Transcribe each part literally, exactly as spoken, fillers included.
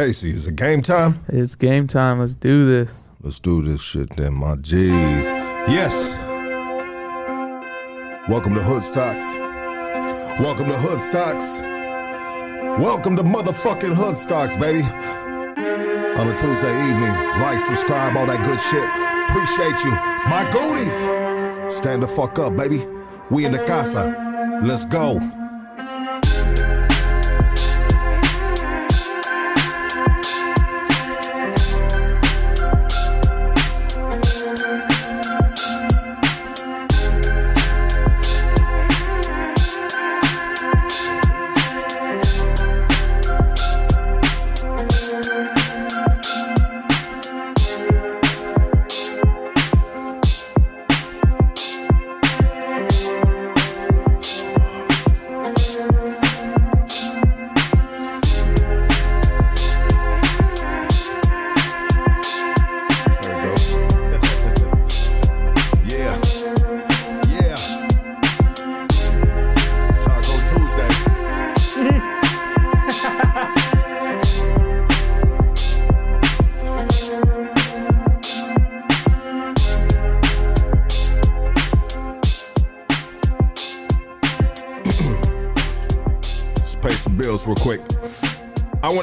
Casey, is it game time? It's game time. Let's do this. Let's do this shit then, my G's. Yes. Welcome to Hood Stocks. Welcome to Hood Stocks. Welcome to motherfucking Hood Stocks, baby. On a Tuesday evening, like, subscribe, all that good shit. Appreciate you. My goodies. Stand the fuck up, baby. We in the casa. Let's go.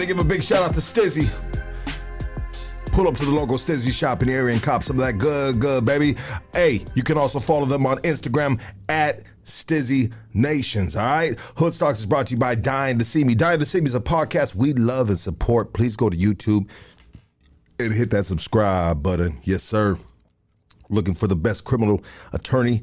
Give a big shout out to Stiiizy. Pull up to the local Stiiizy shop in the area and cop some of that good, good, baby. Hey, you can also follow them on Instagram at Stiiizy Nations, all right? Hoodstocks is brought to you by Dying to See Me. Dying to See Me is a podcast we love and support. Please go to YouTube and hit that subscribe button. Yes, sir. Looking for the best criminal attorney.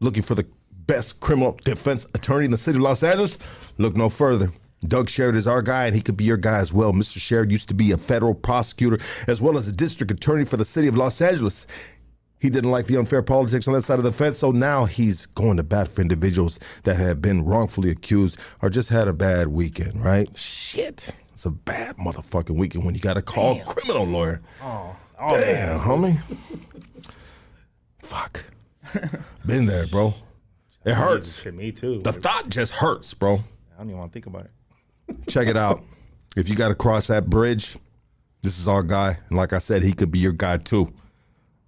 Looking for the best criminal defense attorney in the city of Los Angeles? Look no further. Doug Sherrod is our guy, and he could be your guy as well. Mister Sherrod used to be a federal prosecutor as well as a district attorney for the city of Los Angeles. He didn't like the unfair politics on that side of the fence, so now he's going to bat for individuals that have been wrongfully accused or just had a bad weekend, right? Shit. It's a bad motherfucking weekend when you got to call Damn. a criminal lawyer. Oh, oh Damn, man. homie. Fuck. Been there, bro. It hurts. Me too. The thought just hurts, bro. I don't even want to think about it. Check it out. If you got to cross that bridge, this is our guy. And like I said, he could be your guy too.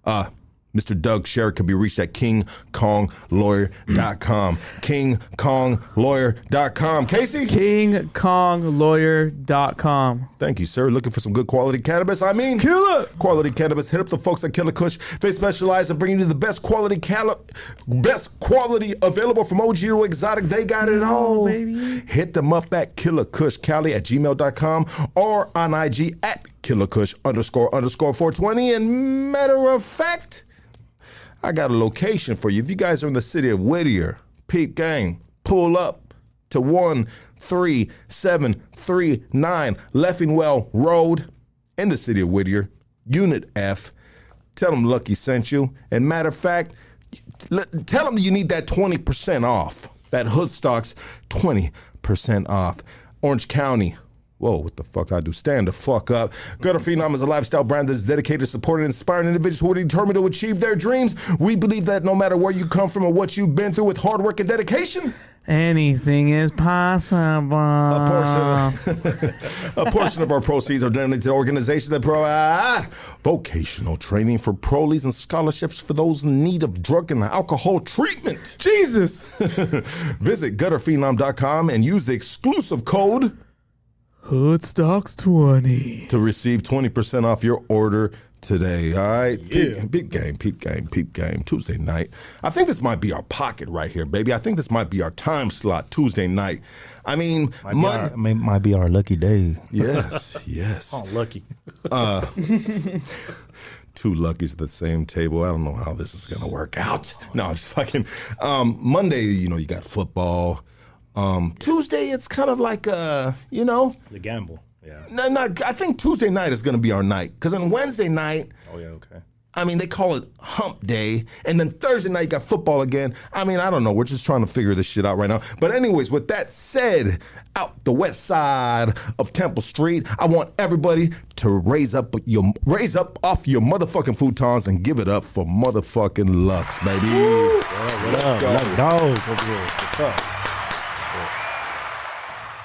Uh, Mister Doug Sherrod can be reached at King Kong Lawyer dot com. King Kong Lawyer dot com. Casey? King Kong Lawyer dot com. Thank you, sir. Looking for some good quality cannabis? I mean, Killa! Quality cannabis. Hit up the folks at Killa Kush. They specialize in bringing you the best quality cannabis, best quality available from O G to exotic. They got it all. Oh, baby. Hit them up at Killa Kush Cali at gmail dot com or on I G at Killer Kush underscore underscore four twenty. And matter of fact, I got a location for you. If you guys are in the city of Whittier, peep gang, pull up to one three seven three nine Leffingwell Road in the city of Whittier, Unit F. Tell them Lucky sent you. And matter of fact, tell them you need that twenty percent off. That Hoodstocks twenty percent off. Orange County. Whoa, what the fuck I do? Stand the fuck up. Gutter Phenom is a lifestyle brand that is dedicated to supporting and inspiring individuals who are determined to achieve their dreams. We believe that no matter where you come from or what you've been through, with hard work and dedication, anything is possible. A portion of, a portion of our proceeds are donated to organizations that provide vocational training for parolees and scholarships for those in need of drug and alcohol treatment. Jesus. Visit gutter phenom dot com and use the exclusive code Hoodstocks twenty to receive twenty percent off your order today. All right. Yeah. Peep, peep game, peep game, peep game. Tuesday night. I think this might be our pocket right here, baby. I think this might be our time slot, Tuesday night. I mean, might be, my, our, may, might be our lucky day. Yes, yes. Oh, lucky. Uh, two luckies at the same table. I don't know how this is going to work out. No, I'm just fucking. Um, Monday, you know, you got football. Um, Tuesday, it's kind of like, uh, you know. The gamble, yeah. No, no, I think Tuesday night is going to be our night. Because on Wednesday night. Oh, yeah, okay. I mean, they call it hump day. And then Thursday night, you got football again. I mean, I don't know. We're just trying to figure this shit out right now. But anyways, with that said, out the west side of Temple Street, I want everybody to raise up your raise up off your motherfucking futons and give it up for motherfucking Luxx, baby. Woo! Yeah, what Let's up? go. Let's go. What's up?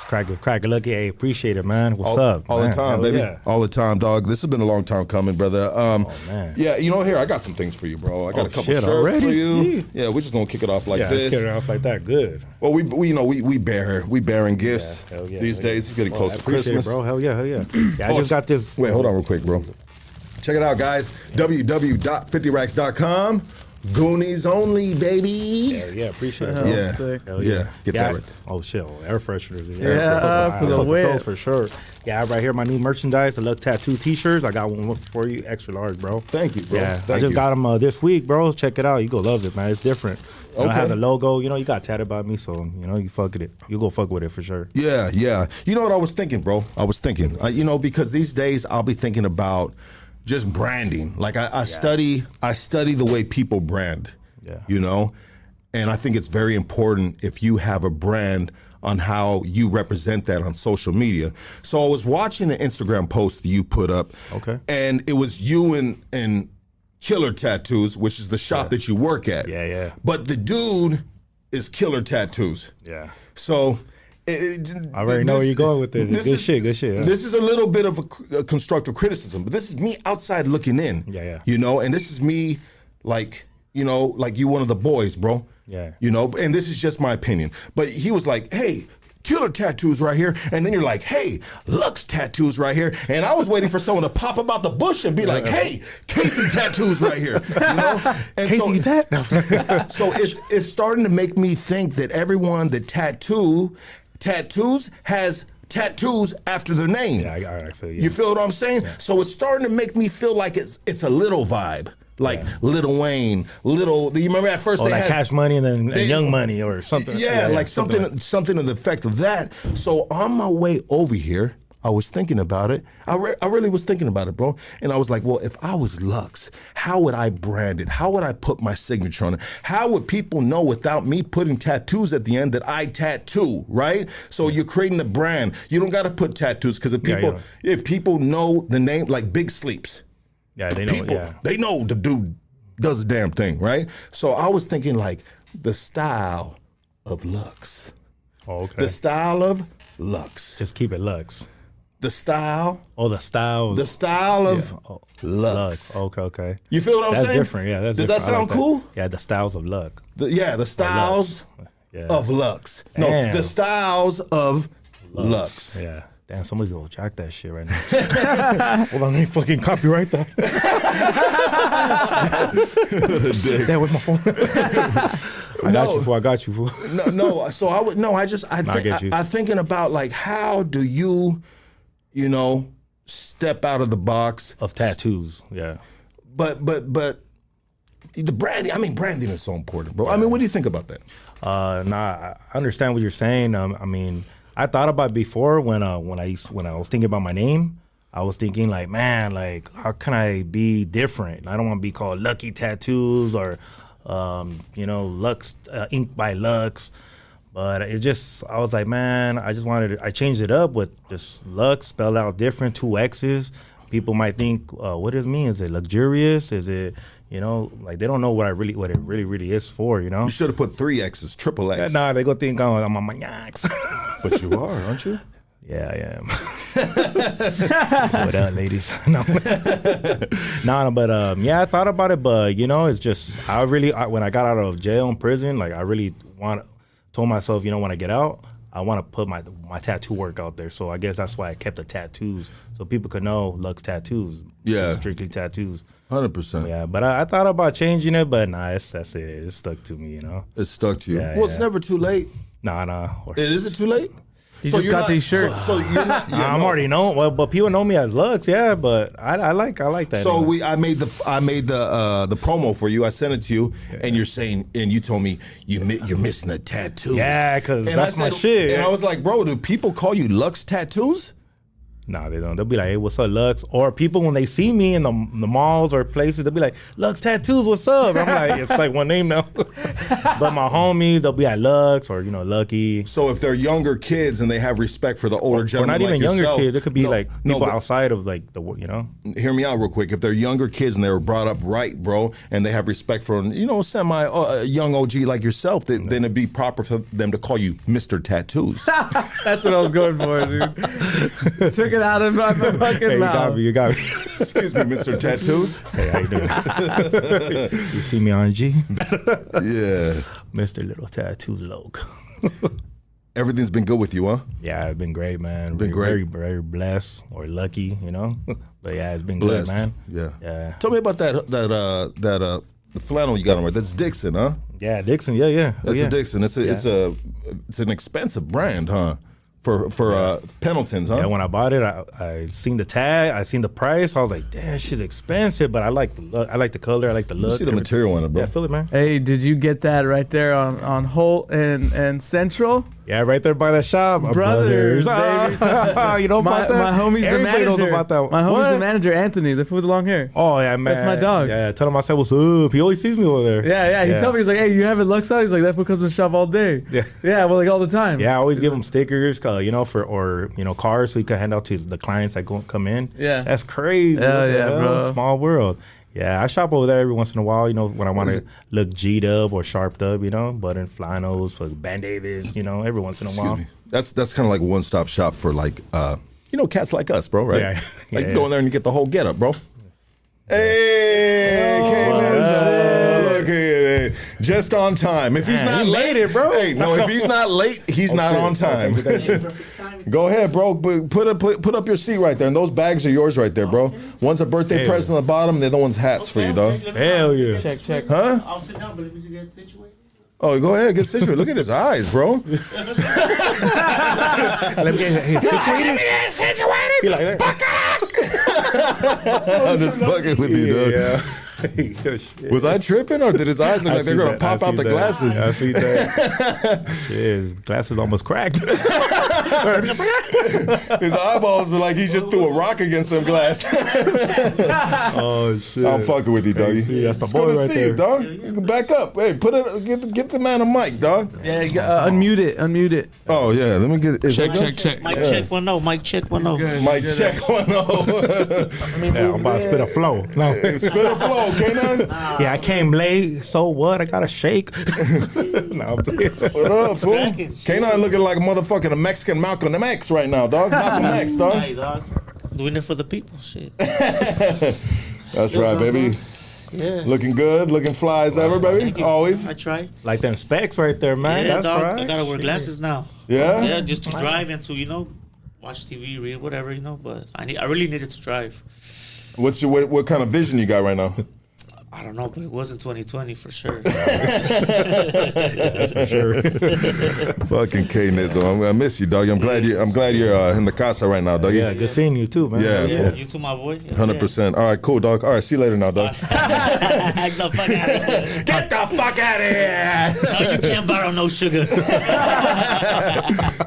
Cracker, cracker, lucky. Hey, appreciate it, man. What's all, up? All man? the time, Hell baby. Yeah. All the time, dog. This has been a long time coming, brother. Um, oh, man. Yeah, you know, here, I got some things for you, bro. I got oh, a couple shit, shirts already? for you. Yeah. yeah, we're just going to kick it off like yeah, this. Yeah, kick it off like that. Good. Well, we, we you know, we we bear, we bearing gifts yeah, yeah, these days. Yeah. It's getting oh, close I to Christmas. It, bro. Hell yeah, hell yeah. yeah I oh, just got this. Wait, hold on real quick, bro. Check it out, guys. Yeah. w w w dot fifty racks dot com. Goonies only, baby. Yeah, yeah, appreciate it. Yeah. Hell yeah. yeah, get yeah, that right. I, oh shit, oh, air fresheners. Yeah, yeah for the win, for sure. Yeah, right here, my new merchandise, the Luxx Tattoo T-shirts. I got one for you, extra large, bro. Thank you, bro. Yeah, Thank I just you. got them uh, this week, bro. Check it out. You go love it, man. It's different. You okay. know, it has a logo. You know, you got tatted by me, so you know you fuck with it. You go fuck with it for sure. Yeah, yeah. You know what I was thinking, bro? I was thinking, uh, you know, because these days I'll be thinking about. Just branding, like I, I yeah. study, I study the way people brand, yeah. you know, and I think it's very important if you have a brand on how you represent that on social media. So I was watching an Instagram post that you put up, okay, and it was you and and Killer Tattoos, which is the shop yeah. that you work at. Yeah, yeah. But the dude is Killer Tattoos. Yeah. So. It, it, I already this, know where you're going with this. This good is, shit, good shit. Yeah. This is a little bit of a, a constructive criticism, but this is me outside looking in. Yeah, yeah. You know, and this is me, like, you know, like you one of the boys, bro. Yeah. You know, and this is just my opinion. But he was like, hey, Killer Tattoos right here, and then you're like, hey, Luxx Tattoos right here, and I was waiting for someone to pop up out the bush and be like, hey, Casey Tattoos right here, you know? And Casey so, Tat. so it's it's starting to make me think that everyone that tattoo. Tattoos has tattoos after their name. Yeah, I, I feel you. You feel what I'm saying? Yeah. So it's starting to make me feel like it's it's a little vibe. Like yeah. Lil Wayne, Little. You remember at first oh, they like had Cash Money and then they, Young Money or something. Yeah, yeah like something something, like. something to the effect of that. So on my way over here, I was thinking about it. I re- I really was thinking about it, bro. And I was like, well, if I was Luxx, how would I brand it? How would I put my signature on it? How would people know without me putting tattoos at the end that I tattoo, right? So you're creating a brand. You don't got to put tattoos because if people yeah, yeah. if people know the name, like Big Sleeps, yeah, they know, people, yeah. they know the dude does the damn thing, right? So I was thinking like the style of Luxx. Oh, okay. The style of Luxx. Just keep it Luxx. The style. Oh, the style. The style of yeah. oh, Luxx. Luxx. Okay, okay. You feel what I'm that's saying? That's different, yeah. That's Does different. that sound like cool? That. Yeah, the styles of Luxx. The, yeah, the styles Luxx. Yeah. of Luxx. No, Damn. the styles of Luxx. Luxx. Yeah. Damn, somebody's gonna jack that shit right now. Well, I ain't fucking copyright that. That was my phone. I no, got you, fool. I got you, fool. no, no. So I would. No, I just. I, no, th- I get you. I, I thinking about like how do you. You know, step out of the box of tattoos. Yeah, but but but the branding. I mean, branding is so important, bro. Yeah. I mean, what do you think about that? Uh, nah, I understand what you're saying. Um, I mean, I thought about it before when uh when I when I was thinking about my name, I was thinking like, man, like how can I be different? I don't want to be called Lucky Tattoos or, um, you know, Luxx uh, Ink by Luxx. But it just, I was like, man, I just wanted to, I changed it up with just Luxx, spelled out different, two X's. People might think, uh, what does it mean? Is it luxurious? Is it, you know, like they don't know what I really, what it really, really is for, you know? You should have put three X's, triple X. Yeah, nah, they go think oh, I'm a maniacs. But you are, aren't you? Yeah, I am. What up, ladies? No, no, but um, yeah, I thought about it, but, you know, it's just, I really, I, when I got out of jail and prison, like I really want told myself, you know, when I get out, I want to put my my tattoo work out there. So I guess that's why I kept the tattoos, so people could know Luxx Tattoos. Yeah. Strictly tattoos. one hundred percent. Yeah, but I, I thought about changing it, but nah, it's, that's it. It stuck to me, you know? It stuck to you. Yeah, well, yeah. It's never too late. Nah, nah. Or, is it too late? You so just got not, these shirts. So, so you're not, you're I'm no. already known. Well, but people know me as Luxx, yeah. But I, I like, I like that. So anyway. we, I made the, I made the, uh, the promo for you. I sent it to you, yeah. and you're saying, and you told me you, mi- you're missing a tattoo. Yeah, because that's I said, my shit. And I was like, bro, do people call you Luxx Tattoos? Nah, they don't. They'll be like, hey, what's up, Luxx? Or people, when they see me in the, the malls or places, they'll be like, Luxx Tattoos, what's up? And I'm like, it's like one name now. But my homies, they'll be like Luxx or, you know, Lucky. So if they're younger kids and they have respect for the older gentlemen, or not even like younger yourself, kids, it could be no, like people no, outside of like the, you know. Hear me out real quick. If they're younger kids and they were brought up right, bro, and they have respect for, you know, semi uh, young O G like yourself, they, no. then it'd be proper for them to call you Mister Tattoos. That's what I was going for, dude. Took it out of my fucking hey, mouth. You got me. You got me. Excuse me, Mister Tattoos. Hey, how you doing? You see me on G? Yeah. Mister Little Tattoos Loke. Everything's been good with you, huh? Yeah, it's been great, man. Been very, great. Very, very blessed or lucky, you know? But yeah, it's been blessed. Good, man. Yeah. Yeah. Tell me about that, that, uh, that, uh, the flannel you got on right. That's Dixon, huh? Yeah, Dixon. Yeah, yeah. That's oh, yeah. a Dixon. It's a, yeah. it's a, it's an expensive brand, huh? For for yeah. uh, Pendletons, huh? Yeah, when I bought it, I, I seen the tag, I seen the price. I was like, damn, shit's expensive, but I like the look, I like the color, I like the look. You see the material on it, bro. Yeah, feel it, man. Hey, did you get that right there on, on Holt and, and Central? Yeah, right there by the shop. Brothers, Brothers baby. You know my, about that? My homie's Everybody the manager. Knows about that. My homie's what? the manager, Anthony, the fool with the long hair. Oh, yeah, man. That's my dog. Yeah, yeah. Tell him I said, what's up? He always sees me over there. Yeah, yeah. He yeah. told me, he's like, hey, you have it Luxx out? He's like, that fool comes to the shop all day. Yeah. Yeah, well, like all the time. Yeah, I always give him stickers, uh, you know, for, or, you know, cars so he can hand out to the clients that go, come in. Yeah. That's crazy. Hell yeah, yeah, bro. Small world. Yeah, I shop over there every once in a while, you know, when I want to look G'd up or sharped up, you know, button flannels, band-aids, you know, every once in a while. Excuse me. That's that's kind of like a one-stop shop for, like, uh, you know, cats like us, bro, right? Yeah. Like, yeah, you go in yeah. there and you get the whole get-up, bro. Yeah. Hey, oh, K-Mizzle, look at it. Just on time. If he's Man, not he late, it, bro. Hey, no, if he's not late, he's okay. not on time. Go ahead, bro. Put up, put up your seat right there, and those bags are yours right there, bro. One's a birthday Hell present yeah. on the bottom, and the other one's hats okay, for you, dog. Hell yeah. Check, check. Huh? I'll sit down, but let me get situated. Oh, go ahead, get situated. Look at his eyes, bro. Let me get hey, situated. Let me get situated. Be like that. I'm just fucking with you, dog. Yeah. Was I tripping, or did his eyes look like they're gonna that. pop out the that. glasses? I see that. His glasses almost cracked. His eyeballs were like he just threw a rock against some glass. Oh shit! I'm fucking with you, dog. Hey, that's the boy right there, dog. You can back up. Hey, put it. Get, get the man a mic, dog. Yeah, uh, unmute it. Unmute it. Oh yeah, let me get. Check, check, check. Mic check one zero. Mic check one zero. Mic check one zero. Yeah, I'm about to spit a flow. No, spit a flow. K nine? Nah, yeah, I came late. So what? I got a shake. Nah, what up, fool? K nine looking like a motherfucking a Mexican Malcolm X right now, dog. Malcolm X, dog. Hey, dog. Doing it for the people, shit. That's it right, baby. Yeah. Looking good, looking fly as ever, baby. Always. I try. Like them specs right there, man. Yeah, That's dog. Right. I gotta wear glasses shit. now. Yeah? Yeah, just to drive and to, you know, watch T V, read, whatever, you know. But I need, I really needed to drive. What's your what, what kind of vision you got right now? I don't know, but it wasn't twenty twenty for sure. That's for sure. Fucking K Nizzo, I miss you, dog. I'm glad you. I'm glad you're uh, in the casa right now, dog. Yeah, good seeing you too, man. Yeah, yeah. You too, my boy. Hundred yeah. percent. All right, cool, dog. All right, see you later now, dog. Get the fuck out of here. Get the fuck out of here. No, you can't borrow no sugar.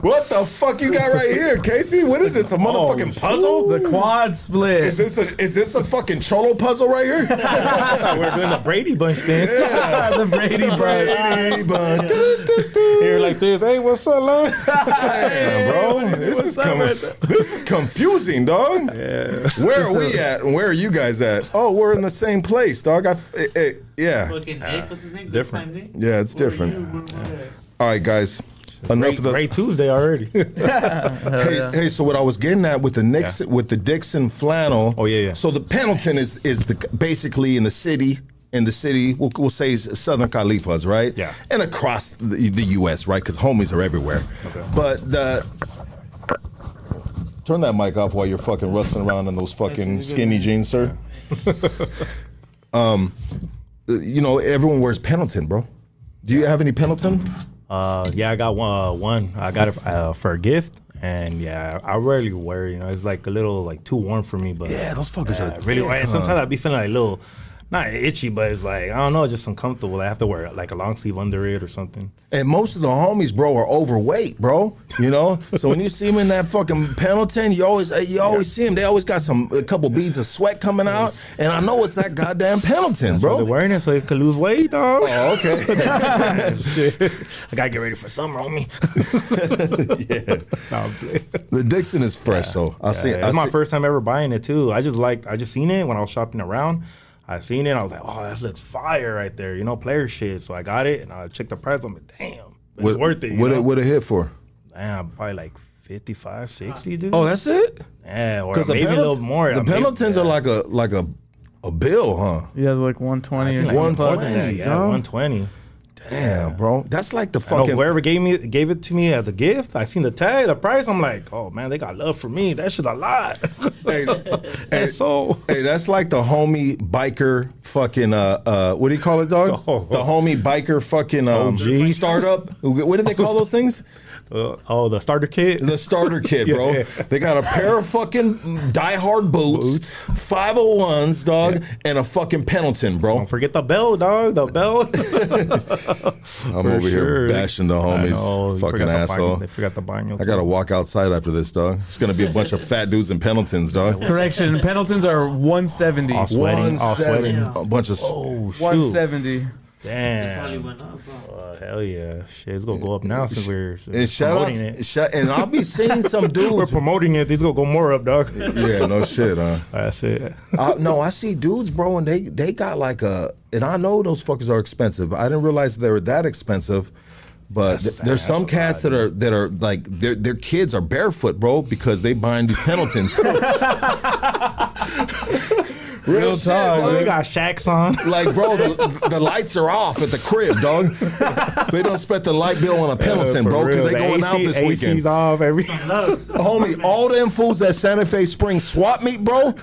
What the fuck you got right here, Casey? What is this? A motherfucking oh, puzzle? The quad split. Is this a is this a fucking cholo puzzle right here? We're doing the Brady Bunch thing. Yeah. The Brady Bunch. Brady Bunch. Here like this. Hey, what's up, love? Hey, bro. This is, conf- this is confusing, dog. Yeah. Where are we at and where are you guys at? Oh, we're in the same place, dog. I, it, it, yeah. Uh, what's his name? Different. Yeah, it's different. Yeah. All right, guys. Enough great, of the great Tuesday already. Yeah. Hey, yeah. hey, so what I was getting at with the Nixon, yeah. with the Dixon flannel. Oh yeah, yeah. So the Pendleton is is the basically in the city, in the city. We'll, we'll say Southern Califas, right? Yeah. And across the, the U S, right? Because homies are everywhere. Okay. But the turn that mic off while you're fucking rustling around in those fucking skinny jeans, sir. um, you know, everyone wears Pendleton, bro. Do you have any Pendleton? Uh, yeah, I got one. Uh, one. I got it uh, for a gift, and yeah, I rarely wear it. You know, it's like a little like too warm for me. But yeah, those fuckers yeah, are really. Thick, huh? Sometimes I be feeling like a little. not itchy, but it's like, I don't know, just uncomfortable. I have to wear like a long sleeve under it or something. And most of the homies, bro, are overweight, bro. You know, so when you see them in that fucking Pendleton, you always you always yeah. see them. They always got some a couple beads of sweat coming yeah. out, and I know it's that goddamn Pendleton, that's bro. They're wearing it so they could lose weight, dog. Oh, okay. I gotta get ready for summer, homie. yeah. The Dixon is fresh, yeah. so I yeah, see. Yeah. That's my see. first time ever buying it too. I just like I just seen it when I was shopping around. I seen it, I was like, oh, that looks fire right there, you know, player shit. So I got it, and I checked the price, I'm like, damn, it's what, worth it. What it, what it hit for? Damn, probably like fifty-five, sixty, dude. Oh, that's it? Yeah, or maybe Pendleton, a little more. The Pendletons yeah. are like a like a, a bill, huh? Yeah, like one twenty. Like one twenty, yeah, one twenty. Damn, bro, that's like the fucking. I know, whoever gave me gave it to me as a gift, I seen the tag, the price. I'm like, oh man, they got love for me. That shit a lot. Hey, hey, so hey, that's like the homie biker fucking uh uh what do you call it, dog? Oh, the homie biker fucking um O G startup. What do they call those things? Uh, oh, the starter kit? The starter kit, bro. Yeah. They got a pair of fucking diehard boots, boots. five oh ones, dog, yeah. and a fucking Pendleton, bro. Don't forget the bell, dog. The bell. I'm For over sure. here bashing the homies. Fucking asshole. The they forgot the baño. I got to walk outside after this, dog. It's going to be a bunch of fat dudes in Pendletons, dog. Correction. Pendletons are one seventy. All sweating. All sweating. Yeah. A bunch of... Oh, shoot. one seventy. Damn! It probably went up, bro. Uh, hell yeah! Shit, it's gonna go up now since we're and promoting shout out to, it. Shout, and I'll be seeing some dudes. We're promoting it. It's gonna go more up, dog. Yeah, no shit, huh? That's it. I, no, I see dudes, bro, and they they got like a. And I know those fuckers are expensive. I didn't realize they were that expensive. But th- there's some cats that are that are like their their kids are barefoot, bro, because they buying these Pendletons. Real, Real talk. They got shacks on. Like, bro, the, the lights are off at the crib, dog. So they don't spend the light bill on a Pendleton, yeah, bro, because they the going A C, out this A C's weekend. Off every- Homie, all them fools at Santa Fe Springs swap meet, bro.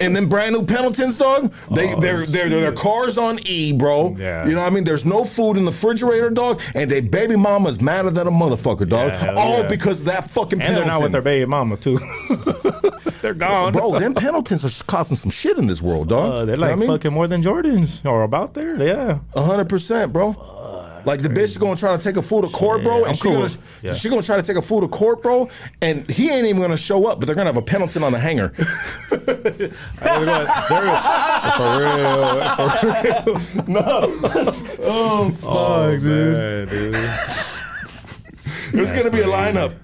And then brand new Pendletons, dog. They, oh, they're, they're, they're, their car's on E, bro. Yeah. You know what I mean? There's no food in the refrigerator, dog. And their baby mama's madder than a motherfucker, dog. Yeah, all yeah. because of that fucking Pendleton. And they're not with their baby mama, too. They're gone. Bro, them Pendletons are costing some shit in this world, dog. Uh, they're like you know what I mean? Fucking more than Jordans or about there. Yeah. one hundred percent, bro. Uh, like the crazy. Bitch is going to try to take a fool to court, shit, bro. And she's going to she gonna try to take a fool to court, bro. And he ain't even going to show up, but they're going to have a Pendleton on the hanger. I going, for real. For real. No. Oh, fuck, oh, dude. Man, dude. There's going to be a lineup.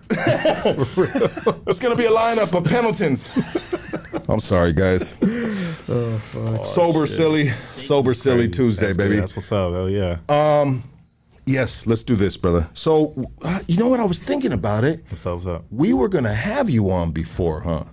There's going to be a lineup of Pendletons. I'm sorry, guys. Oh, fuck. Sober, oh, silly. Sober, silly Tuesday, that's baby. Good. That's what's up. Hell yeah. Um, yes, let's do this, brother. So, uh, you know what? I was thinking about it. What's up? What's up? We were going to have you on before, huh?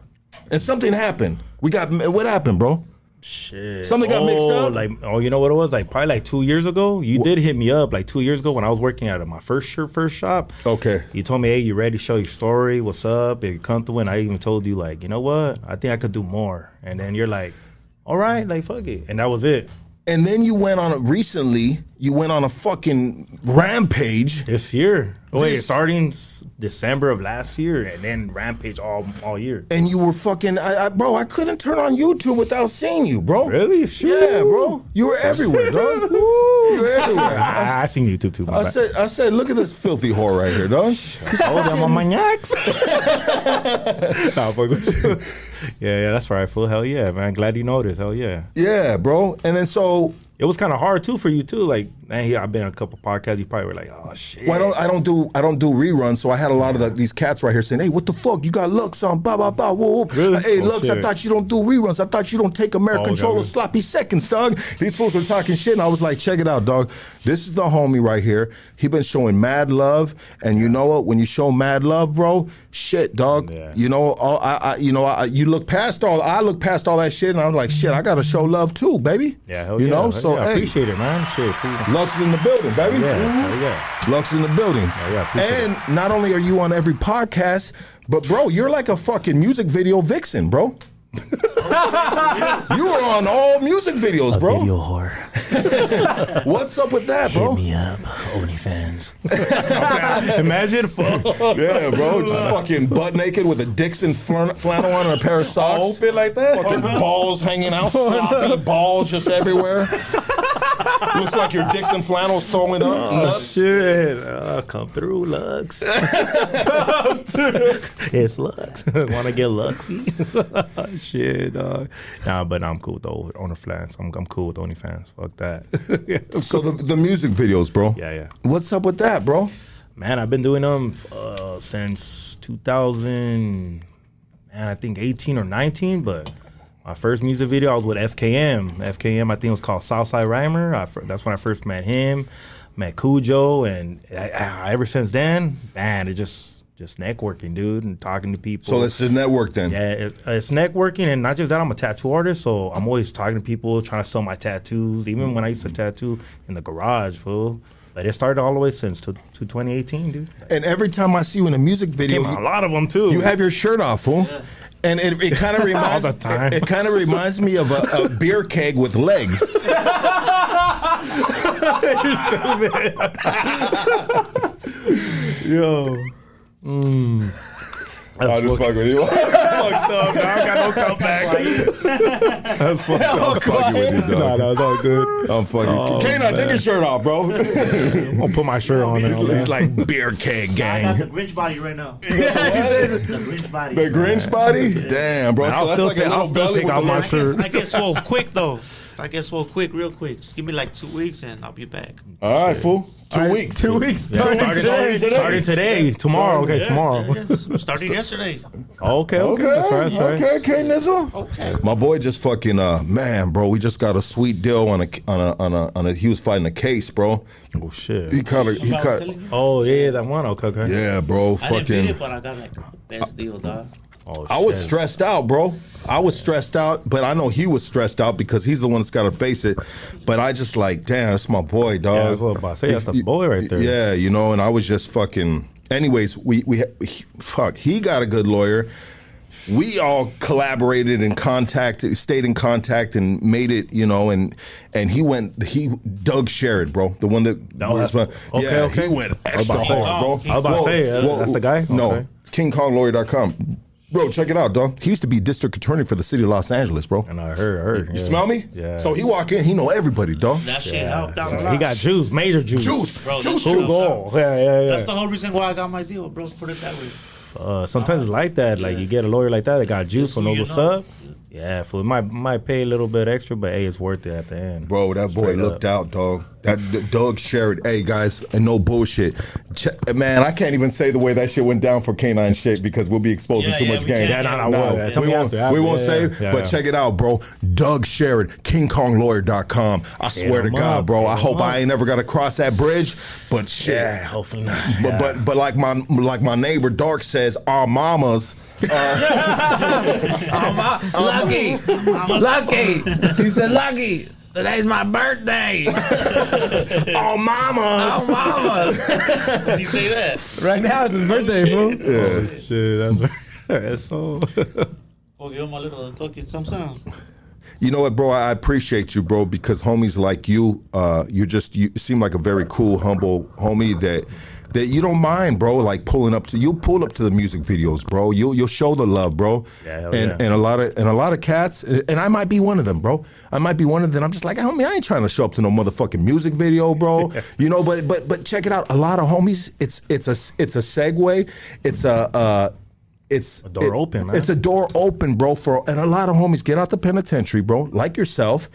And something happened. We got what happened, bro? Shit. Something got oh, mixed up? Like, oh, you know what it was? Like probably like two years ago. You Wh- did hit me up like two years ago when I was working at my first shirt first shop. Okay. You told me, hey, you ready to show your story? What's up? If you're comfortable. And I even told you, like, you know what? I think I could do more. And then you're like, all right, like, fuck it. And that was it. And then you went on a, recently, you went on a fucking rampage. This year. Oh, wait, this- starting... December of last year, and then rampage all all year. And you were fucking, I, I, bro. I couldn't turn on YouTube without seeing you, bro. Really? Sure. Yeah, bro. You were everywhere, dog. You were everywhere. I, I seen YouTube too. I back. said, I said, look at this filthy whore right here, dog. Hold on, my maniacs. Nah, fuck with you. Yeah, yeah, that's right, fool. Hell yeah, man. Glad you noticed. Hell yeah. Yeah, bro. And then so. It was kind of hard too for you too. Like, man, yeah, I've been on a couple podcasts. You probably were like, "Oh shit." Well, I don't, I don't do, I don't do reruns. So I had a lot yeah. of the, these cats right here saying, "Hey, what the fuck? You got Luxx on? Bah bah bah. Whoa, whoa. Really? Hey, oh, Luxx, shit. I thought you don't do reruns. I thought you don't take American oh, Troll or sloppy seconds, dog." These fools were talking shit, and I was like, "Check it out, dog. This is the homie right here. He been showing mad love, and you know what? When you show mad love, bro, shit, dog. Yeah. You know, all, I, I, you know, I, you look past all. I look past all that shit, and I'm like, shit, I gotta show love too, baby. Yeah, hell you yeah, know." Hell So, yeah, I hey, appreciate it, man. Shit, Luxx in the building, baby. Yeah, mm-hmm. yeah. Luxx in the building. Yeah, yeah, appreciate and it. Not only are you on every podcast, but, bro, you're like a fucking music video vixen, bro. You were on all music videos, bro. A video whore. What's up with that, bro? Hit me up, OnlyFans. Imagine, fuck. Yeah, bro, just fucking butt naked with a Dixon flannel on and a pair of socks. Open like that. Fucking balls hanging out, sloppy balls just everywhere. Looks like your Dixon flannel's throwing up. Oh, nuts. Shit. Uh, come through, Luxx. Come through. It's Luxx. Want to get Luxxy? Shit, dog. Nah, but nah, I'm cool with the OnlyFans. I'm, I'm cool with OnlyFans. Fuck that. Yeah, so cool. the, the music videos, bro. Yeah, yeah. What's up with that, bro? Man, I've been doing them uh, since two thousand, man, I think eighteen or nineteen, but... My first music video, I was with F K M. F K M, I think it was called Southside Rhymer. I, that's when I first met him, met Cujo, and I, I, ever since then, man, it's just just networking, dude, and talking to people. So it's just network then. Yeah, it, it's networking, and not just that, I'm a tattoo artist, so I'm always talking to people, trying to sell my tattoos, even when I used to tattoo in the garage, fool. But it started all the way since to, to twenty eighteen, dude. And every time I see you in a music video, you, a lot of them too. You have your shirt off, fool. Yeah. And it, it kind of reminds it, it kind of reminds me of a, a beer keg with legs. You're stupid. Yo. Mm. I'll just fuck with you. Fucked up. I ain't got no comeback. That's fucked up. I'm fucking with you, dog. Nah, that's all good. I'm fucking. Kane, I take your shirt off, bro. I'm gonna put my shirt on. It's like beer keg gang. I got the Grinch body right now. The Grinch body. The Grinch body? Damn, bro. I'll still take off my shirt. I get swole quick though. I guess well, quick, real quick. Just give me like two weeks and I'll be back. All right, fool. Two right. weeks. Two weeks. Yeah. Starting today. today. Starting today. Tomorrow. Okay, yeah, tomorrow. Yeah, yeah. Starting yesterday. Okay, okay. Okay, that's right, that's right. Okay, okay, Nizzle. Okay. My boy just fucking, uh, man, bro, we just got a sweet deal on a, on a, on a, on a he was fighting a case, bro. Oh, shit. He kind of, he cut. Oh, yeah, that one. Okay, okay. Yeah, bro. Fucking. I didn't beat it, but I got like the best deal, dog. Oh, I shit. was stressed out, bro. I was stressed out, but I know he was stressed out because he's the one that's got to face it. But I just like, damn, that's my boy, dog. Yeah, that's what I'm about to say. That's the boy right there. Yeah, you know, and I was just fucking. Anyways, we we he, fuck. He got a good lawyer. We all collaborated and contacted, stayed in contact, and made it, you know. And and he went, he Doug Sherrod, bro, the one that. that was, okay, yeah, okay. He went extra hard, bro. I was about to say, oh, well, well, that's the guy. No, okay. King Kong Lawyer dot com. Bro, check it out, dog. He used to be district attorney for the city of Los Angeles, bro. And I heard, I heard. You yeah. smell me? Yeah. So he walk in, he know everybody, dog. That shit yeah. helped out. Yeah. He got juice, major juice. Juice, bro. Juice, juice. Cool. Yeah, yeah, yeah. That's the whole reason why I got my deal, bro. Put it that way. Uh, sometimes uh, it's like that. Like yeah. you get a lawyer like that that got juice on over sub. Yeah, for it might might pay a little bit extra, but hey, it's worth it at the end. Bro, that boy Straight looked up. out, dog. That Doug Sherrod. Hey guys, and no bullshit, man. I can't even say the way that shit went down for Canine Shit because we'll be exposing yeah, too yeah, much game. Yeah, no, no, no, yeah, we won't. After, we won't yeah, say. Yeah, yeah, but yeah. check it out, bro. Doug Sherrod, King Kong Lawyer dot com. I swear to God, up, bro. I hope up. I ain't never got to cross that bridge. But shit, yeah, hopefully not. But yeah. but but like my like my neighbor Dark says, our mamas. Uh, I'm, I'm, lucky, I'm lucky. He said, "Lucky, today's my birthday." Oh, mamas! Oh, mamas! Did he say that? Right now, it's his birthday, bro. Yeah, oh, shit, that's, that's so. Oh, give him a little fucking some sound. You know what, bro? I appreciate you, bro, because homies like you, uh, you just you seem like a very cool, humble homie that. That you don't mind, bro, like pulling up to you pull up to the music videos, bro. You'll you'll show the love, bro. Yeah, and yeah. and a lot of and a lot of cats, and I might be one of them, bro. I might be one of them. I'm just like, homie, I ain't trying to show up to no motherfucking music video, bro. You know, but but but check it out. A lot of homies, it's it's a it's a segue. It's a uh, it's a door it, open, man. It's a door open, bro, for and a lot of homies get out the penitentiary, bro, like yourself.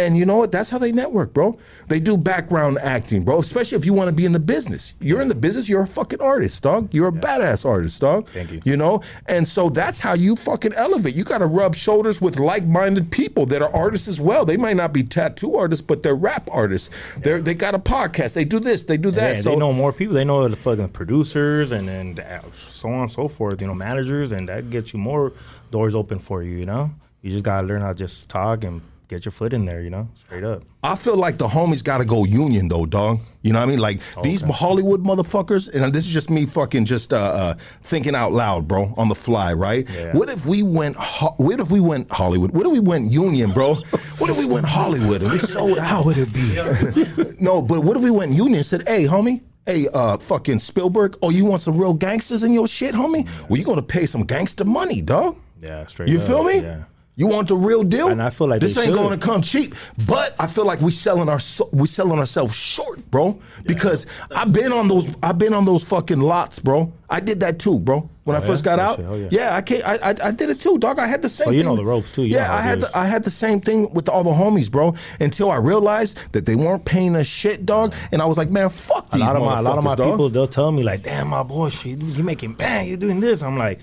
And you know what? That's how they network, bro. They do background acting, bro, especially if you want to be in the business. You're in the business. You're a fucking artist, dog. You're a yeah. badass artist, dog. Thank you. You know? And so that's how you fucking elevate. You got to rub shoulders with like-minded people that are artists as well. They might not be tattoo artists, but they're rap artists. Yeah. They're, they got a podcast. They do this. They do that. Yeah, so, they know more people. They know the fucking producers and then so on and so forth, you know, managers. And that gets you more doors open for you, you know? You just got to learn how to just talk and get your foot in there, you know, straight up. I feel like the homies got to go union, though, dog. You know what I mean? Like, okay. These Hollywood motherfuckers, and this is just me fucking just uh, uh, thinking out loud, bro, on the fly, right? Yeah. What if we went ho- What if we went Hollywood? What if we went union, bro? What if we went Hollywood and we sold out? How would it be? No, but what if we went union and said, hey, homie, hey, uh, fucking Spielberg, oh, you want some real gangsters in your shit, homie? Yeah. Well, you're going to pay some gangster money, dog. Yeah, straight you up. You feel me? Yeah. You want the real deal? And I feel like this ain't going to come cheap. But I feel like we selling our we selling ourselves short, bro. Yeah. Because I've been on those I've been on those fucking lots, bro. I did that too, bro. When oh, I first yeah? got out, oh, yeah. yeah, I can't. I, I I did it too, dog. I had the same. Oh, you thing. Know the ropes too. You yeah, I had the, I had the same thing with all the homies, bro. Until I realized that they weren't paying us shit, dog. And I was like, man, fuck these motherfuckers, dog. A lot of my people, they'll tell me like, damn, my boy, shit, you making bang, you're doing this. I'm like,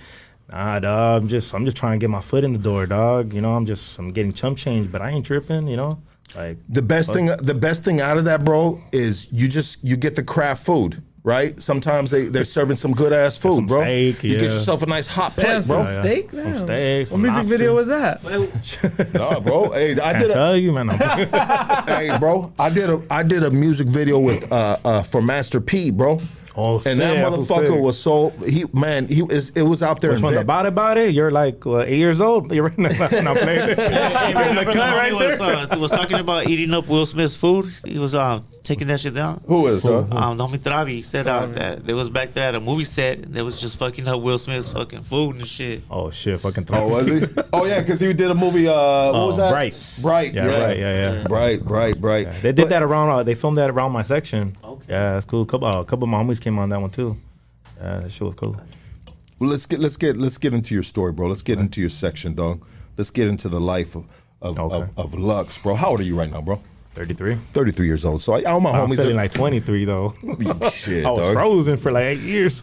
nah, dog. I'm just, I'm just trying to get my foot in the door, dog. You know, I'm just, I'm getting chump change, but I ain't tripping. You know, like the best fuck. thing, the best thing out of that, bro, is you just, you get the craft food, right? Sometimes they they're serving some good ass food, some bro. Steak, you yeah. get yourself a nice hot plate, Damn, bro. Some steak, yeah. some steak. Some what music lobster. Video was that? Nah, bro. Hey, I did. A, tell you, man. Hey, bro. I did a, I did a music video with uh, uh for Master P, bro. Oh, and sick, that motherfucker was so he man he is it was out there. Which in one, the body body? You're like uh, eight years old. You're right now. And I'm playing it. Yeah, yeah, remember the right was, uh, was talking about eating up Will Smith's food. He was uh, taking that shit down. Who is that? Um, Nomi Travi said uh, that they was back there at a movie set. And they was just fucking up Will Smith's fucking food and shit. Oh shit, fucking Travi. Oh, was he? Oh yeah, because he did a movie. Uh, what oh, was that? Bright, bright, yeah, yeah, right, yeah, yeah. Bright, bright, bright. Yeah, they did but, that around. Uh, they filmed that around my section. Okay, yeah, that's cool. Couple, uh, couple of my homies came on that one too. Uh, that shit was cool. Well, let's get let's get let's get into your story, bro. Let's get right. into your section, dog. Let's get into the life of of, okay. of of Luxx, bro. How old are you right now, bro? thirty-three thirty-three years old. So I, all my I'm homies feeling are like twenty-three though. Shit, I was dog. frozen for like eight years.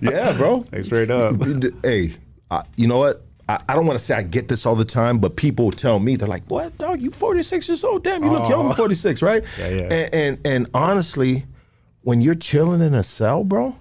Yeah, bro. Like straight up. Hey, I, you know what? I, I don't want to say I get this all the time, but people tell me, they're like, what, dog, you forty-six years old? Damn, you look oh. young for forty-six, right? Yeah, yeah. And, and, and honestly, when you're chilling in a cell, bro.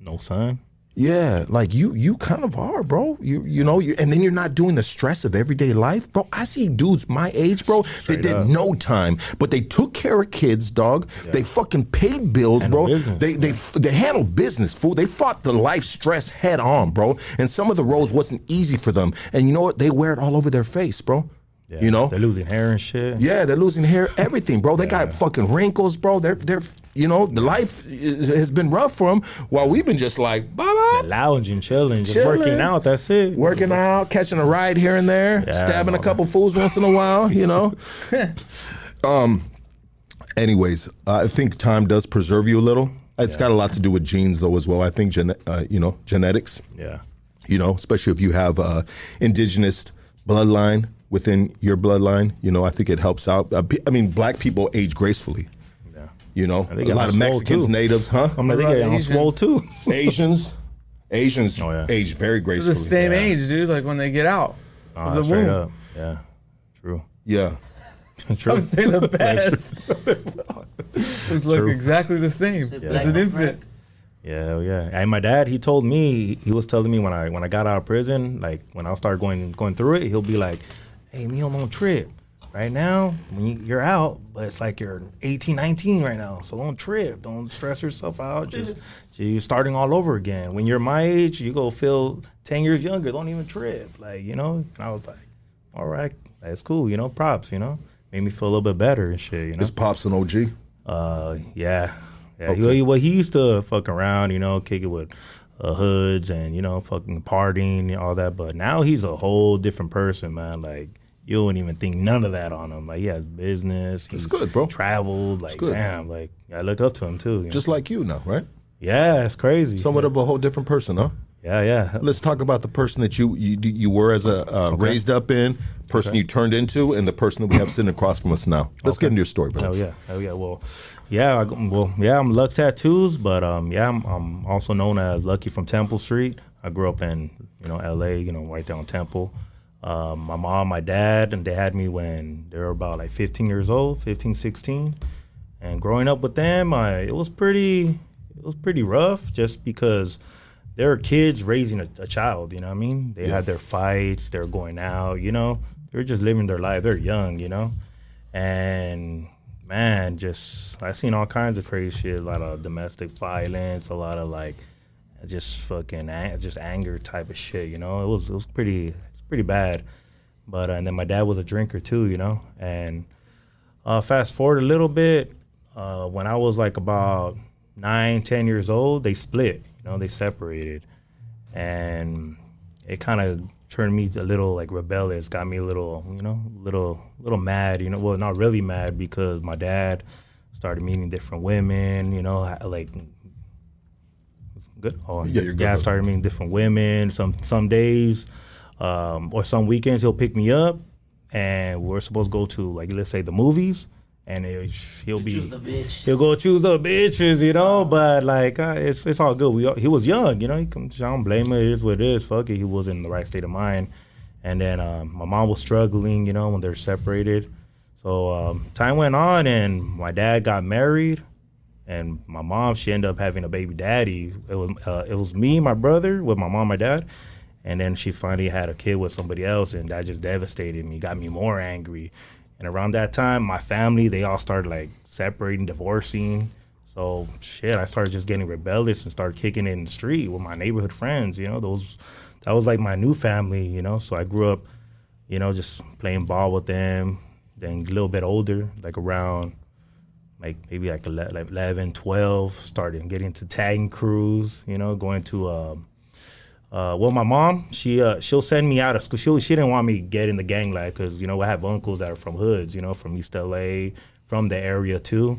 No sign. Yeah, like you you kind of are, bro. You you know, you, and then you're not doing the stress of everyday life, bro. I see dudes my age, bro, Straight they did up. no time, but they took care of kids, dog. Yeah. They fucking paid bills, handle bro. Business, they they yeah. they handled business, fool. They fought the life stress head on, bro. And some of the roads wasn't easy for them. And you know what? They wear it all over their face, bro. Yeah, you know? They're losing hair and shit. Yeah, they're losing hair, everything, bro. They yeah. got fucking wrinkles, bro. They're, they're, you know, the life is, has been rough for them while we've been just like, bye-bye. Lounging, chilling, chilling, just working out, that's it. Working out, catching a ride here and there, yeah, stabbing a couple fools once in a while, you know? um. Anyways, I think time does preserve you a little. It's yeah. got a lot to do with genes, though, as well. I think, gen- uh, you know, genetics. Yeah. You know, especially if you have uh, indigenous bloodline. Within your bloodline, you know, I think it helps out. I mean, black people age gracefully. Yeah. You know, a lot of Mexicans, too. natives, huh? I'm like, they get swole too. Asians, Asians oh, yeah. age very gracefully. It's the same yeah. age, dude. Like when they get out uh, of the womb. Up. Yeah, true. Yeah, true. I would say the best. It's like true. exactly the same yeah. as an infant. Yeah, yeah. And my dad, he told me, he was telling me when I when I got out of prison, like when I started going going through it, he'll be like, hey, me on my trip right now. When you, you're out, but it's like you're eighteen, nineteen right now. So don't trip. Don't stress yourself out. Just, just you're starting all over again. When you're my age, you go feel ten years younger. Don't even trip. Like, you know? And I was like, all right, that's cool. You know, props, you know? Made me feel a little bit better and shit, you know? Is Pops an O G? Uh, yeah. Yeah. Okay. He, well, he used to fuck around, you know, kick it with uh, hoods and, you know, fucking partying and all that. But now he's a whole different person, man. Like, you wouldn't even think none of that on him. Like, he has business. He's it's good, bro. Traveled. Like, damn. Like, I look up to him, too. You know? Just like you now, right? Yeah, it's crazy. Somewhat yeah. of a whole different person, huh? Yeah, yeah. Let's talk about the person that you you, you were as a uh, okay. raised up in, person okay. you turned into, and the person that we have sitting across from us now. Let's okay. get into your story, brother. Oh, yeah. Oh, yeah. Well, yeah. I, well, yeah, I'm Luxx Tattoos, but, um, yeah, I'm, I'm also known as Lucky from Temple Street. I grew up in, you know, L A, you know, right down Temple. Um, my mom, my dad, and they had me when they were about like fifteen years old, fifteen, sixteen. And growing up with them, I, it was pretty, it was pretty rough just because they were kids raising a, a child, you know what I mean? They yeah. had their fights, they're going out, you know, They were just living their life. They're young, you know? And, man, just I seen all kinds of crazy shit. A lot of domestic violence, a lot of, like, just fucking ang- just anger type of shit, you know? It was it was pretty it's pretty bad. But uh, and then my dad was a drinker, too, you know? And uh, fast forward a little bit, uh, when I was, like, about nine, ten years old, they split. You know, they separated. And it kind of turned me a little like rebellious, got me a little, you know, little, little mad, you know, well, not really mad because my dad started meeting different women, you know, like, good. Oh, yeah, you're good. Yeah, I started meeting different women. Some, some days, um, or some weekends he'll pick me up and we're supposed to go to, like, let's say the movies, and it, he'll be, choose the bitch. He'll go choose the bitches, you know, but, like, uh, it's it's all good. We all, he was young, you know, he can, I don't blame him. It is what it is, fuck it, he wasn't in the right state of mind. And then um, my mom was struggling, you know, when they're separated. So um, time went on, and my dad got married, and my mom, she ended up having a baby daddy. It was, uh, it was me, my brother, with my mom, my dad, and then she finally had a kid with somebody else, and that just devastated me, got me more angry. And around that time, my family, they all started, like, separating, divorcing. So, shit, I started just getting rebellious and started kicking it in the street with my neighborhood friends, you know. Those, that was, like, my new family, you know. So I grew up, you know, just playing ball with them. Then a little bit older, like, around, like, maybe, like, eleven, twelve, started getting into tagging crews, you know, going to um, – Uh, well, my mom, she uh, she'll send me out of school. She she didn't want me to get in the gang life because, you know, I have uncles that are from hoods, you know, from East L A, from the area too,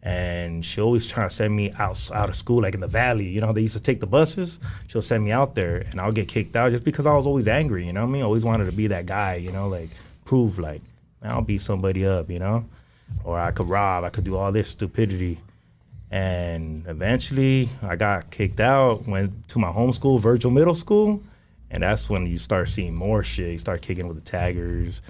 and she always trying to send me out out of school, like in the valley. You know, they used to take the buses. She'll send me out there, and I'll get kicked out just because I was always angry. You know what I mean? I always wanted to be that guy. You know, like prove like I'll beat somebody up. You know, or I could rob. I could do all this stupidity. And eventually, I got kicked out, went to my homeschool, Virgil Middle School, and that's when you start seeing more shit. You start kicking with the taggers,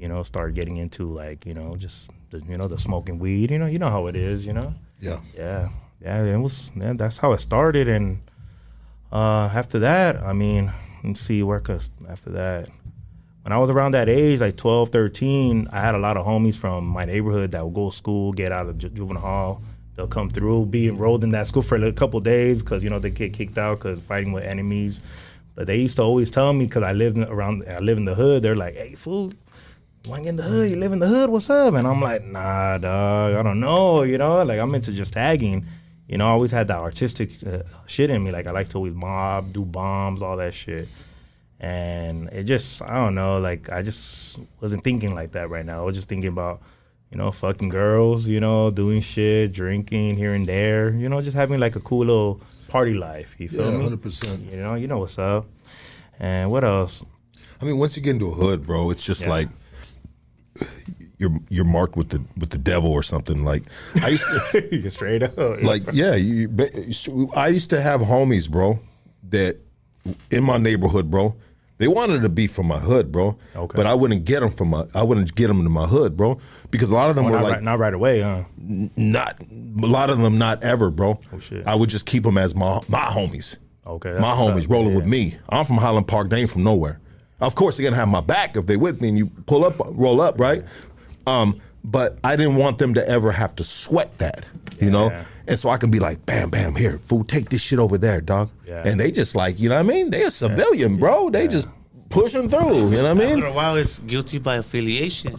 you know, start getting into, like, you know, just, the, you know, the smoking weed. You know, you know how it is, you know? Yeah. Yeah. Yeah, it was, yeah, that's how it started. And uh, after that, I mean, let's see, where cause after that, when I was around that age, like twelve, thirteen, I had a lot of homies from my neighborhood that would go to school, get out of ju- juvenile hall. They'll come through, be enrolled in that school for a couple of days because, you know, they get kicked out because fighting with enemies. But they used to always tell me because I lived around, I live in the hood. They're like, "Hey, fool, you want to get in the hood? You live in the hood? What's up?" And I'm like, "Nah, dog, I don't know. You know, like I'm into just tagging. You know, I always had that artistic uh, shit in me. Like I like to always mob, do bombs, all that shit. And it just, I don't know. Like I just wasn't thinking like that right now. I was just thinking about." You know, fucking girls, you know, doing shit, drinking here and there, you know, just having like a cool little party life. You feel me? Yeah, one hundred percent. You know, you know what's up. And what else? I mean, once you get into a hood, bro, it's just yeah. like you're you're marked with the with the devil or something. Like I used to straight up. Like yeah, you, I used to have homies, bro, that in my neighborhood, bro. They wanted to be from my hood, bro. Okay. But I wouldn't get them from my. I wouldn't get them to my hood, bro, because a lot of them oh, were not like right, not right away, huh? Not a lot of them, not ever, bro. Oh shit! I would just keep them as my my homies. Okay. My homies up, rolling yeah. with me. I'm from Highland Park. They ain't from nowhere. Of course, they're gonna have my back if they with me and you pull up, roll up, right? Um, but I didn't want them to ever have to sweat that, you yeah. know. And so I can be like, bam, bam, here, fool, take this shit over there, dog. Yeah. And they just like, you know what I mean? They a civilian, yeah. bro. They yeah. just pushing through, you know what I mean? After a while, it's guilty by affiliation.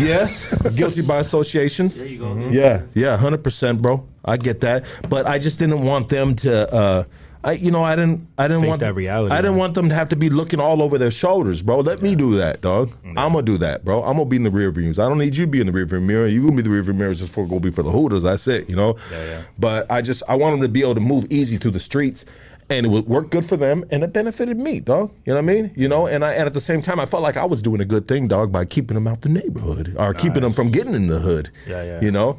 Yes, guilty by association. There you go. Mm-hmm. Yeah, yeah, one hundred percent, bro. I get that. But I just didn't want them to, uh, I, you know, I didn't I didn't Face want that reality, I didn't man. want them to have to be looking all over their shoulders, bro. Let yeah. me do that, dog. Yeah. I'm going to do that, bro. I'm going to be in the rear view mirrors. I don't need you to be in the rear view mirror. You going to be the rear view mirrors just for going to be for the hooters. That's it, you know? Yeah, yeah. But I just, I want them to be able to move easy through the streets, and it would work good for them, and it benefited me, dog. You know what I mean? You know, and I and at the same time, I felt like I was doing a good thing, dog, by keeping them out the neighborhood or nice. keeping them from getting in the hood, Yeah, yeah. you know?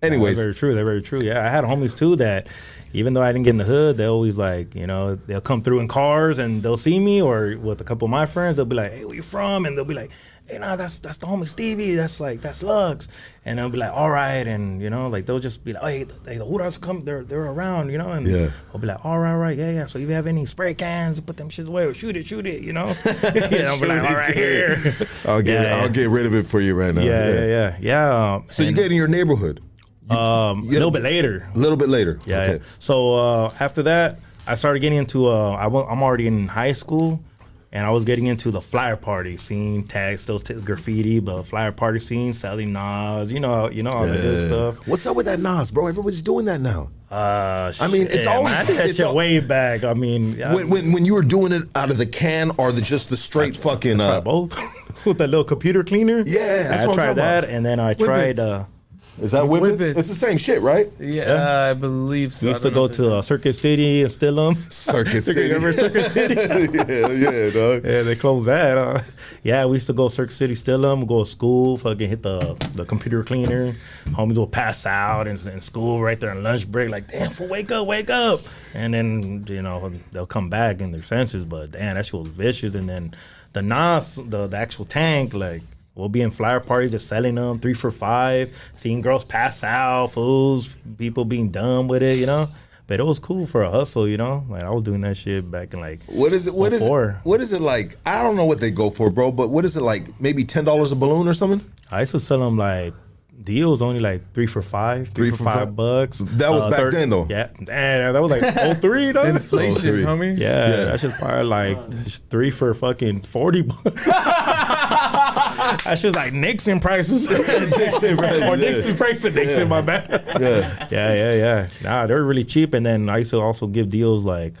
Anyways. That's very true. That's very true. Yeah, I had homies, too, that... Even though I didn't get in the hood, they always like, you know, they'll come through in cars and they'll see me or with a couple of my friends, they'll be like, "Hey, where you from?" And they'll be like, hey, nah, that's that's the homie Stiiizy. That's like, that's Luxx. And I'll be like, all right. And, you know, like, they'll just be like, oh, hey, the, the Hudas come, they're, they're around, you know. And yeah. I'll be like, all right, right, yeah, yeah. So if you have any spray cans, put them shit away or shoot it, shoot it, you know. Yeah, I'll be like, all right, here. I'll get, yeah, I'll yeah. get rid of it for you right now. Yeah, yeah, yeah. yeah. yeah. So and, you get in your neighborhood. You, um, you a little bit later. A little bit later. Yeah. Okay. yeah. So uh, after that, I started getting into, uh, I w- I'm already in high school. And I was getting into the flyer party scene, tags, those t- graffiti, but flyer party scene, selling Nas, you know, you know all yeah. that good stuff. What's up with that Nas, bro? Everybody's doing that now. Uh, I mean, shit, it's always man, I did that shit all, way back. I mean, I, when, when when you were doing it out of the can or the just the straight I, fucking I uh, both with that little computer cleaner. Yeah, that's I what tried I'm that, about. And then I tried. Uh, Is that Whippets? Whippets? It's the same shit, right? Yeah, yeah. I believe so. We used to go to uh, Circuit City and steal them. Circuit City. Remember Circuit City? yeah, yeah, dog. Yeah, they closed that. Uh, yeah, we used to go Circuit City, steal them, go to school, fucking hit the the computer cleaner. Homies will pass out in, in school right there on lunch break, like, damn, fool, wake up, wake up. And then, you know, they'll come back in their senses, but damn, that shit was vicious. And then the Nas, the, the actual tank, like, we'll be in flyer parties just selling them, three for five, seeing girls pass out, fools, people being dumb with it, you know? But it was cool for a hustle, you know? Like, I was doing that shit back in, like, what is it? What is it, what is it like? I don't know what they go for, bro, but what is it like? Maybe ten dollars a balloon or something? I used to sell them, like, deals only like three for five, three, three for, for five, five bucks. That was uh, back thirty, then though. Yeah, damn, that was like oh three though. Inflation, oh three. Homie. Yeah, yeah, that's just probably like three for fucking forty bucks. That shit's like Nixon prices. Nixon prices. Or Nixon yeah. prices. Nixon, yeah. my bad. yeah, yeah, yeah, yeah. Nah, they're really cheap. And then I used to also give deals like,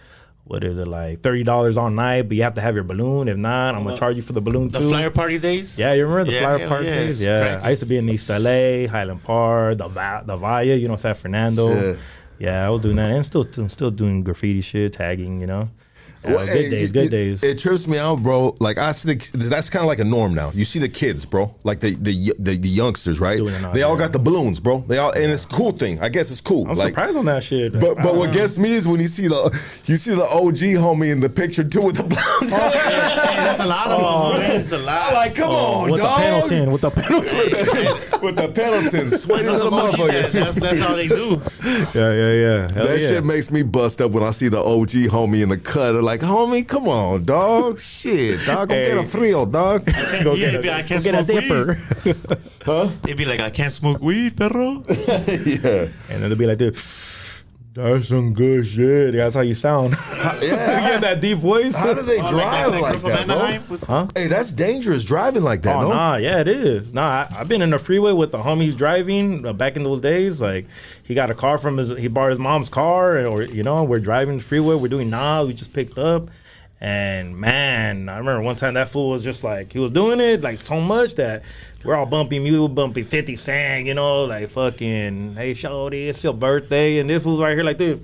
what is it, like thirty dollars all night, but you have to have your balloon. If not, I'm going to charge you for the balloon, the too. The flyer party days? Yeah, you remember the yeah, flyer party yeah, days? Yeah, cracking. I used to be in East L A, Highland Park, the, Va- the Valle, you know, San Fernando. Yeah. yeah, I was doing that. And still still doing graffiti shit, tagging, you know. Yeah, well, good it, days, good it, days. It trips me out, bro. Like, I see the, that's kind of like a norm now. You see the kids, bro. Like, the the the, the youngsters, right? All they all right. got the balloons, bro. They all, and it's a cool thing. I guess it's cool. I'm like, surprised on that shit. But but what know. gets me is when you see the you see the O G homie in the picture too with the balloons. Oh, yeah, that's a lot of oh, them. Man. That's a lot. I'm like, come oh, on, with dog. The with the Pendleton, with the Pendleton, sweaty little motherfucker. That's, that's all they do. Yeah, yeah, yeah. Hell that yeah. shit makes me bust up when I see the O G homie in the cut. Like, homie, come on, dog. Shit, dog. Go hey. get a frio, dog. Go yeah, get a, I can't go smoke get a dipper. Huh? They'd be like, I can't smoke weed, perro. yeah. And then they'd be like, dude, that's some good shit. That's how you sound. How, yeah. you get that deep voice. How do they oh, drive like that, like that bro? Was, huh? Hey, that's dangerous driving like that, oh, no? Nah, yeah, it is. Nah, I, I've been in the freeway with the homies driving uh, back in those days. Like, he got a car from his, he borrowed his mom's car, or, you know, we're driving the freeway. We're doing nah, we just picked up. And, man, I remember one time that fool was just like, he was doing it, like, so much that we're all bumpy music, bumpy fifty cent, you know, like, fucking, hey, shorty, it's your birthday, and this fool's right here like this.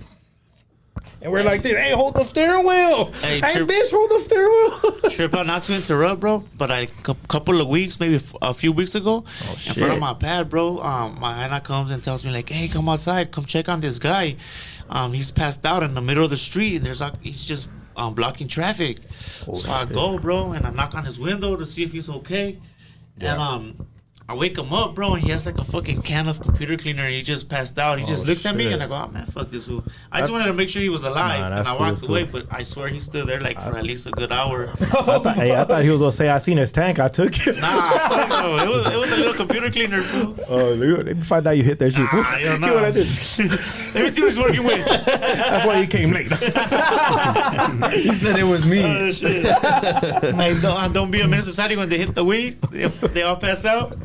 And we're hey. like this, hey, hold the steering wheel. Hey, hey trip, bitch, hold the steering wheel. Trip out, not to interrupt, bro, but a couple of weeks, maybe a few weeks ago, oh, in shit. front of my pad, bro, um, my Anna comes and tells me, like, hey, come outside, come check on this guy. Um, he's passed out in the middle of the street, and there's like, he's just... Um, blocking traffic. Oh, so shit. I go, bro, and I knock on his window to see if he's okay. Yeah. And um, I wake him up, bro, and he has like a fucking can of computer cleaner. And he just passed out. He oh, just looks shit. at me, and I go, oh, man, fuck this fool. I just wanted to make sure he was alive, nah, and I walked cool, away, cool. but I swear he's still there like for I, at least a good hour. I thought, hey, I thought he was going to say, I seen his tank, I took it. Nah, fuck no. It was, it was a little computer cleaner, fool. Oh, let me find out you hit that shit. Nah, I don't know. What I did. Let me see who he's working with. That's why he came late. He said it was me. Oh, shit. Hey, don't, don't be a man society when they hit the weed. They, they all pass out.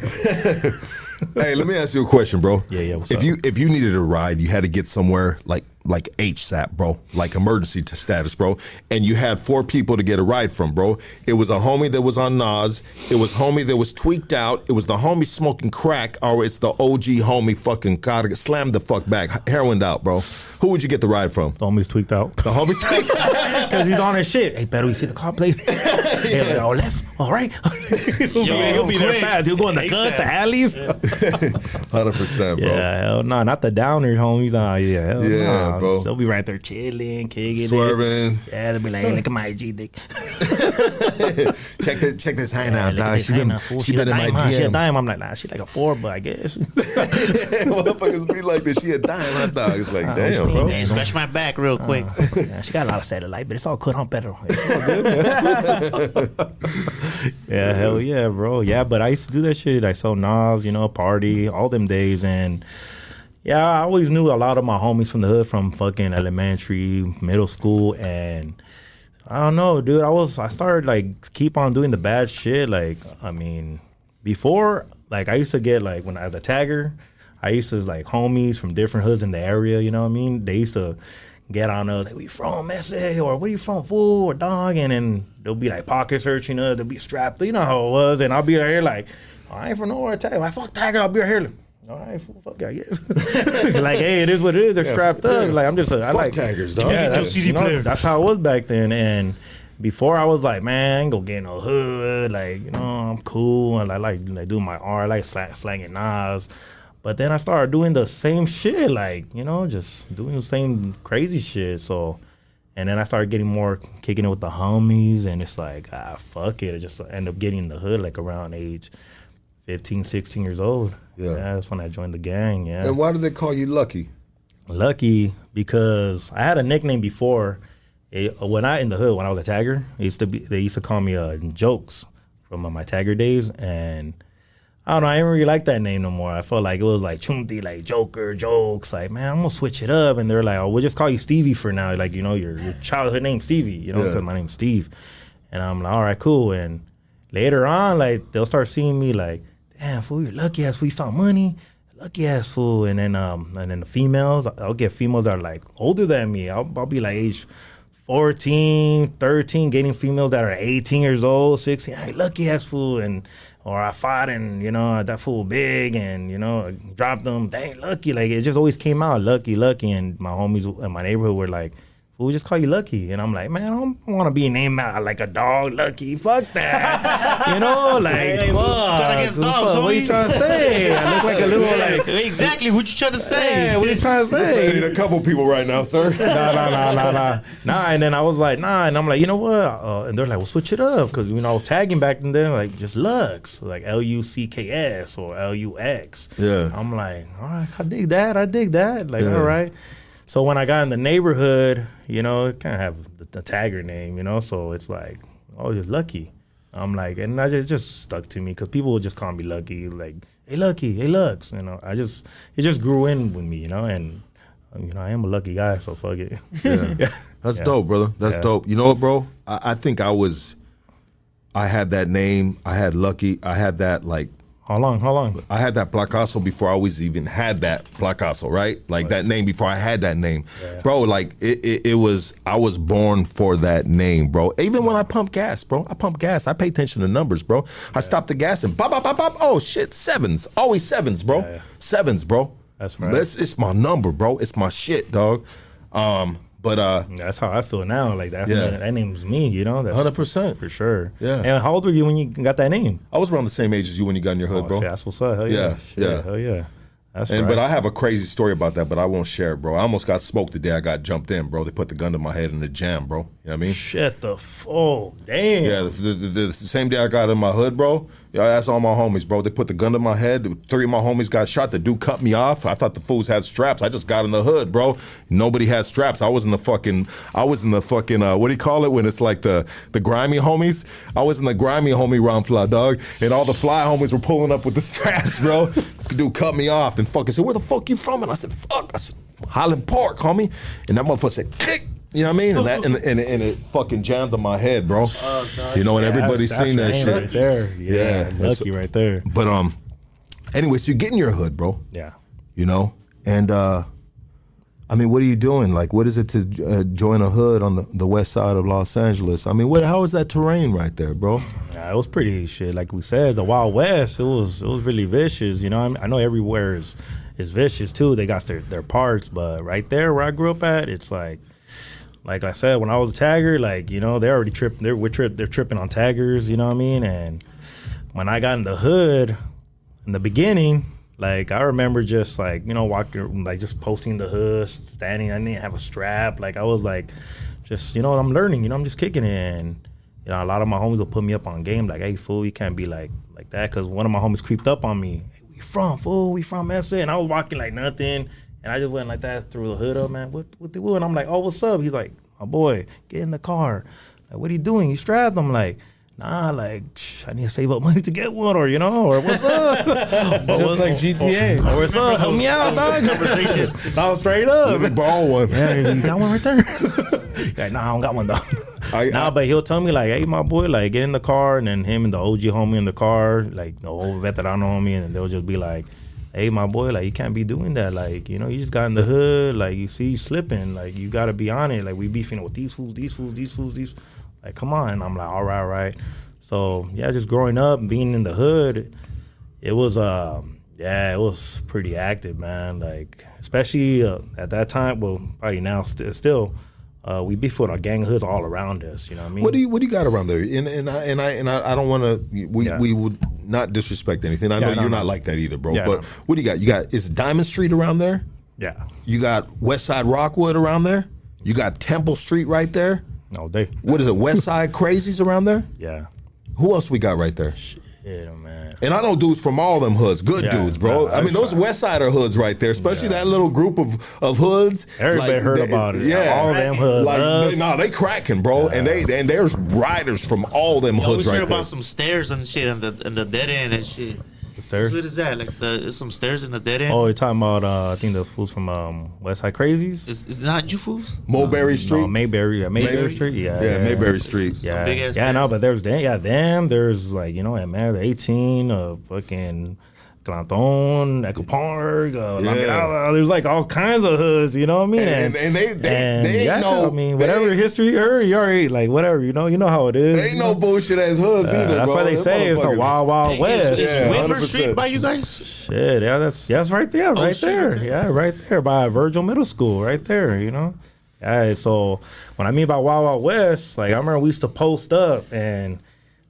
Hey, let me ask you a question, bro. Yeah, yeah. What's if up? you if you needed a ride, you had to get somewhere like like ASAP, bro, like emergency to status, bro, and you had four people to get a ride from, bro. It was a homie that was on Nas, it was homie that was tweaked out, it was the homie smoking crack, or it's the O G homie fucking gotta slam the fuck back, heroined out, bro. Who would you get the ride from? The homies tweaked out. The homies tweaked out. Because he's on his shit. Hey, Beto, you see the car plate? Hey, yeah. All left, all right. He'll, Yo, be, he'll be there fast. He'll go in the guts, the alleys. Yeah. one hundred percent, bro. Yeah, hell no, nah, not the downer homies. Nah, yeah, yeah, nah, bro. They'll be right there chilling, kicking, swerving. It. Yeah, they'll be like, hey, look at my I G dick. check, the, check this hand yeah, out, dog. She been, she she been in my D M. She a dime. I'm like, nah, she like a four, but I guess. Motherfuckers be like this. She a dime, my dog. It's like, damn, bro. Man, scratch my back real quick. Uh, yeah, she got a lot of satellite, but it's all good. I'm better. Yeah, hell yeah, bro. Yeah, but I used to do that shit. I sold Nas, you know, party, all them days. And yeah, I always knew a lot of my homies from the hood from fucking elementary, middle school. And I don't know, dude, I was, I started like keep on doing the bad shit. Like, I mean, before, like I used to get like when I was a tagger, I used to like homies from different hoods in the area, you know what I mean? They used to get on us, like, where you from, S A? Or where you from, fool? Or dog? And then they'll be like pocket searching us, they'll be strapped, you know how it was. And I'll be right here like, I ain't from nowhere, tagger. Like, fuck tagger, I'll be right here. Like, all right, fool, fuck I guess. Like, hey, it is what it is. They're yeah, strapped yeah, up. Like, I'm just a, I like taggers, dog. Yeah, that's, you know, that's how it was back then. And before I was like, man, I ain't gonna get no hood. Like, you know, I'm cool. And I like, like doing my art, I like slang, slanging knives. But then I started doing the same shit. Like, you know, just doing the same crazy shit. So, and then I started getting more kicking it with the homies. And it's like, ah, fuck it. I just end up getting in the hood like around age fifteen, sixteen years old. Yeah. Yeah, that's when I joined the gang, yeah. And why do they call you Lucky? Lucky because I had a nickname before. It, when I, in the hood, when I was a tagger, it used to be, they used to call me uh, Jokes from uh, my tagger days. And I don't know, I didn't really like that name no more. I felt like it was like Chunti, like Joker, Jokes. Like, man, I'm going to switch it up. And they're like, oh, we'll just call you Stevie for now. Like, you know, your, your childhood name Stevie, you know, because yeah. my name's Steve. And I'm like, all right, cool. And later on, like, they'll start seeing me like, damn, fool, you're lucky ass fool, you found money, lucky ass fool. And then um, and then the females, I'll get females that are like older than me. I'll, I'll be like age fourteen, thirteen, getting females that are eighteen years old, sixteen, hey, lucky ass fool. And, or I fought and, you know, that fool big and, you know, I dropped them, dang, lucky. Like, it just always came out, lucky, lucky. And my homies in my neighborhood were like, we just call you Lucky. And I'm like, man, I don't want to be named out like a dog, Lucky. Fuck that. You know, like, hey, fuck, dogs, fuck. What are you trying to say? I look like a little, yeah, like. Exactly, what you trying to say? Yeah, what are you trying to say? I need a couple people right now, sir. Nah, nah, nah, nah, nah. Nah, and then I was like, nah, and I'm like, you know what? Uh, and they're like, well, switch it up. Because, you know, I was tagging back in there, like, just Luxx. Like, L U C K S or L U X. Yeah. I'm like, all right, I dig that. I dig that. Like, yeah. all right. So when I got in the neighborhood, you know, it kind of have the, the tagger name, you know, so it's like, oh, you're Lucky. I'm like, and I just, just stuck to me because people would just call me Lucky, like, hey, Lucky, hey, Luxx, you know, I just, it just grew in with me, you know, and, you know, I am a lucky guy, so fuck it. Yeah. yeah. That's yeah. dope, brother. That's yeah. dope. You know what, bro? I, I think I was, I had that name, I had Lucky, I had that, like, How long? How long? I had that Placasso before I always even had that Placasso, right? Like oh, yeah. that name before I had that name. Yeah. Bro, like it, it, it was, I was born for that name, bro. Even yeah. when I pump gas, bro. I pump gas. I pay attention to numbers, bro. Yeah. I stop the gas and pop, pop, pop, pop. Oh, shit. Sevens. Always sevens, bro. Yeah, yeah. Sevens, bro. That's right. It's, it's my number, bro. It's my shit, dog. Um, but uh, that's how I feel now. Like that, yeah. that name's me, you know. That's one hundred percent for sure. Yeah. And how old were you when you got that name? I was around the same age as you when you got in your hood, oh, bro. Shit, that's what's up. Hell yeah, yeah, shit, yeah. Hell yeah. That's and, right. But I have a crazy story about that, but I won't share it, bro. I almost got smoked the day I got jumped in, bro. They put the gun to my head in the jam, bro. You know what I mean? Shit, the f- oh, damn. Yeah, the, the, the, the, the same day I got in my hood, bro. Yeah, that's all my homies, bro. They put the gun to my head. Three of my homies got shot. The dude cut me off. I thought the fools had straps. I just got in the hood, bro. Nobody had straps. I was in the fucking, I was in the fucking, uh, what do you call it when it's like the, the grimy homies? I was in the grimy homie round fly, dog. And all the fly homies were pulling up with the straps, bro. The dude cut me off and fucking said, where the fuck you from? And I said, fuck. I said, Highland Park, homie. And that motherfucker said, kick. You know what I mean? And that and, and, and it fucking jammed in my head, bro. Oh, God, you know, and yeah, everybody's that's, seen that's that shit. Right there. Yeah, yeah. Lucky right there. But um, anyway, so you get in your hood, bro. Yeah. You know, and uh, I mean, what are you doing? Like, what is it to uh, join a hood on the, the west side of Los Angeles? I mean, what? How is that terrain right there, bro? Yeah, it was pretty shit. Like we said, the Wild West. It was it was really vicious. You know, I mean, I know everywhere is. it's vicious too. They got their, their parts, but right there where I grew up at, it's like, like I said, when I was a tagger, like, you know, they're already tripping. They're, we're tri- they're tripping on taggers, you know what I mean? And when I got in the hood in the beginning, like, I remember just, like, you know, walking, like, just posting the hood, standing. I didn't have a strap. Like, I was, like, just, you know, I'm learning. You know, I'm just kicking it. And, you know, a lot of my homies will put me up on game. Like, hey, fool, you can't be, like, like that. Because one of my homies creeped up on me. Hey, we from, fool? We from S A? And I was walking like nothing. And I just went like that through the hood up, man. What, what the what? And I'm like, oh, what's up? He's like, my boy, get in the car. Like, what are you doing? You strapped? I'm like, nah, like, I need to save up money to get one, or, you know, or what's up? Just what's like G T A. Or, or what's up? Help me out, dog. Conversations. I was straight up. Let me borrow one. Yeah, you got one right there? Like, nah, I don't got one, dog. I, nah, I, but he'll tell me, like, hey, my boy, like, get in the car. And then him and the O G homie in the car, like, the old veterano homie, and they'll just be like, hey, my boy, like, you can't be doing that. Like, you know, you just got in the hood. Like, you see you slipping. Like, you got to be on it. Like, we beefing with these fools, these fools, these fools, these fools. Like, come on. And I'm like, all right, all right. So, yeah, just growing up, being in the hood, it was, um, yeah, it was pretty active, man. Like, especially uh, at that time, well, probably now st- still, uh, we beef with our gang hoods all around us. You know what I mean? What do you, what do you got around there? And, and I and I, and I, I don't want to, we, yeah. we would not disrespect anything. I know yeah, no, you're no. not like that either, bro. Yeah, but no. What do you got? You got, is Diamond Street around there? Yeah. You got Westside Rockwood around there? You got Temple Street right there? No, they. What is it, West Side Crazies around there? Yeah. Who else we got right there? Shit, man. And I know dudes from all them hoods. Good yeah, dudes, bro. No, I mean, those West Sider hoods right there, especially yeah. that little group of, of hoods. Everybody like, heard they, about it. Yeah. All them hoods. Like, they, nah, they cracking, bro. Yeah. And they and there's riders from all them Yo, hoods right there. We heard about some stairs and shit and the, and the dead end and shit. The stairs? What is that? Like the it's some stairs in the dead end. Oh, you're talking about uh, I think the fools from um, Westside Crazies. Is, is it not you fools? Mulberry um, Street. No, Mayberry. Yeah, Mayberry, Mayberry Street. Yeah, yeah, yeah, Mayberry Street. Yeah, big ass yeah, no, but there's them. Yeah, them. There's like you know, at man, the eighteen, uh, fucking Clanton, Echo Park. Uh, yeah. There's like all kinds of hoods. You know what I mean? And, and, and they, they, and they yeah, know. I mean, whatever history or you already like whatever you know, you know how it is. They ain't no bullshit ass hoods uh, either. That's bro. why they They're say it's the wild, wild hey, west. Is, is yeah, Whitmer Street by you guys? Shit, yeah, that's that's right there, right oh, there, shit. yeah, right there by Virgil Middle School, right there. You know, yeah. So when I mean by wild, wild west, like I remember we used to post up and.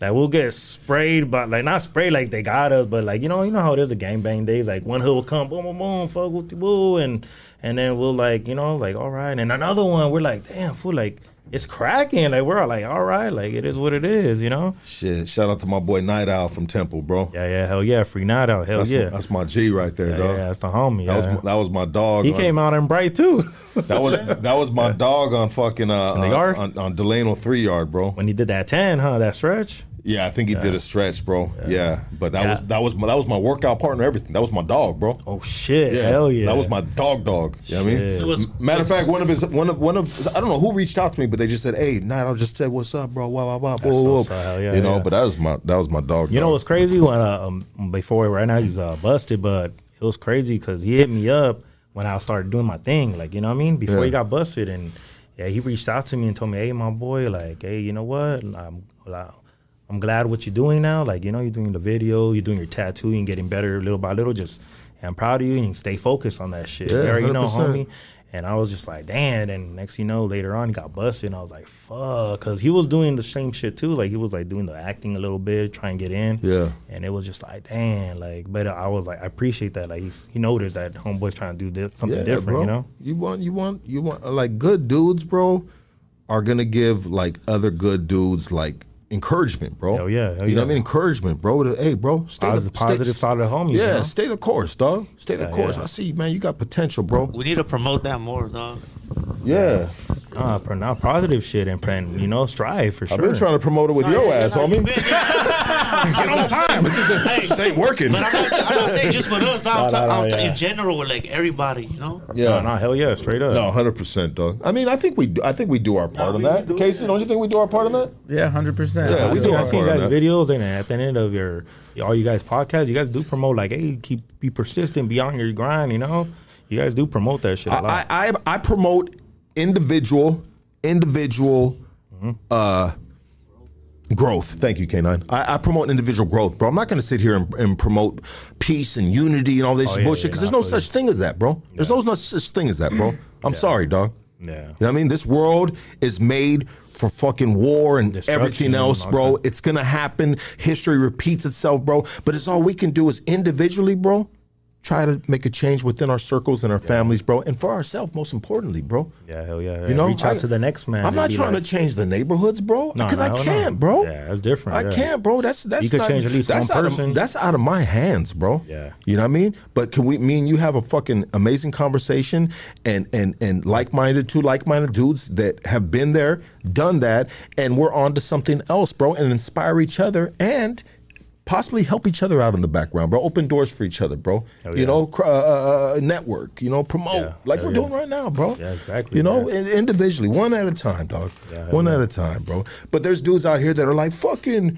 Like, we'll get sprayed, but, like, not sprayed like they got us, but, like, you know you know how it is, the gangbang days. Like, one hood will come, boom, boom, boom, fuck, whoop, woo, and and then we'll, like, you know, like, all right. And another one, we're like, damn, fool, like, it's cracking. Like, we're all like, all right, like, it is what it is, you know? Shit, shout out to my boy Night Owl from Temple, bro. Yeah, yeah, hell yeah, free Night Owl, hell that's, yeah. That's my G right there, yeah, dog. Yeah, that's the homie. That, yeah. was, that was my dog. He on, came out in bright, too. That was that was my dog on fucking, uh, on, on, on, on Delano three yard, bro. When he did that tan, huh, that stretch? Yeah, I think he yeah. did a stretch, bro. Yeah, yeah. but that yeah. was that was my, that was my workout partner. Everything that was my dog, bro. Oh shit! Yeah. Hell yeah! That was my dog, dog. You know what I mean, it was, matter of fact, one of his one of one of I don't know who reached out to me, but they just said, "Hey, Night, I'll just say what's up, bro." Wow, wow, wow, yeah, you know. Yeah. But that was my that was my dog. You dog. know what's crazy? When uh, um, before right now he's uh, busted, but it was crazy because he hit me up when I started doing my thing. Like you know what I mean? Before yeah. he got busted, and yeah, he reached out to me and told me, "Hey, my boy, like, hey, you know what? I'm." Like, I'm glad what you're doing now. Like, you know, you're doing the video, you're doing your tattooing, getting better little by little. Just, I'm proud of you and stay focused on that shit. Yeah, there, you know, homie. And I was just like, damn. And next thing you know, later on, he got busted. And I was like, fuck. Because he was doing the same shit, too. Like, he was, like, doing the acting a little bit, trying to get in. Yeah. And it was just like, damn. Like, but I was like, I appreciate that. Like, he noticed that homeboy's trying to do this, something yeah, different, bro. You know? You want, you want, you want, like, good dudes, bro, are going to give, like, other good dudes, like, encouragement, bro. Oh yeah, hell you know yeah. what I mean. Encouragement, bro. Hey, bro, stay Pos- the positive stay, side of the homies. Yeah, you know? Stay the course, dog. Stay the yeah, course. Yeah. I see, man. You got potential, bro. We need to promote that more, dog. Yeah. Uh, not positive shit and you know strive for sure. I've been trying to promote it with no, your yeah, ass, no, homie. Get on time. It just, hey, just ain't working. But I'm not, I'm not saying just for us. No, I'm no, talking no, no, ta- yeah. in general with like everybody, you know. Yeah. No, no, hell yeah, straight up. No, one hundred percent, dog. I mean, I think we do, I think we do our part no, of that. Casey, don't you think we do our part of that? Yeah, one hundred percent. Yeah, we do our part of that. I see you guys videos and at the end of your all you guys podcasts, you guys do promote like, hey, keep be persistent, be on your grind, you know. You guys do promote that shit a lot. I I, I promote individual individual mm-hmm. uh, Growth. Thank you, K nine. I, I promote individual growth, bro. I'm not going to sit here and, and promote peace and unity and all this oh, yeah, bullshit because yeah, nah, there's no such thing as that, bro. Yeah. There's no such thing as that, bro. I'm yeah. sorry, dog. Yeah. You know what I mean? This world is made for fucking war and everything else, bro. Okay. It's going to happen. History repeats itself, bro. But it's all we can do is individually, bro, try to make a change within our circles and our yeah. families, bro, and for ourselves, most importantly, bro. Yeah, hell yeah. You know, reach out I, to the next man. I'm not trying like, to change the neighborhoods, bro, because no, no, I can't, no. bro. Yeah, that's different. I yeah. can't, bro. That's that's you could not, change at least that's one person. Out of, that's out of my hands, bro. Yeah, you know what I mean. But can we? Me and you have a fucking amazing conversation, and and and like-minded, two like-minded dudes that have been there, done that, and we're on to something else, bro, and inspire each other and possibly help each other out in the background, bro. Open doors for each other, bro. Oh, yeah. You know, uh, network, you know, promote yeah, like we're yeah. doing right now, bro. Yeah, exactly. You know, yeah. individually, one at a time, dog. Yeah, one yeah. at a time, bro. But there's dudes out here that are like, fucking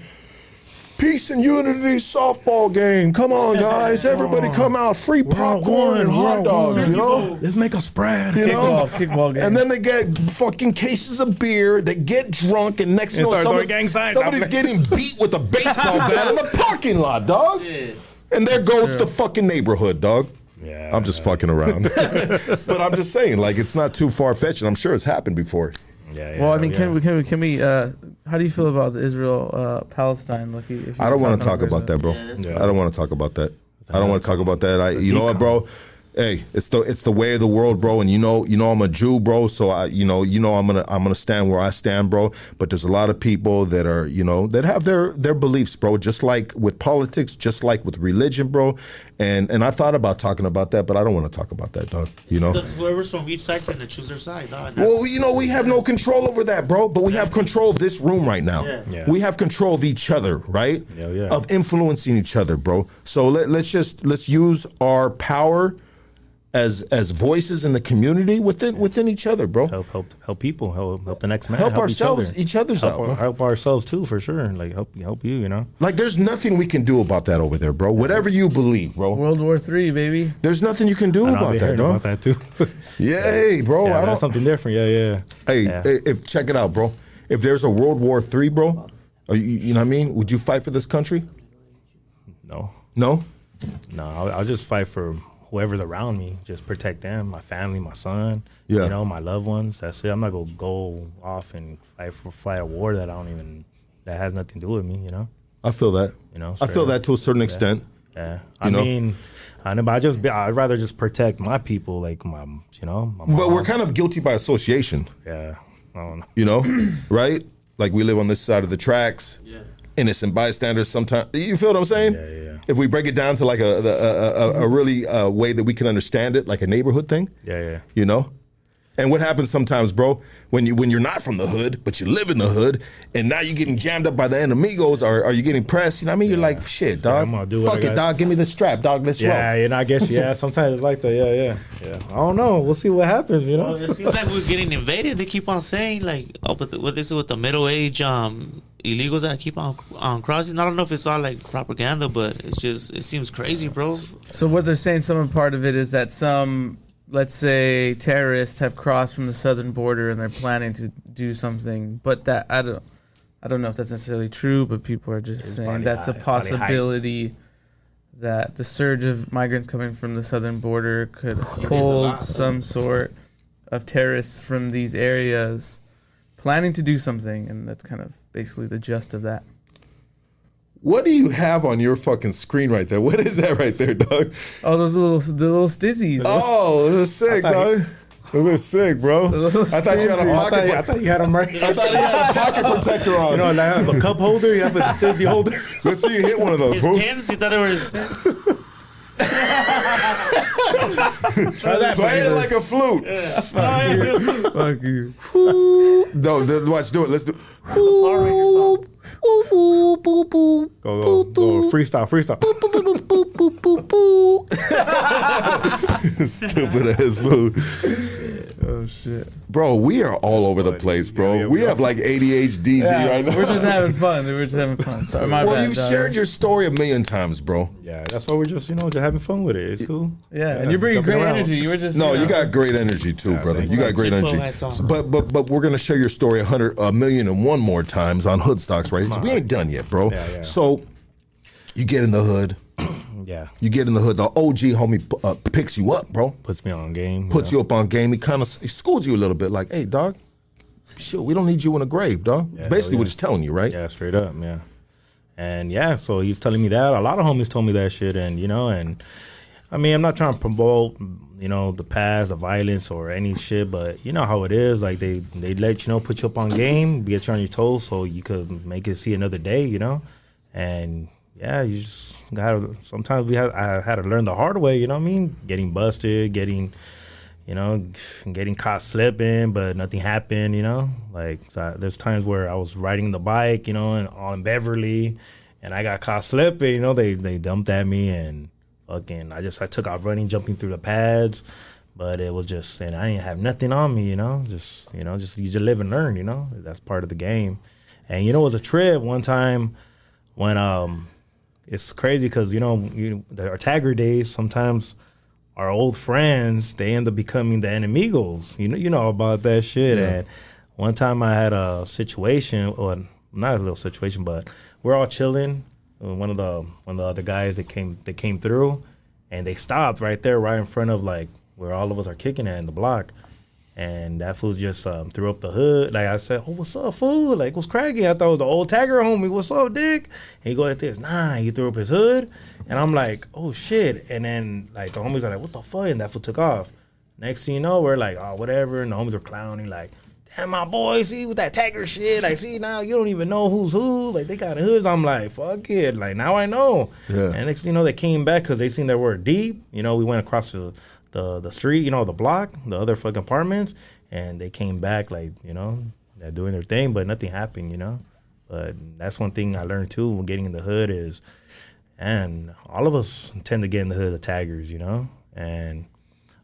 peace and unity softball game. Come on, guys. Everybody come out. Free popcorn and hot dogs, you know? Let's make a spread. You know? Kickball game. And then they get fucking cases of beer. They get drunk, and next thing you know, somebody's, somebody's getting beat with a baseball bat in the parking lot, dog. And there goes the fucking neighborhood, dog. Yeah, I'm just fucking around. But I'm just saying, like, it's not too far-fetched, and I'm sure it's happened before. Yeah, yeah, well, I mean, yeah. can we, can we, can we uh, how do you feel about the Israel-Palestine? Uh, Lucky, if you I don't want to talk about that, bro. Yeah, yeah. I don't want to talk about that. I don't want to talk about that. I, you know what, bro? Hey, it's the it's the way of the world, bro. And you know, you know, I'm a Jew, bro. So I, you know, you know, I'm gonna I'm gonna stand where I stand, bro. But there's a lot of people that are, you know, that have their their beliefs, bro. Just like with politics, just like with religion, bro. And and I thought about talking about that, but I don't want to talk about that, dog. You know, because whoever's from each side said to choose their side, dog. Well, you know, we have no control over that, bro. But we have control of this room right now. Yeah. Yeah. We have control of each other, right? Yeah, yeah. Of influencing each other, bro. So let, let's just let's use our power as as voices in the community within within each other, bro. Help help help people. Help help the next man. Help, help ourselves, each, other. each other's help out. Our, help ourselves too, for sure. Like help help you, you know. Like there's nothing we can do about that over there, bro. Whatever you believe, bro. World War Three, baby. There's nothing you can do about that, dog. About that too. Yay, bro. Yeah, I don't, something different. Yeah, yeah. Hey, yeah. if check it out, bro. If there's a World War Three, bro, you, you know what I mean? Would you fight for this country? No. No. No, I'll, I'll just fight for whoever's around me, just protect them, my family, my son, yeah. you know, my loved ones. That's it. I'm not gonna go off and fight for fight a war that I don't even that has nothing to do with me. You know, I feel that. You know, I feel up. that to a certain yeah. extent. Yeah, I you mean, know? I know, but I just be, I'd rather just protect my people, like my, you know. My mom. But we're kind of guilty by association. Yeah, I don't know. You know, right? Like we live on this side of the tracks. Yeah. Innocent bystanders sometimes. You feel what I'm saying? Yeah, yeah, yeah. If we break it down to like a a, a, a really uh, way that we can understand it, like a neighborhood thing. Yeah, yeah. You know? And what happens sometimes, bro, when, you, when you're not from the hood, but you live in the hood, and now you're getting jammed up by the enemigos, or are you getting pressed? You know what I mean? Yeah. You're like, shit, dog. Yeah, do Fuck it, gotta... dog. Give me the strap, dog. Let's yeah, roll. Yeah, and I guess, yeah, sometimes it's like that. Yeah, yeah, yeah. I don't know. We'll see what happens, you know? Well, it seems like we're getting invaded. They keep on saying, like, oh, but what this is with the middle age, um, illegals that keep on on crossing. I don't know if it's all like propaganda, but it's just it seems crazy, bro. So what they're saying, some part of it is that some, let's say, terrorists have crossed from the southern border and they're planning to do something. But that I don't, I don't know if that's necessarily true. But people are just it's saying that's high, a possibility that the surge of migrants coming from the southern border could hold some sort of terrorists from these areas planning to do something, and that's kind of basically the gist of that. What do you have on your fucking screen right there? What is that right there, dog? Oh, those little, the little Stiiizies. Oh, those are sick, dog. Those are sick, bro. I thought you had a pocket. I thought, I thought you had a right. I thought you had a pocket protector on. You know, like I have a cup holder. You have a Stiiizy holder. Let's see you hit one of those. His pins. You thought it was his pins. Try that. Play it like a flute. Yeah. Fuck you. Fuck you. No, the, watch. Do it. Let's do. Go, go, go. Freestyle, freestyle. Stupid ass food. Oh, shit. Bro, we are all over the place, bro. Yeah, yeah, we, we have like A D H D yeah, right now. We're just having fun. We're just having fun. Sorry, my well, bad, you've dog. shared your story a million times, bro. Yeah, that's why we're just, you know, just having fun with it. It's cool. Yeah, yeah. And you're bringing Jumping great around. energy. You were just No, you, know, you got great energy too, yeah, brother. You got great energy. But but but we're going to share your story a hundred, a million and one more times on Hoodstocks, right? So we ain't done yet, bro. Yeah, yeah. So you get in the hood. Yeah. You get in the hood, the O G homie uh, picks you up, bro. Puts me on game. Puts you, know? you up on game. He kind of schooled you a little bit, like, hey, dog, shit, we don't need you in a grave, dog. Yeah, basically yeah. what he's telling you, right? Yeah, straight up, yeah. And, yeah, so he's telling me that. A lot of homies told me that shit, and, you know, and, I mean, I'm not trying to promote, you know, the past, the violence, or any shit, but you know how it is. Like, they, they let you know, put you up on game, get you on your toes so you could make it see another day, you know? And, yeah, you just... God, sometimes we have, I had to learn the hard way, you know what I mean? Getting busted, getting, you know, getting caught slipping, but nothing happened, you know? Like, so there's times where I was riding the bike, you know, and on Beverly, and I got caught slipping, you know? They they dumped at me, and fucking, I just, I took off running, jumping through the pads, but it was just, and I didn't have nothing on me, you know? Just, you know, just, you just live and learn, you know? That's part of the game. And, you know, it was a trip one time when, um, it's crazy because, you know, you, our tagger days, sometimes our old friends, they end up becoming the enemigos. You know you know about that shit. Yeah. And one time I had a situation, or not a little situation, but we're all chilling. One of the one of the other guys that came that came through, and they stopped right there, right in front of, like, where all of us are kicking at in the block. And that fool just um, threw up the hood. Like, I said, oh, what's up, fool? Like, what's cracking? I thought it was the old tagger homie. What's up, dick? And he go like this. Nah, he threw up his hood. And I'm like, oh, shit. And then, like, the homies are like, what the fuck? And that fool took off. Next thing you know, we're like, oh, whatever. And the homies are clowning, like, damn, my boy, see, with that tagger shit. Like, see, now you don't even know who's who. Like, they got hoods. I'm like, fuck it. Like, now I know. Yeah. And next thing you know, they came back because they seen that we're deep. You know, we went across the... The, the street, you know, the block, the other fucking apartments, and they came back, like, you know, they're doing their thing, but nothing happened, you know? But that's one thing I learned, too, when getting in the hood is, and all of us tend to get in the hood of taggers, you know? And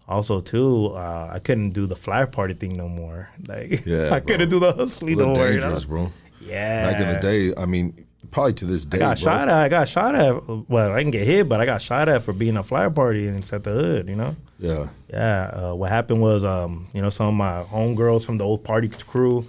also, too, uh, I couldn't do the fly party thing no more. Like, yeah, I bro. couldn't do the hustling no more, you know? Bro. Yeah. Back in the day, I mean... Probably to this day, I got bro. shot at. I got shot at. Well, I didn't get hit, but I got shot at for being a flyer party and set the hood. You know. Yeah. Yeah. Uh, what happened was, um, you know, some of my homegirls from the old party crew,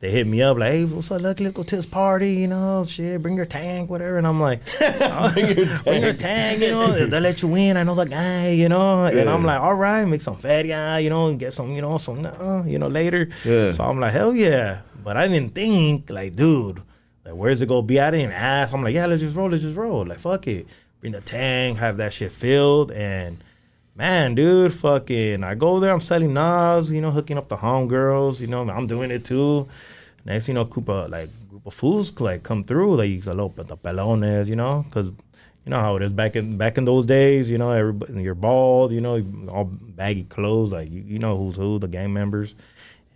they hit me up like, "Hey, what's up, Lucky? Let's go to this party. You know, shit. Bring your tank, whatever." And I'm like, oh, bring, your tank. "Bring your tank. You know, they'll let you in. I know the guy. You know." Yeah. And I'm like, "All right, make some fatty eye. You know, and get some. You know, some. Uh, you know, later." Yeah. So I'm like, "Hell yeah!" But I didn't think, like, dude. Like, where's it gonna be? I didn't ask. I'm like, yeah, let's just roll, let's just roll. Like, fuck it. Bring the tank, have that shit filled. And, man, dude, fucking, I go there, I'm selling knobs, you know, hooking up the homegirls, you know, I'm doing it too. Next, you know, Koopa, like, group of fools, like, come through, like, a little bit of pelones, you know, because, you know how it is back in back in those days, you know, everybody, you're bald, you know, all baggy clothes, like, you, you know who's who, the gang members.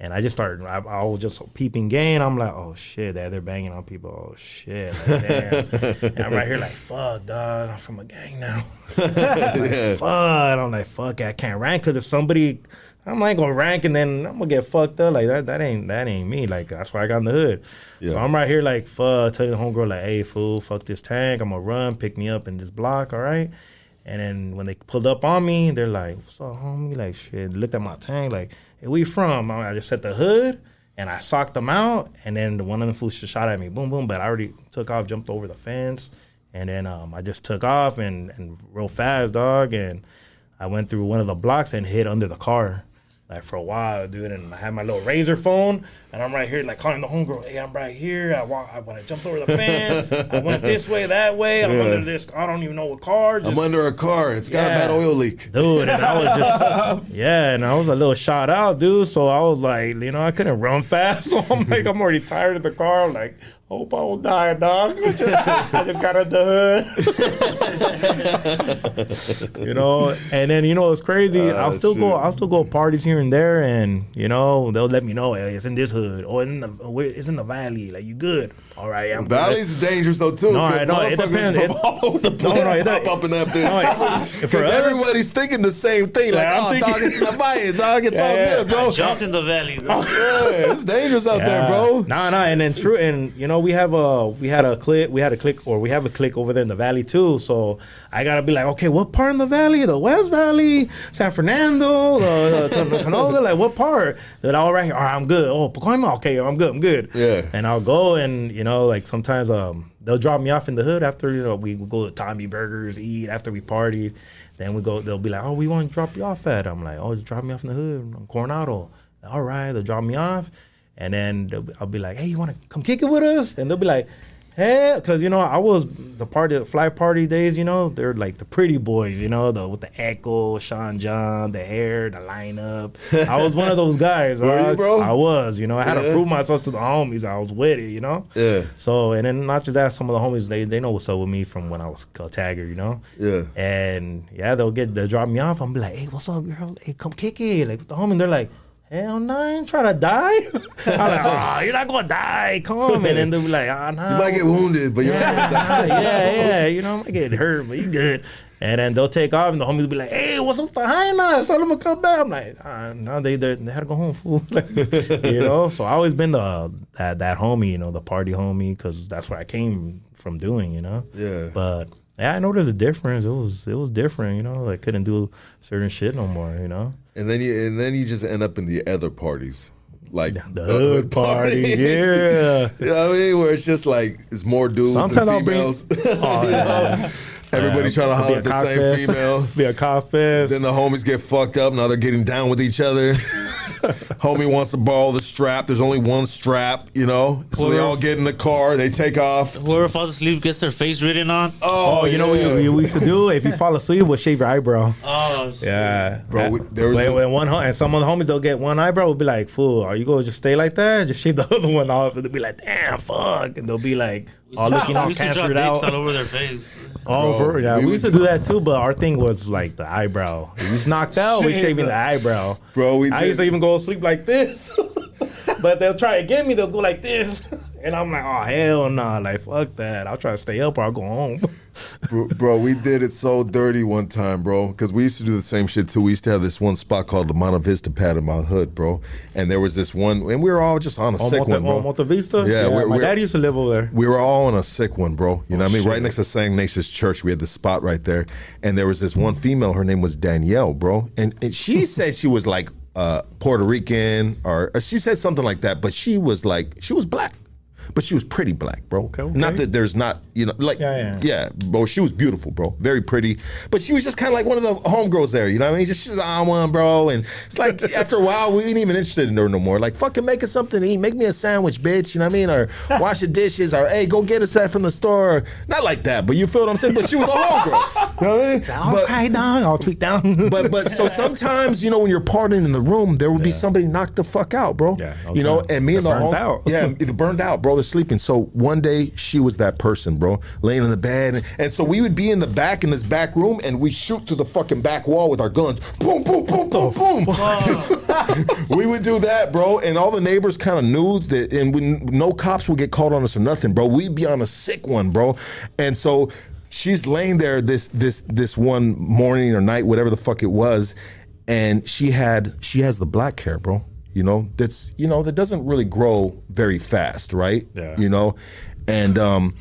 And I just started, I, I was just peeping game. I'm like, oh, shit, that they're banging on people. Oh, shit. Like, damn. And I'm right here like, fuck, dog, I'm from a gang now. Like, yeah. Fuck. I'm like, fuck, I can't rank. Because if somebody, I'm like, going to rank and then I'm going to get fucked up. Like, that that ain't that ain't me. Like, that's why I got in the hood. Yeah. So I'm right here like, fuck, telling the homegirl, like, hey, fool, fuck this tank. I'm going to run, pick me up in this block, all right? And then when they pulled up on me, they're like, what's up, homie? Like, shit, looked at my tank, like, hey, where you from? I just set the hood, and I socked them out, and then the one of them fools just shot at me, boom, boom, but I already took off, jumped over the fence, and then um, I just took off and, and real fast, dog, and I went through one of the blocks and hid under the car, like, for a while, dude, and I had my little razor phone, and I'm right here, like, calling the homegirl, hey, I'm right here, I walk, I, when I jumped over the fence, I went this way, that way, I'm yeah. under this, I don't even know what car. Just, I'm under a car, it's yeah. got a bad oil leak. Dude, and I was just, yeah, and I was a little shot out, dude, so I was like, you know, I couldn't run fast, so I'm like, I'm already tired of the car, I'm like, hope I won't die, dog. I just, I just got out the hood. You know, and then, you know, it's crazy, uh, I'll still shit. go, I'll still go parties here and there, and, you know, they'll let me know, hey, it's in this hood. hood or in the where, it's in the valley. Like you good? All right, I'm Valley's good. Dangerous though too. No, right, no, it depends. It, all the no, no, it, pop up and up there. No, for us, everybody's thinking the same thing. Like, like oh, thinking, dog, it's in the valley, dog. It's yeah, all good, bro. I jumped in the valley. Oh, yeah, it's dangerous out yeah. there, bro. Nah, nah, and then true, and you know we have a we had a click, we had a click, or we have a click over there in the valley too. So I gotta be like, okay, what part in the valley? The West Valley, San Fernando, the, the, the Canoga. Like what part? That all right here. All right, I'm good. Oh, Pacoima. Okay, I'm good. I'm good. Yeah. And I'll go and you know like sometimes um they'll drop me off in the hood after you know we go to Tommy Burgers eat after we party. Then we go. They'll be like, oh, we want to drop you off at. I'm like, oh, just drop me off in the hood, I'm Coronado. All right, they'll drop me off. And then I'll be like, hey, you want to come kick it with us? And they'll be like, hey, because, you know, I was the party, the fly party days, you know, they're like the pretty boys, you know, the with the echo, Sean John, the hair, the lineup. I was one of those guys. Were I, you, bro? I was, you know, I had yeah. to prove myself to the homies. I was with it, you know? Yeah. So, and then not just that, some of the homies, they, they know what's up with me from when I was a tagger, you know? Yeah. And, yeah, they'll get, they'll drop me off. I'm like, hey, what's up, girl? Hey, come kick it. Like, with the homie, they're like, hell no, I ain't trying to die. I'm like, oh, you're not going to die. Come on. And then they'll be like, oh, no. You might get wounded, but you're yeah, not going to die. Yeah, yeah. You know, I might get hurt, but you good. And then they'll take off, and the homies will be like, hey, what's up behind us? Tell them to come back. I'm like, oh, no, they, they they had to go home, fool. You know? So I've always been the that, that homie, you know, the party homie, because that's where I came from doing, you know? Yeah. But, yeah, I know there's a difference. It was, it was different, you know? I like, couldn't do certain shit no more, you know? And then you and then you just end up in the other parties, like the, the hood party, yeah. You know what I mean? Where it's just like it's more dudes sometimes than females. Bring, oh, yeah. Everybody yeah, trying to holler at the same fest. Female. Be a cop fest. Then the homies get fucked up. Now they're getting down with each other. Homie wants to borrow the strap. There's only one strap, you know? So whoever, they all get in the car. They take off. Whoever falls asleep gets their face written on. Oh, oh you yeah. know what you, you used to do? If you fall asleep, we'll shave your eyebrow. Oh, shit. Yeah. Bro, we, there was... Wait, a, one, and some of the homies, they'll get one eyebrow. We'll be like, fool, are you going to just stay like that? Just shave the other one off. And they'll be like, damn, fuck. And they'll be like... all looking all cancered out all over their face. Oh, bro, yeah, we, we used to do that too, but our thing was like the eyebrow. If he's knocked out, we shaving the eyebrow. Bro, we I did. Used to even go to sleep like this, but they'll try to get me. They'll go like this, and I'm like, oh hell nah, like fuck that. I'll try to stay up or I'll go home. bro, bro, we did it so dirty one time, bro, because we used to do the same shit too. We used to have this one spot called the Monta Vista Pad in my hood, bro, and there was this one, and we were all just on a oh, sick Monta, one, bro. Oh, Monta Vista? Yeah, yeah we're, my we're, dad used to live over there. We were all on a sick one, bro. You oh, know what shit. I mean? Right next to Saint Ignatius Church, we had this spot right there, and there was this one female. Her name was Danielle, bro, and, and she said she was like uh, Puerto Rican, or, or she said something like that, but she was like, she was black. But she was pretty black, bro. Okay, okay. Not that there's not, you know, like, yeah, yeah. yeah, bro, she was beautiful, bro. Very pretty. But she was just kind of like one of the homegirls there, you know what I mean? Just, she's like, I want, bro. And it's like, after a while, we ain't even interested in her no more. Like, fucking make us something to eat. Make me a sandwich, bitch, you know what I mean? Or wash the dishes, or, hey, go get us that from the store. Not like that, but you feel what I'm saying? But she was a homegirl. You know what I mean? But, okay, dog, I'll tweet down. but, but, so sometimes, you know, when you're partying in the room, there would yeah. be somebody knocked the fuck out, bro. Yeah, okay. You know, and me and the homegirl. Yeah, it burned out, bro. Sleeping. So one day she was that person, bro, laying in the bed. And, and so we would be in the back in this back room and we shoot through the fucking back wall with our guns. Boom, boom, boom, boom, boom. We would do that, bro. And all the neighbors kind of knew that, and we, no cops would get called on us or nothing, bro. We'd be on a sick one, bro. And so she's laying there this this this one morning or night, whatever the fuck it was, and she had she has the black hair, bro. You know, that's, you know, that doesn't really grow very fast, right? Yeah. You know, and um,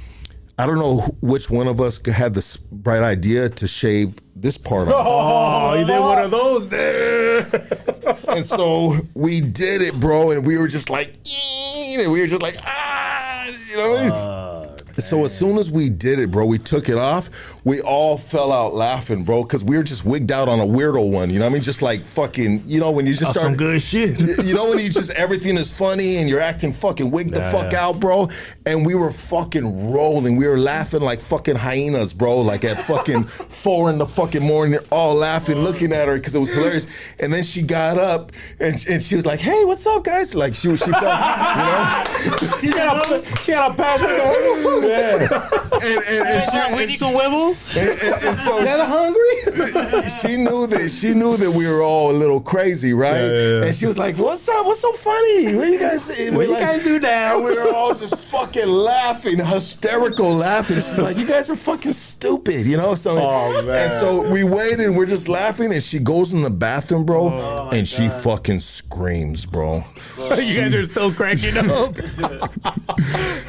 I don't know wh- which one of us had this bright idea to shave this part off. Oh, you did one of those there. And so we did it, bro. And we were just like, and we were just like, ah, you know what I mean? Uh. So as soon as we did it, bro, we took it off, we all fell out laughing, bro, because we were just wigged out on a weirdo one, you know what I mean? Just like fucking, you know, when you just start... some good shit. You know when you just, everything is funny and you're acting fucking wigged nah, the fuck yeah. out, bro? And we were fucking rolling. We were laughing like fucking hyenas, bro, like at fucking four in the fucking morning, all laughing, looking at her because it was hilarious. And then she got up and, and she was like, hey, what's up, guys? Like, she was, she felt, you know? she, got a, she got a power. What the fuck? Yeah. And, and, and she, not Winnie can wibble? So that hungry? She knew that she knew that we were all a little crazy, right? Yeah, yeah, yeah. And she was like, "What's up? What's so funny? What you guys? What, what you like, guys do now?" And we were all just fucking laughing, hysterical laughing. She's like, "You guys are fucking stupid," you know. So oh, man. And so we waited, and we're just laughing, and she goes in the bathroom, bro, oh, and she God. fucking screams, bro. Well, she, you guys are still cracking up.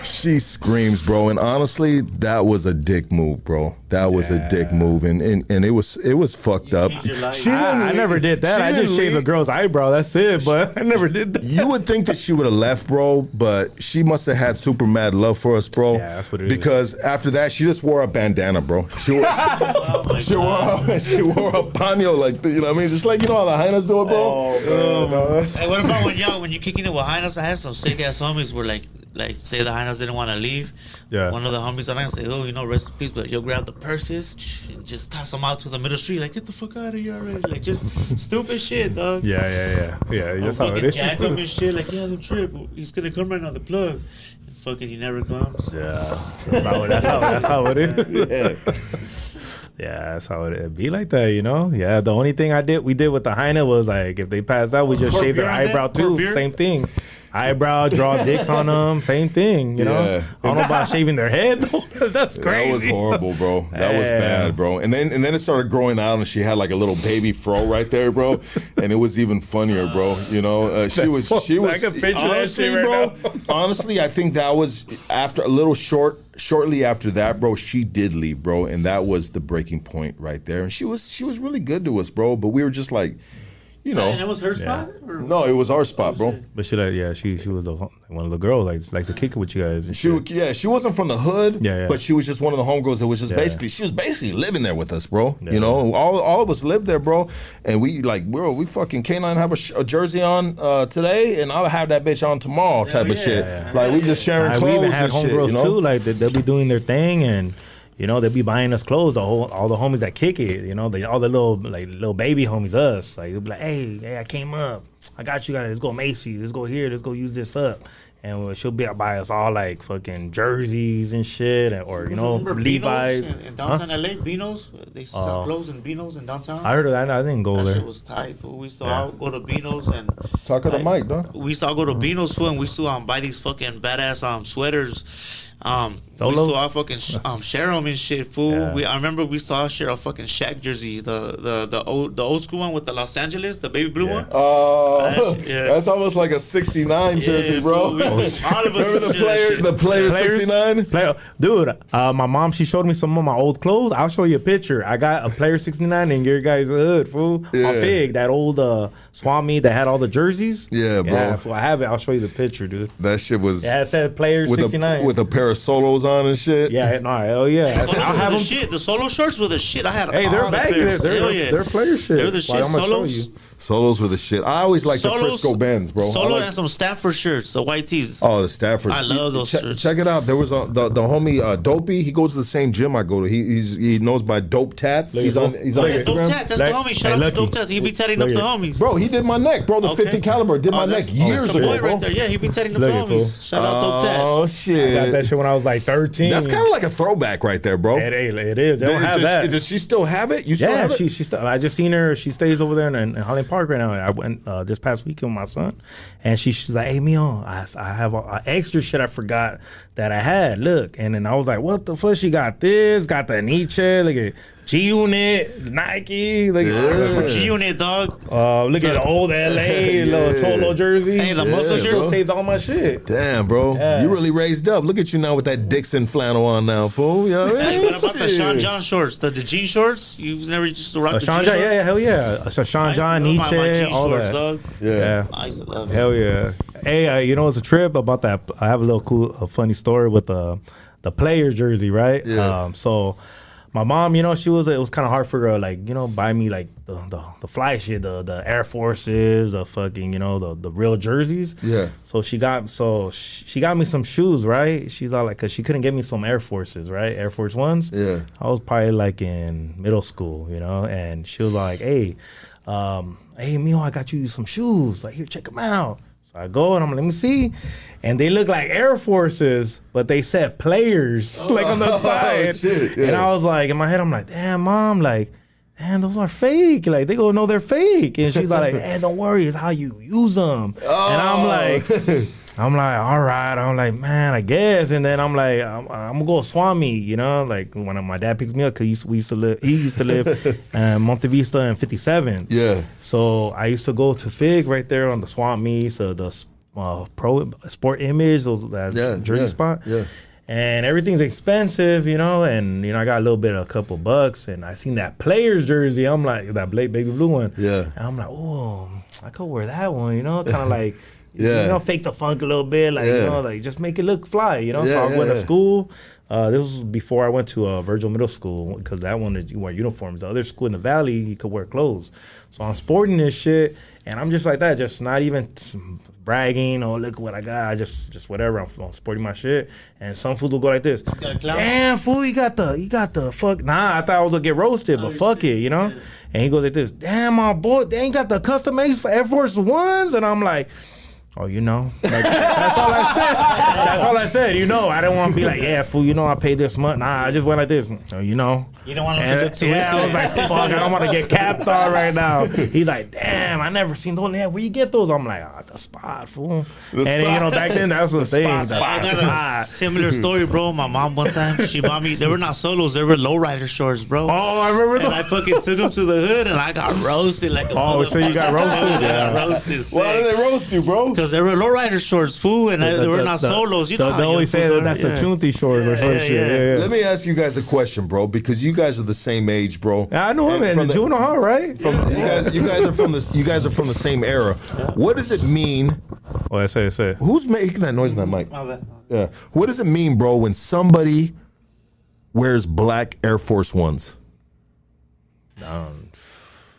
She screams, bro, and honestly, that was a dick move, bro. That yeah. was a dick move, and, and, and it was it was fucked you up. She didn't I, I never did that. I just shaved leave. a girl's eyebrow. That's it, but I never did that. You would think that she would have left, bro, but she must have had super mad love for us, bro. Yeah, that's what it because is. Because after that, she just wore a bandana, bro. She wore, oh she, wore she wore a paño, like, you know what I mean? Just like, you know how the hyenas do it, bro? Oh, man. Hey, what about when y'all, when you kicking it with hyenas? I had some sick-ass homies where, like, like, say the hyenas didn't want to leave. Yeah. One of the homies, I'm not going to say, oh, you know, rest in peace, but you'll grab the purses and just toss them out to the middle street. Like, get the fuck out of here already. Like, just stupid shit, dog. Yeah, yeah, yeah. Yeah, that's how it is. Jack him and shit. Like, yeah, the trip. He's going to come right on the plug. And fucking he never comes. Yeah. That's how, that's how, that's how it is. Yeah. Yeah, that's how it be like that, you know? Yeah, the only thing I did, we did with the hyena was, like, if they passed out, we just shaved their eyebrow, too. Beer? Same thing. Eyebrow, draw dicks on them, same thing, you know? Yeah. I don't know about shaving their head, though. That's crazy. That was horrible, bro. That yeah. was bad, bro. And then and then it started growing out, and she had, like, a little baby fro right there, bro. And it was even funnier, bro, you know? Uh, she was, she was, I can picture honestly, that shit right bro, now. honestly, I think that was after a little short, shortly after that, bro, she did leave, bro. And that was the breaking point right there. And she was, she was really good to us, bro. But we were just like, you know, and it was her yeah. spot. Or no, it was our spot, bro. But she, like, yeah, she she was the, one of the girls, like like to kick it with you guys. And she, shit. yeah, she wasn't from the hood, yeah, yeah. but she was just one of the homegirls that was just yeah. basically, she was basically living there with us, bro. Yeah. You know, all all of us lived there, bro. And we like, bro, we fucking K nine have a, sh- a jersey on uh, today, and I'll have that bitch on tomorrow, type yeah, of yeah, shit. Yeah, yeah. Like we just sharing nah, clothes. We even had homegirls you know? too, like they'll be doing their thing and. You know, they'll be buying us clothes, the whole, all the homies that kick it, you know, they, all the little like little baby homies, us. Like, they'll be like, hey, hey, I came up. I got you guys. Let's go Macy's. Let's go here. Let's go use this up. And we'll, she'll be out by us all like fucking jerseys and shit and, or, you know, Levi's. In, in downtown huh? L A, Beano's. They sell uh, clothes in Beano's in downtown. I heard of that. I didn't go that there. That shit was tight. Fool. We used to yeah. all go to Beano's and. Talk like, of the mic, dog. We used to all go to Beano's, fool, and we used to um, buy these fucking badass um, sweaters. Um, Solos? We used to all fucking sh- um, share them and shit, fool. Yeah. We I remember we used to all share a fucking Shaq jersey, the the the old the old school one with the Los Angeles, the baby blue yeah. one. Oh, uh, that yeah. that's almost like a sixty-nine jersey, yeah, bro. Fool, all of us remember the player, the player sixty-nine, player. Dude. Uh, my mom she showed me some of my old clothes. I'll show you a picture. I got a player sixty-nine in your guys' hood, fool. Yeah. My pig, that old uh, Swami that had all the jerseys. Yeah, bro. Yeah, fool, I have it. I'll show you the picture, dude. That shit was. Yeah, it said player sixty-nine with a pair. Solos on and shit. Yeah, no, hell yeah. The solos I'll have the them. Shit. The solo shirts were the shit. I had. Hey, they're back. They're, they're, yeah. they're player shit. They're the shit. Like, solos. Solos were the shit. I always liked solos, the Frisco Benz, bro. Solo like, and some Stafford shirts, the white tees. Oh, the Stafford. I love those check, shirts. Check it out. There was a, the the homie uh, Dopey. He goes to the same gym I go to. He he's, he knows by Dope Tats. He's on. He's on. Oh, yeah, Instagram. Dope Tats. That's like, the homie. Shout hey, out Lucky. to Dope Tats. He be tatting Lucky. up the homies. Bro, he did my neck, bro. The okay. fifty caliber did oh, my neck years ago. Right there. Yeah, he be tatting up the homies. Shout out Dope Tats. Oh shit. I got that shit when I was like thirteen. That's kind of like a throwback right there, bro. It is. It is. They don't have that. Does she still have it? You still have it? Yeah, she she still. I just seen her. She stays over there and Holland Park right now. I went uh, this past weekend with my son, and she, she's like, "Hey, Mion, I, I have a, a extra shit I forgot that I had. Look," and then I was like, "What the fuck? She got this, got the Nietzsche, look at G Unit, Nike, look at G Unit, dog. Uh, look yeah. at the old L A yeah. little Cholo jersey. Hey, the yeah, muscle jersey saved all my shit. Damn, bro, yeah. you really raised up. Look at you now with that Dixon flannel on now, fool. You know what I mean? What about the Sean John shorts, the, the jean shorts? You've never just rocked uh, the Sean John, shorts? Yeah, yeah, hell yeah. Uh, so Sean John. Nietzsche, my, my all shorts, that. Dog. Yeah. I used to love it. Hell yeah. Hey, uh, you know, it's a trip about that. I have a little cool, a funny story with the, the player jersey, right? Yeah. Um, so my mom, you know, she was, it was kind of hard for her, like, you know, buy me like the, the, the fly shit, the, the Air Forces, the fucking, you know, the, the real jerseys. Yeah. So she got, so she got me some shoes, right? She's all like, cause she couldn't get me some Air Forces, right? Air Force Ones. Yeah. I was probably like in middle school, you know, and she was like, hey, Um, hey, Mio, I got you some shoes. Like, here, check them out. So I go and I'm like, let me see. And they look like Air Forces, but they said players, oh, like on the side. Oh, shit, yeah. And I was like, in my head, I'm like, damn, mom, like, man, those are fake. Like, they go, no, they're fake. And she's like, hey, don't worry, it's how you use them. Oh. And I'm like, I'm like, all right. I'm like, man, I guess. And then I'm like, I'm, I'm gonna go Swami, you know, like when my dad picks me up, cause we used to live, he used to live uh, Monte Vista and fifty-seven. Yeah. So I used to go to Fig right there on the Swami, so the uh, pro sport image, those that yeah, drink yeah, spot. Yeah. And everything's expensive, you know, and, you know, I got a little bit of a couple bucks, and I seen that player's jersey. I'm like, that Blake baby blue one. Yeah. And I'm like, oh, I could wear that one, you know, kind of like, yeah, you know, fake the funk a little bit, like, yeah, you know, like just make it look fly, you know. Yeah, so I yeah, went yeah. to school. Uh, this was before I went to uh, Virgil Middle School, because that one is you wear uniforms. The other school in the valley, you could wear clothes. So I'm sporting this shit, and I'm just like that, just not even bragging or look what I got. I just, just whatever. I'm, I'm sporting my shit, and some fools will go like this. Damn fool, you got the, you got the fuck. Nah, I thought I was gonna get roasted, oh, but fuck shit. it, you know. Yeah. And he goes like this. Damn, my boy, they ain't got the custom made for Air Force Ones, and I'm like, oh, you know, like, that's all I said. That's all I said. You know, I didn't want to be like, yeah, fool, you know, I paid this much. Nah, I just went like this. Oh, you know. You don't want to look too. Yeah, I was like, fuck, I don't want to get capped on right now. He's like, damn, I never seen those. Yeah, where you get those? I'm like, ah, oh, the spot, fool. The and spot. Then, you know, back then, that's what the thing. Spot, spot. I got a similar story, bro. My mom one time, she bought me, they were not solos, they were lowrider shorts, bro. Oh, I remember those. And I fucking took them to the hood, and I got roasted like a oh, so you got roasted? Yeah. I roasted. Sick. Why did they roast you, bro? Because they were lowrider shorts, fool, and the, the, they were the, not the, solos. You the, know they only say that that's yeah. the Chunti shorts yeah, or some yeah, shit. Yeah. Yeah, yeah. Let me ask you guys a question, bro, because you guys are the same age, bro. I know him, man. Juno Hall, right? From yeah. you guys, you guys are from the you guys are from the same era. Yeah. What does it mean? Well, I say, I say. Who's making that noise in that mic? Yeah. What does it mean, bro, when somebody wears black Air Force Ones? Um.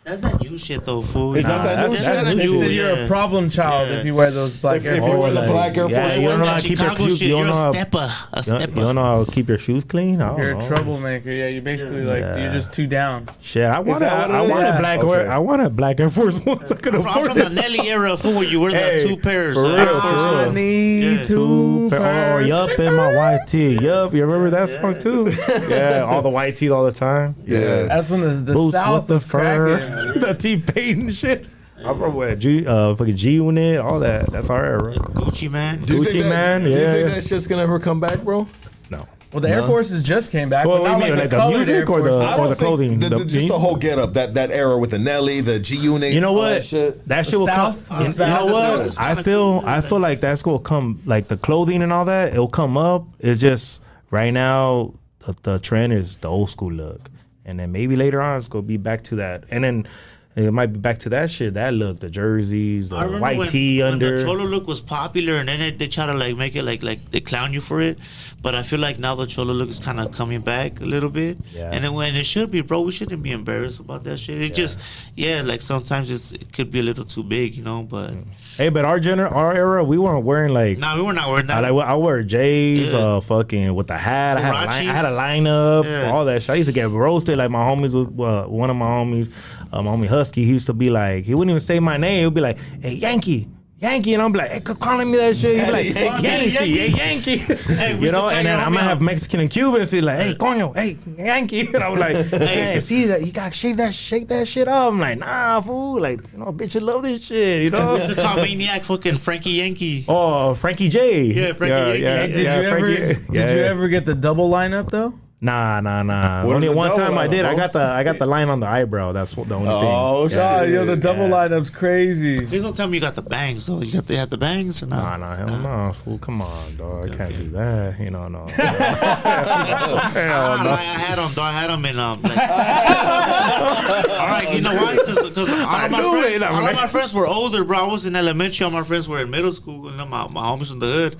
That's not new shit though, fool. It's nah, not that new shit. That's that's new. You're yeah. a problem child yeah. if you wear those black if, Air Force. If you wear the black Air Force, yeah, you don't know how to keep your shoes. You're a stepper. A stepper. You don't know how to keep your shoes clean. I don't you're know. a troublemaker. Yeah, you're basically yeah. like yeah. you're just too down. Shit, I want I, I want yeah. a black. Okay. Wear, I want a black Air Force Ones. I could afford it. I'm from the Nelly era, fool. You wear the two pairs. For real, for real. Need two pairs. Oh, yup, and my white tee. Yup, you remember that song too? Yeah, all the white tees all the time. Yeah, that's when the the South was cracking. The T Payton shit. I'm from what? G, uh, fucking G Unit, all that. That's our era. Gucci man. Do Gucci that, man. Do you yeah. think that shit's gonna ever come back, bro? No. Well, the no. Air Forces just came back. Well, but not mean, like, like the, the music or the or the clothing. The, the, the, just the whole getup. That that era with the Nelly, the G Unit. You know what? That shit, that shit will South, come. You, South, you know what? South. I feel I feel like that's gonna come. Like the clothing and all that, it'll come up. It's just right now the, the trend is the old school look. And then maybe later on it's gonna be back to that, and then it might be back to that shit. That look, the jerseys, the white when, tee when under. The cholo look was popular, and then they, they try to like make it like like they clown you for it. But I feel like now the cholo look is kind of coming back a little bit, yeah. and then when it should be, bro, we shouldn't be embarrassed about that shit. It's yeah. just yeah, like sometimes it's, it could be a little too big, you know. But hey, but our gener our era, we weren't wearing like nah, we were not wearing that. I, like, I wear J's, yeah. uh, fucking with the hat. I had, a line, I had a lineup, yeah. all that shit. I used to get roasted like my homies with uh, one of my homies, uh, my homie Hus. He used to be like, he wouldn't even say my name. He would be like, hey, Yankee, Yankee. And I'm like, hey, calling me that shit. He'd be like, hey, Yankee, Yankee, Yankee. Hey, you know, and then I'm going to have Mexican and Cubans. So he's like, hey, coño, hey, Yankee. And I was like, hey, see that? You got to shave that, shake that shit off. I'm like, nah, fool. Like, you know, bitch, you love this shit, you know? This is called Maniac fucking Frankie Yankee. Oh, Frankie J. Yeah, Frankie yeah, Yankee. Yeah, yeah, did yeah, you, Frankie, ever, yeah, did you yeah. ever get the double lineup, though? Nah, nah, nah. What Only one time I did. Bro? I got the I got the line on the eyebrow. That's the only oh, thing. Oh shit! Nah, yo, the double yeah. lineup's crazy. Please don't tell me you got the bangs though. You got they have the bangs or not? Nah, nah, hell nah. no, fool. Come on, dog. Okay, I can't okay. do that. You know, no. Hell I, no. I had them, though. I had them in um. Like, all right, you know why? Because all I of my friends, it, all man. of my friends were older, bro. I was in elementary. All my friends were in middle school. You know, my my homies in the hood,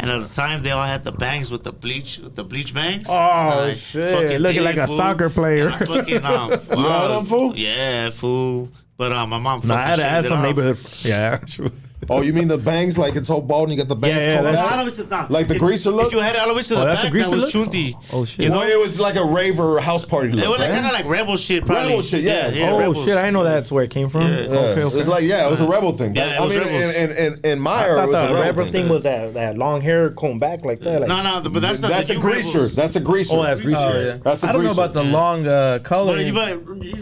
and at the time they all had the bangs with the bleach with the bleach bangs. Oh. Like, shit, looking like a fool. soccer player. Fucking, um, wow. You know them, fool? Yeah, fool. But um, my mom. No, I had to ask some off. neighborhood. Yeah, true. Oh, you mean the bangs? Like it's so bald and you got the bangs yeah, yeah, coming out? Like the it, greaser look? If you had Aloysius in oh, the back, that was chunty. Oh, oh shit. You know? Well, it was like a raver house party look. It was like, kind of like rebel shit, probably. Rebel shit, yeah. yeah, yeah oh rebels. Shit, I didn't know that's where it came from. Yeah. Yeah. Okay, okay. It's like, yeah, it was a rebel thing. Yeah, I mean, in, in, in, in my era, it was a rebel, rebel thing. thing was that, that long hair combed back like that. Like, no, no, but that's not That's a greaser. That's a greaser. Oh, that's greaser. I don't know about the long color.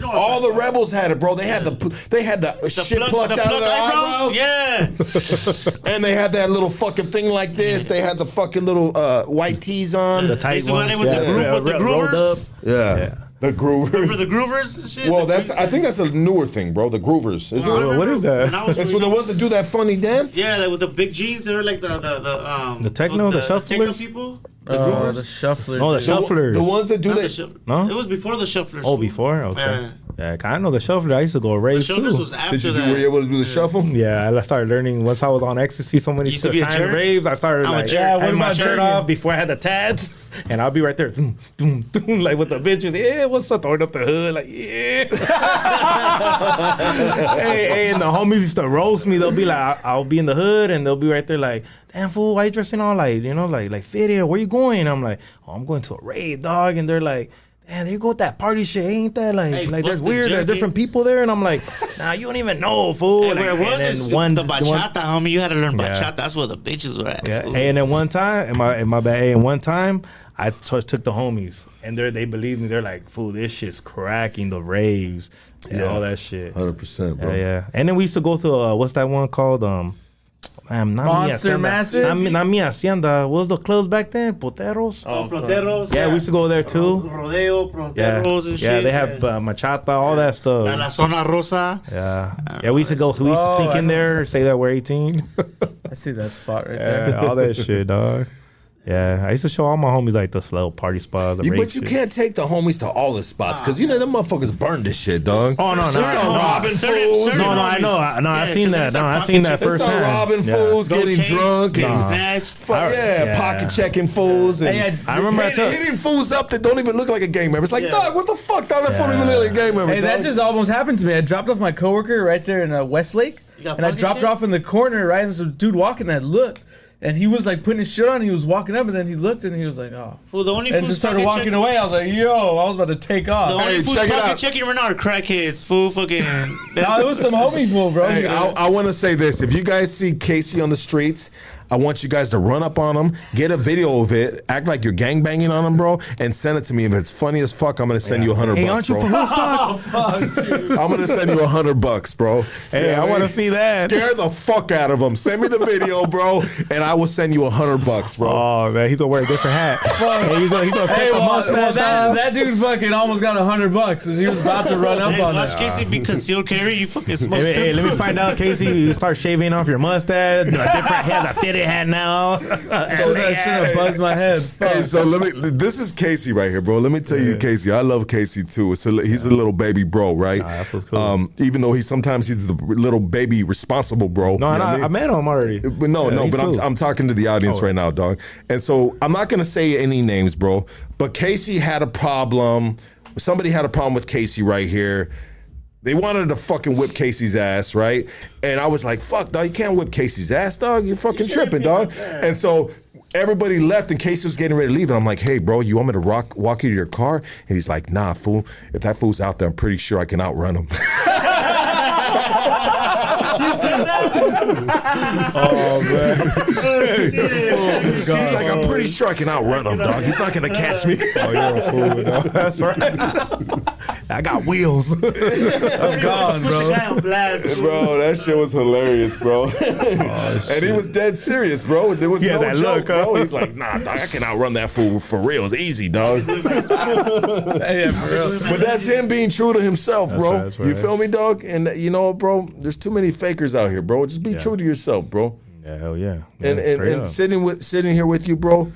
All the rebels had it, bro. They had the shit plucked out of their eyebrows. Yeah. And they had that little fucking thing like this. They had the fucking little uh, white tees on. The tight ones. With yeah. the group, yeah. with the groovers. Yeah. yeah. The groovers. Remember the groovers and shit? Well, that's I think that's a newer thing, bro. The groovers. Is well, it? What is that? It's really so the ones that do that funny dance? Yeah, like with the big jeans. They were like the the, the um the techno, the, the shufflers. The techno people. The uh, groovers. The shufflers. Oh, the shufflers. The, the ones that do Not that. No? It was before the shufflers. Oh, before? Okay. Yeah. Yeah, I know the shuffle. I used to go rave too. The shuffle was after Did you do, that. Were you able to do the yeah. shuffle? Yeah, I started learning once I was on ecstasy. So many times raves, I started I'm like, yeah, wearing my shirt off before I had the tats, and I'll be right there, doom, doom, doom, like with the bitches. Yeah, what's up? Throwing up the hood, like yeah. hey, hey, and the homies used to roast me. They'll be like, I'll be in the hood, and they'll be right there, like, damn fool, why you dressing all like, you know, like like fitted? Where you going? And I'm like, oh, I'm going to a rave, dog, and they're like. Man, they go with that party shit, ain't that like hey, like there's the weird, there's different people there, and I'm like, nah, you don't even know, fool. Hey, like, where was and then one, the bachata, one, homie? You had to learn yeah. bachata. That's where the bitches were at. Yeah. Hey, and then one time, and my and my bad, hey, and one time, I t- took the homies, and they they believed me. They're like, fool, this shit's cracking the raves, yeah. and all that shit. one hundred percent, bro. Yeah, yeah. And then we used to go to uh, what's that one called? Um, Man, not Monster Masses? Not, not mi hacienda. What was the clubs back then? Poteros? Oh, Poteros. Yeah, yeah, we used to go there too. Rodeo, Poteros yeah. and yeah, shit. Yeah, they have uh, machata, all yeah. that stuff. La Zona Rosa. Yeah. Yeah, we used to go, so we used to sneak oh, in there, say that we're eighteen. I see that spot right yeah, there. All that shit, dog. Yeah, I used to show all my homies like this little party spots. Yeah, but you shit. Can't take the homies to all the spots because you know them motherfuckers burn this shit, dog. Oh no, no, no, no, robbing fools. No, no, I know, I, no, yeah, I seen that. No, I seen that first time. Robbing yeah. fools, Go getting chase, drunk, getting nah. snatched. Fuck yeah, yeah, pocket checking fools, and hey, I, I remember hitting, I took, hitting fools up that don't even look like a gang member. It's like, yeah. dog, what the fuck? Dog, that yeah. don't even look like a gang member. Hey, dog. That just almost happened to me. I dropped off my coworker right there in uh, Westlake, and I dropped off in the corner. Right, and there's a dude walking, and I looked. And he was like putting his shit on. He was walking up, and then he looked, and he was like, "Oh." Well, the only and just started walking away. It. I was like, "Yo, I was about to take off." The only hey, fool fucking checking right now are crackheads. Fool, fucking. No, it was some homie fool, bro. Hey, I, I want to say this: if you guys see Casey on the streets, I want you guys to run up on him, get a video of it, act like you're gangbanging on him, bro, and send it to me. If it's funny as fuck, I'm going to send yeah. you one hundred hey, bucks, bro. Hey, aren't you for oh, fuck, I'm going to send you one hundred bucks, bro. Hey, yeah, I want to see that. Scare the fuck out of him. Send me the video, bro, and I will send you one hundred bucks, bro. Oh, man, he's going to wear a different hat. Hey, he's going to hey, pick well, a mustache well, that, that dude fucking almost got one hundred bucks because he was about to run up hey, on watch it. Watch Casey be concealed carry. You fucking smoked hey, hey, let me find out, Casey. You start shaving off your mustache, different hairs. I fit It had now. So that shit have buzzed my head. Hey, so let me. This is Casey right here, bro. Let me tell yeah. you, Casey. I love Casey too. So he's yeah. a little baby bro, right? Nah, that feels cool. Um, even though he sometimes he's the little baby responsible bro. No, you know I, I, mean? I met him already. But no, yeah, no. But cool. I'm, I'm talking to the audience oh. right now, dog. And so I'm not gonna say any names, bro. But Casey had a problem. Somebody had a problem with Casey right here. They wanted to fucking whip Casey's ass, right? And I was like, fuck, dog, you can't whip Casey's ass, dog. You're fucking You're tripping, dog. And so everybody left, and Casey was getting ready to leave. And I'm like, hey, bro, you want me to rock, walk you to your car? And he's like, nah, fool. If that fool's out there, I'm pretty sure I can outrun him. Oh man! Oh, God. He's like, I'm pretty sure I can outrun him, dog. He's not gonna catch me. Oh, you're a fool, dog. That's right. I got wheels. I'm gone, bro. Bro, that shit was hilarious, bro. Oh, and he was dead serious, bro. There was yeah, no that joke, look, huh? bro. He's like, nah, dog, I can outrun that fool for real. It's easy, dog. Yeah, for real. But that's him being true to himself, that's bro. Right, right. You feel me, dog? And you know, bro, there's too many fakers out here, bro. Just be yeah. true to yourself, bro. Yeah, hell yeah. yeah and and, and sitting with sitting here with you, bro.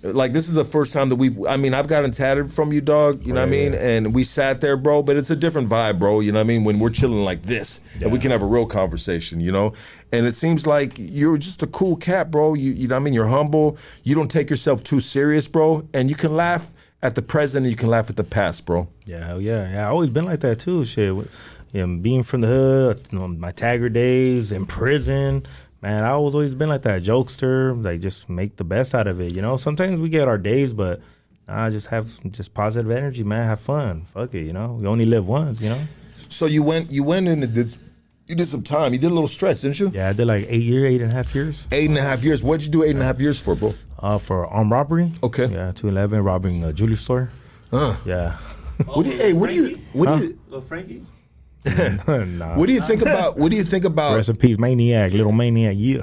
Like, this is the first time that we've, I mean, I've gotten tatted from you, dog, you know right, what I mean? Yeah. And we sat there, bro, but it's a different vibe, bro, you know what I mean? When we're chilling like this, yeah. and we can have a real conversation, you know? And it seems like you're just a cool cat, bro, you, you know what I mean? You're humble, you don't take yourself too serious, bro, and you can laugh at the present and you can laugh at the past, bro. Yeah, hell yeah. yeah. I always been like that too. Shit, you know, being from the hood, you know, my tagger days in prison. Man, I always always been like that, jokester. Like, just make the best out of it. You know, sometimes we get our days, but I just have just positive energy, man. Have fun. Fuck it. You know, we only live once. You know. So you went, you went in and did, you did some time. You did a little stretch, didn't you? Yeah, I did like eight year, eight and a half years. Eight and a half years. What'd you do eight and a half years for, bro? Uh, for armed robbery. Okay. Yeah, two eleven robbing a jewelry store. Huh. Yeah. Oh, what do you? Hey, what do you? What huh? do you? Little Frankie. nah. What do you think about? What do you think about? Rest in peace, maniac, little maniac. Yeah,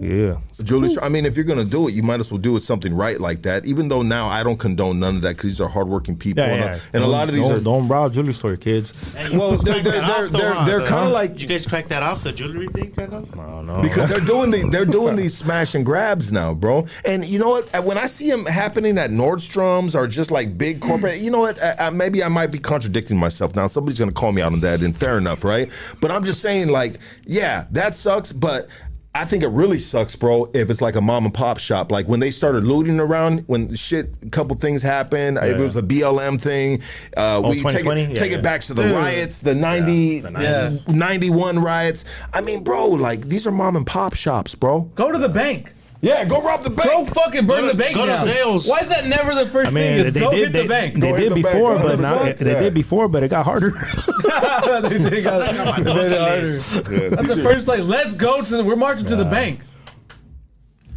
yeah. Julius, I mean, if you're gonna do it, you might as well do it something right like that. Even though now I don't condone none of that because these are hardworking people, yeah, and, yeah. A, and don't, a lot of these don't, are don't rob jewelry store kids. Well, they're they're they're, they're, they're kind of like you guys crack that off the jewelry thing, kind of. I don't know because they're doing the, they're doing these smash and grabs now, bro. And you know what? When I see them happening at Nordstrom's or just like big corporate, you know what? I, I, maybe I might be contradicting myself now. Somebody's gonna call me out on that, and fair enough, right? But I'm just saying, like, yeah, that sucks, but I think it really sucks, bro, if it's like a mom and pop shop. Like, when they started looting around, when shit, a couple things happened, yeah. It was a B L M thing. Uh, oh, we take, it, yeah, take yeah. it back to the Dude. riots, the ninety, yeah, the nineties. ninety-one riots. I mean, bro, like, these are mom and pop shops, bro. Go to the bank. Yeah, go rob the bank. Go fucking burn go to, the bank go down. Go to Zales. Why is that never the first I mean, thing? Is go did, hit they, the bank. They, they did the before, but now they yeah. did before, but it got harder. they, they got, oh God, they harder. Yeah, that's the first place. Let's go to the. We're marching yeah. to the bank.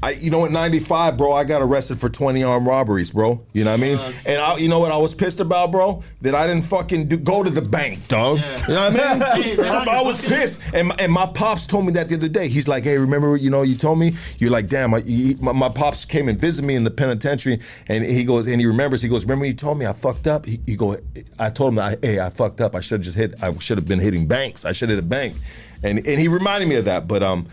I, you know, at ninety-five, bro, I got arrested for twenty armed robberies, bro. You know what I mean? Uh, and I, you know what I was pissed about, bro? That I didn't fucking do, go to the bank, dog. Yeah. You know what I mean? I, I was pissed. And my, and my pops told me that the other day. He's like, hey, remember, you know, you told me? You're like, damn, I, you, my, my pops came and visited me in the penitentiary. And he goes, and he remembers, he goes, remember you told me I fucked up? He, he go, I told him, that I, hey, I fucked up. I should have just hit, I should have been hitting banks. I should have hit a bank. And, and he reminded me of that. But, um,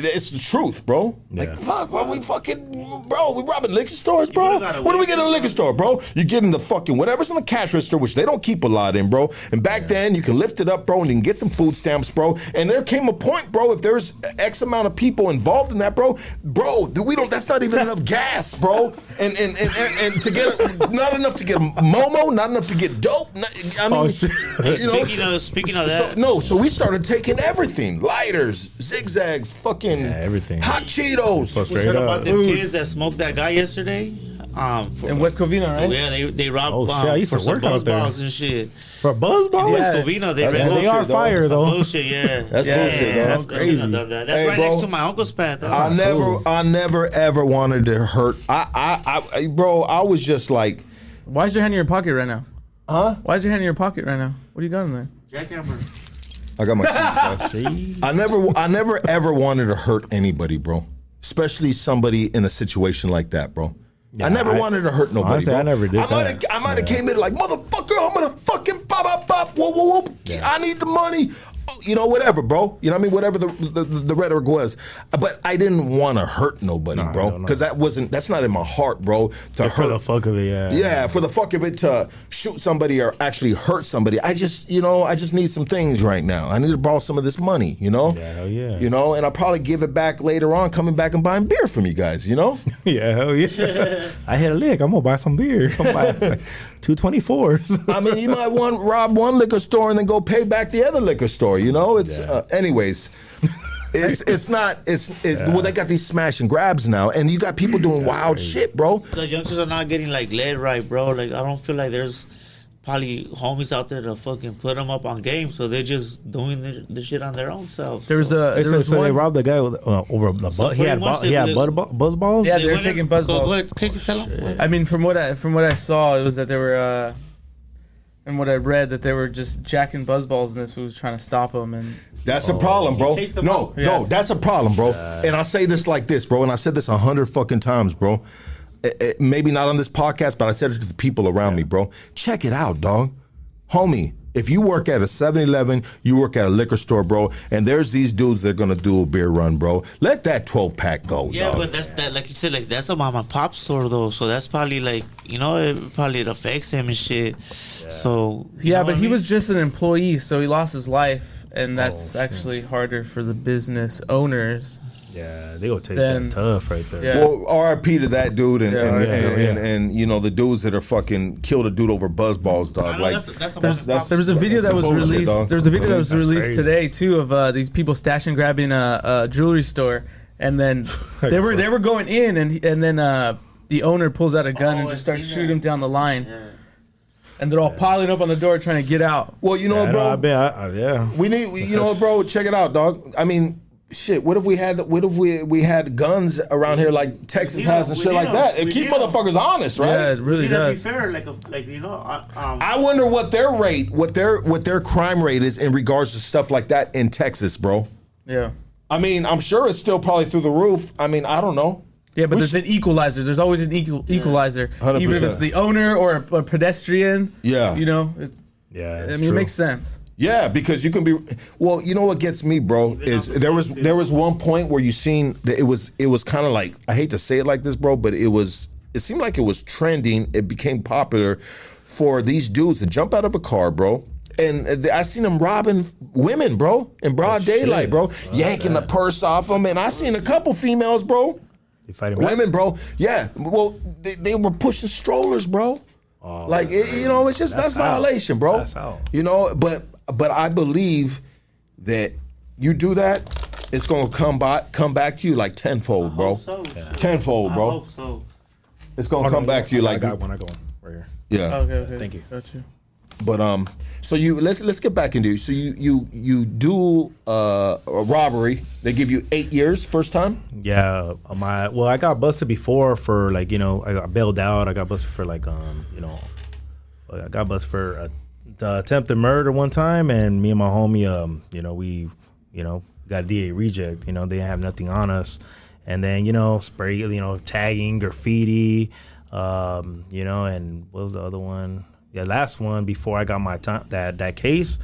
it's the truth, bro. Yeah. Like, fuck, bro, we fucking, bro, we robbing liquor stores, bro? What do we get in a liquor store, bro? You get in the fucking, whatever's in the cash register, which they don't keep a lot in, bro. And back yeah. then, you can lift it up, bro, and you can get some food stamps, bro. And there came a point, bro, if there's X amount of people involved in that, bro, bro, we don't, that's not even enough gas, bro. And and, and, and, and to get, a, not enough to get a Momo, not enough to get dope. Not, I mean, oh, you know. Speaking of, speaking of that. So, no, so we started taking everything. Lighters, zigzags, fucking. Yeah, everything. Hot Cheetos. So we heard about them kids that smoked that guy yesterday. Um, for, in West Covina, right? Yeah, they they robbed oh, um, shit, I used for to work some buzz balls and shit. For buzz balls? Yeah. West Covina, they, they, they are fire though. Bullshit, yeah. That's yeah, bullshit. Yeah, that's crazy. That. That's hey, right bro, next to my uncle's path. That's I never, cool. I never ever wanted to hurt. I, I, I, bro, I was just like, why is your hand in your pocket right now? Huh? Why is your hand in your pocket right now? What are you doing there? Jackhammer. I got my keys. I never, I never ever wanted to hurt anybody, bro. Especially somebody in a situation like that, bro. Yeah, I never I, wanted to hurt nobody. Honestly, bro. I never did. I might have, I might have yeah. came in like motherfucker. I'm gonna fucking pop, pop, pop. Whoa, whoa, whoa. Yeah. I need the money. You know, whatever, bro. You know what I mean? Whatever the the, the rhetoric was. But I didn't want to hurt nobody, nah, bro. Because that wasn't, that's not in my heart, bro. To hurt, for the fuck of it, yeah. Yeah, for the fuck of it to shoot somebody or actually hurt somebody. I just, you know, I just need some things right now. I need to borrow some of this money, you know? Yeah, hell yeah. You know, and I'll probably give it back later on, coming back and buying beer from you guys, you know? yeah, hell yeah. I had a lick. I'm going to buy some beer. I'm going to buy like two twenty-fours. I mean, you might want rob one liquor store and then go pay back the other liquor store. You know, it's yeah. uh, anyways. It's it's not it's it, yeah. well they got these smash and grabs now, and you got people doing That's wild crazy. shit, bro. The youngsters are not getting like led right, bro. Like I don't feel like there's probably homies out there to fucking put them up on game, so they're just doing the, the shit on their own self. There's so. a there's so one. They robbed the guy with, uh, over the so he had bo- he had buzz balls. Yeah, they, they were taking buzz balls. What, Casey, tell them. I mean, from what I from what I saw, it was that they were. Uh, And what I read that they were just jacking buzz balls and this was trying to stop them. And that's oh. a problem, bro. No, yeah. no, that's a problem, bro. Uh, and I say this like this, bro. And I said this a hundred fucking times, bro. It, it, maybe not on this podcast, but I said it to the people around yeah. me, bro. Check it out, dog, homie. If you work at a seven eleven, you work at a liquor store, bro, and there's these dudes that are going to do a beer run, bro. Let that twelve-pack go, Yeah, dog. But that's that, like you said, like that's a mom-and-pop store, though, so that's probably like, you know, it probably it affects him and shit. Yeah. So Yeah, but he mean? was just an employee, so he lost his life, and that's oh, actually harder for the business owners God, they gonna take then, that tough right there. Yeah. Well, R I P to that dude, and yeah, and, yeah, and, yeah. and and you know the dudes that are fucking killed a dude over buzz balls, dog. Like that's, that's that's, that's, there was a video that was bullshit, released. Dog. There was a video that was that's released crazy. today too of uh, these people stash and grabbing a, a jewelry store, and then they were they were going in, and and then uh, the owner pulls out a gun oh, and just starts shooting him down the line. Yeah. And they're all yeah. piling up on the door trying to get out. Well, you know yeah, what, bro? I bet. I, I, yeah. We need, you know what, bro? Check it out, dog. I mean, shit. What if we had, what if we we had guns around here like Texas has and shit like that? It keep motherfuckers honest, right? Yeah, it really does. Be fair, like, a, like you know. Um, I wonder what their rate, what their what their crime rate is in regards to stuff like that in Texas, bro. Yeah. I mean, I'm sure it's still probably through the roof. I mean, I don't know. Yeah, but we there's should. an equalizer. There's always an equal, equalizer, one hundred percent. Even if it's the owner or a, a pedestrian. Yeah, you know. It's, yeah, it's I mean, true. It makes sense. Yeah, because you can be. Well, you know what gets me, bro, is there was there was one point where you seen that it was it was kind of like, I hate to say it like this, bro, but it was it seemed like it was trending. It became popular for these dudes to jump out of a car, bro. And I seen them robbing women, bro, in broad oh, daylight, shit. bro, wow, yanking man. the purse off them. And I seen a couple females, bro. Women, bro. Yeah. Well, they, they were pushing strollers, bro. Oh, like, it, you know, it's just, that's, that's violation, bro. That's out. You know, but but I believe that you do that, it's going to come by, come back to you like tenfold, bro. So. Yeah. Tenfold, bro. I hope so. It's going to come back to you like... I got one. I got one right here. Yeah. Okay, okay. Thank you. Got you. But, um, so you, let's let's get back into it. So you you, you do uh, a robbery. They give you eight years first time? Yeah. My Well, I got busted before for, like, you know, I got bailed out. I got busted for, like, um, you know, I got busted for a, uh, attempted murder one time. And me and my homie, um, you know, we, you know, got D A reject. You know, they didn't have nothing on us. And then, you know, spray, you know, tagging, graffiti, um, you know, and what was the other one? The last one before I got my time, that that case,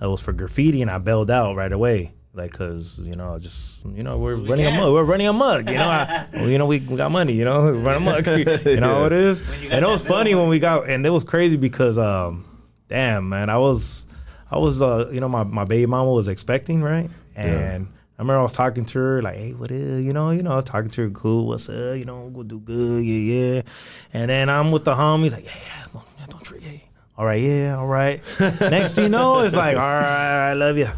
it was for graffiti, and I bailed out right away, like, cause you know, just you know, we're we running can. amok, we're running amok, you know, I, well, you know, we got money, you know, run amok, you yeah. know how it is. And it was funny when we got, and it was crazy because, um, damn man, I was, I was, uh, you know, my my baby mama was expecting, right, and. Yeah. I remember I was talking to her, like, hey, what is, you know, you know, I was talking to her, cool, what's up, you know, we'll do good, yeah, yeah. And then I'm with the homies, like, yeah, yeah, don't, yeah, don't trip, yeah, all right, yeah, all right. Next thing you know, it's like, all right, I love you.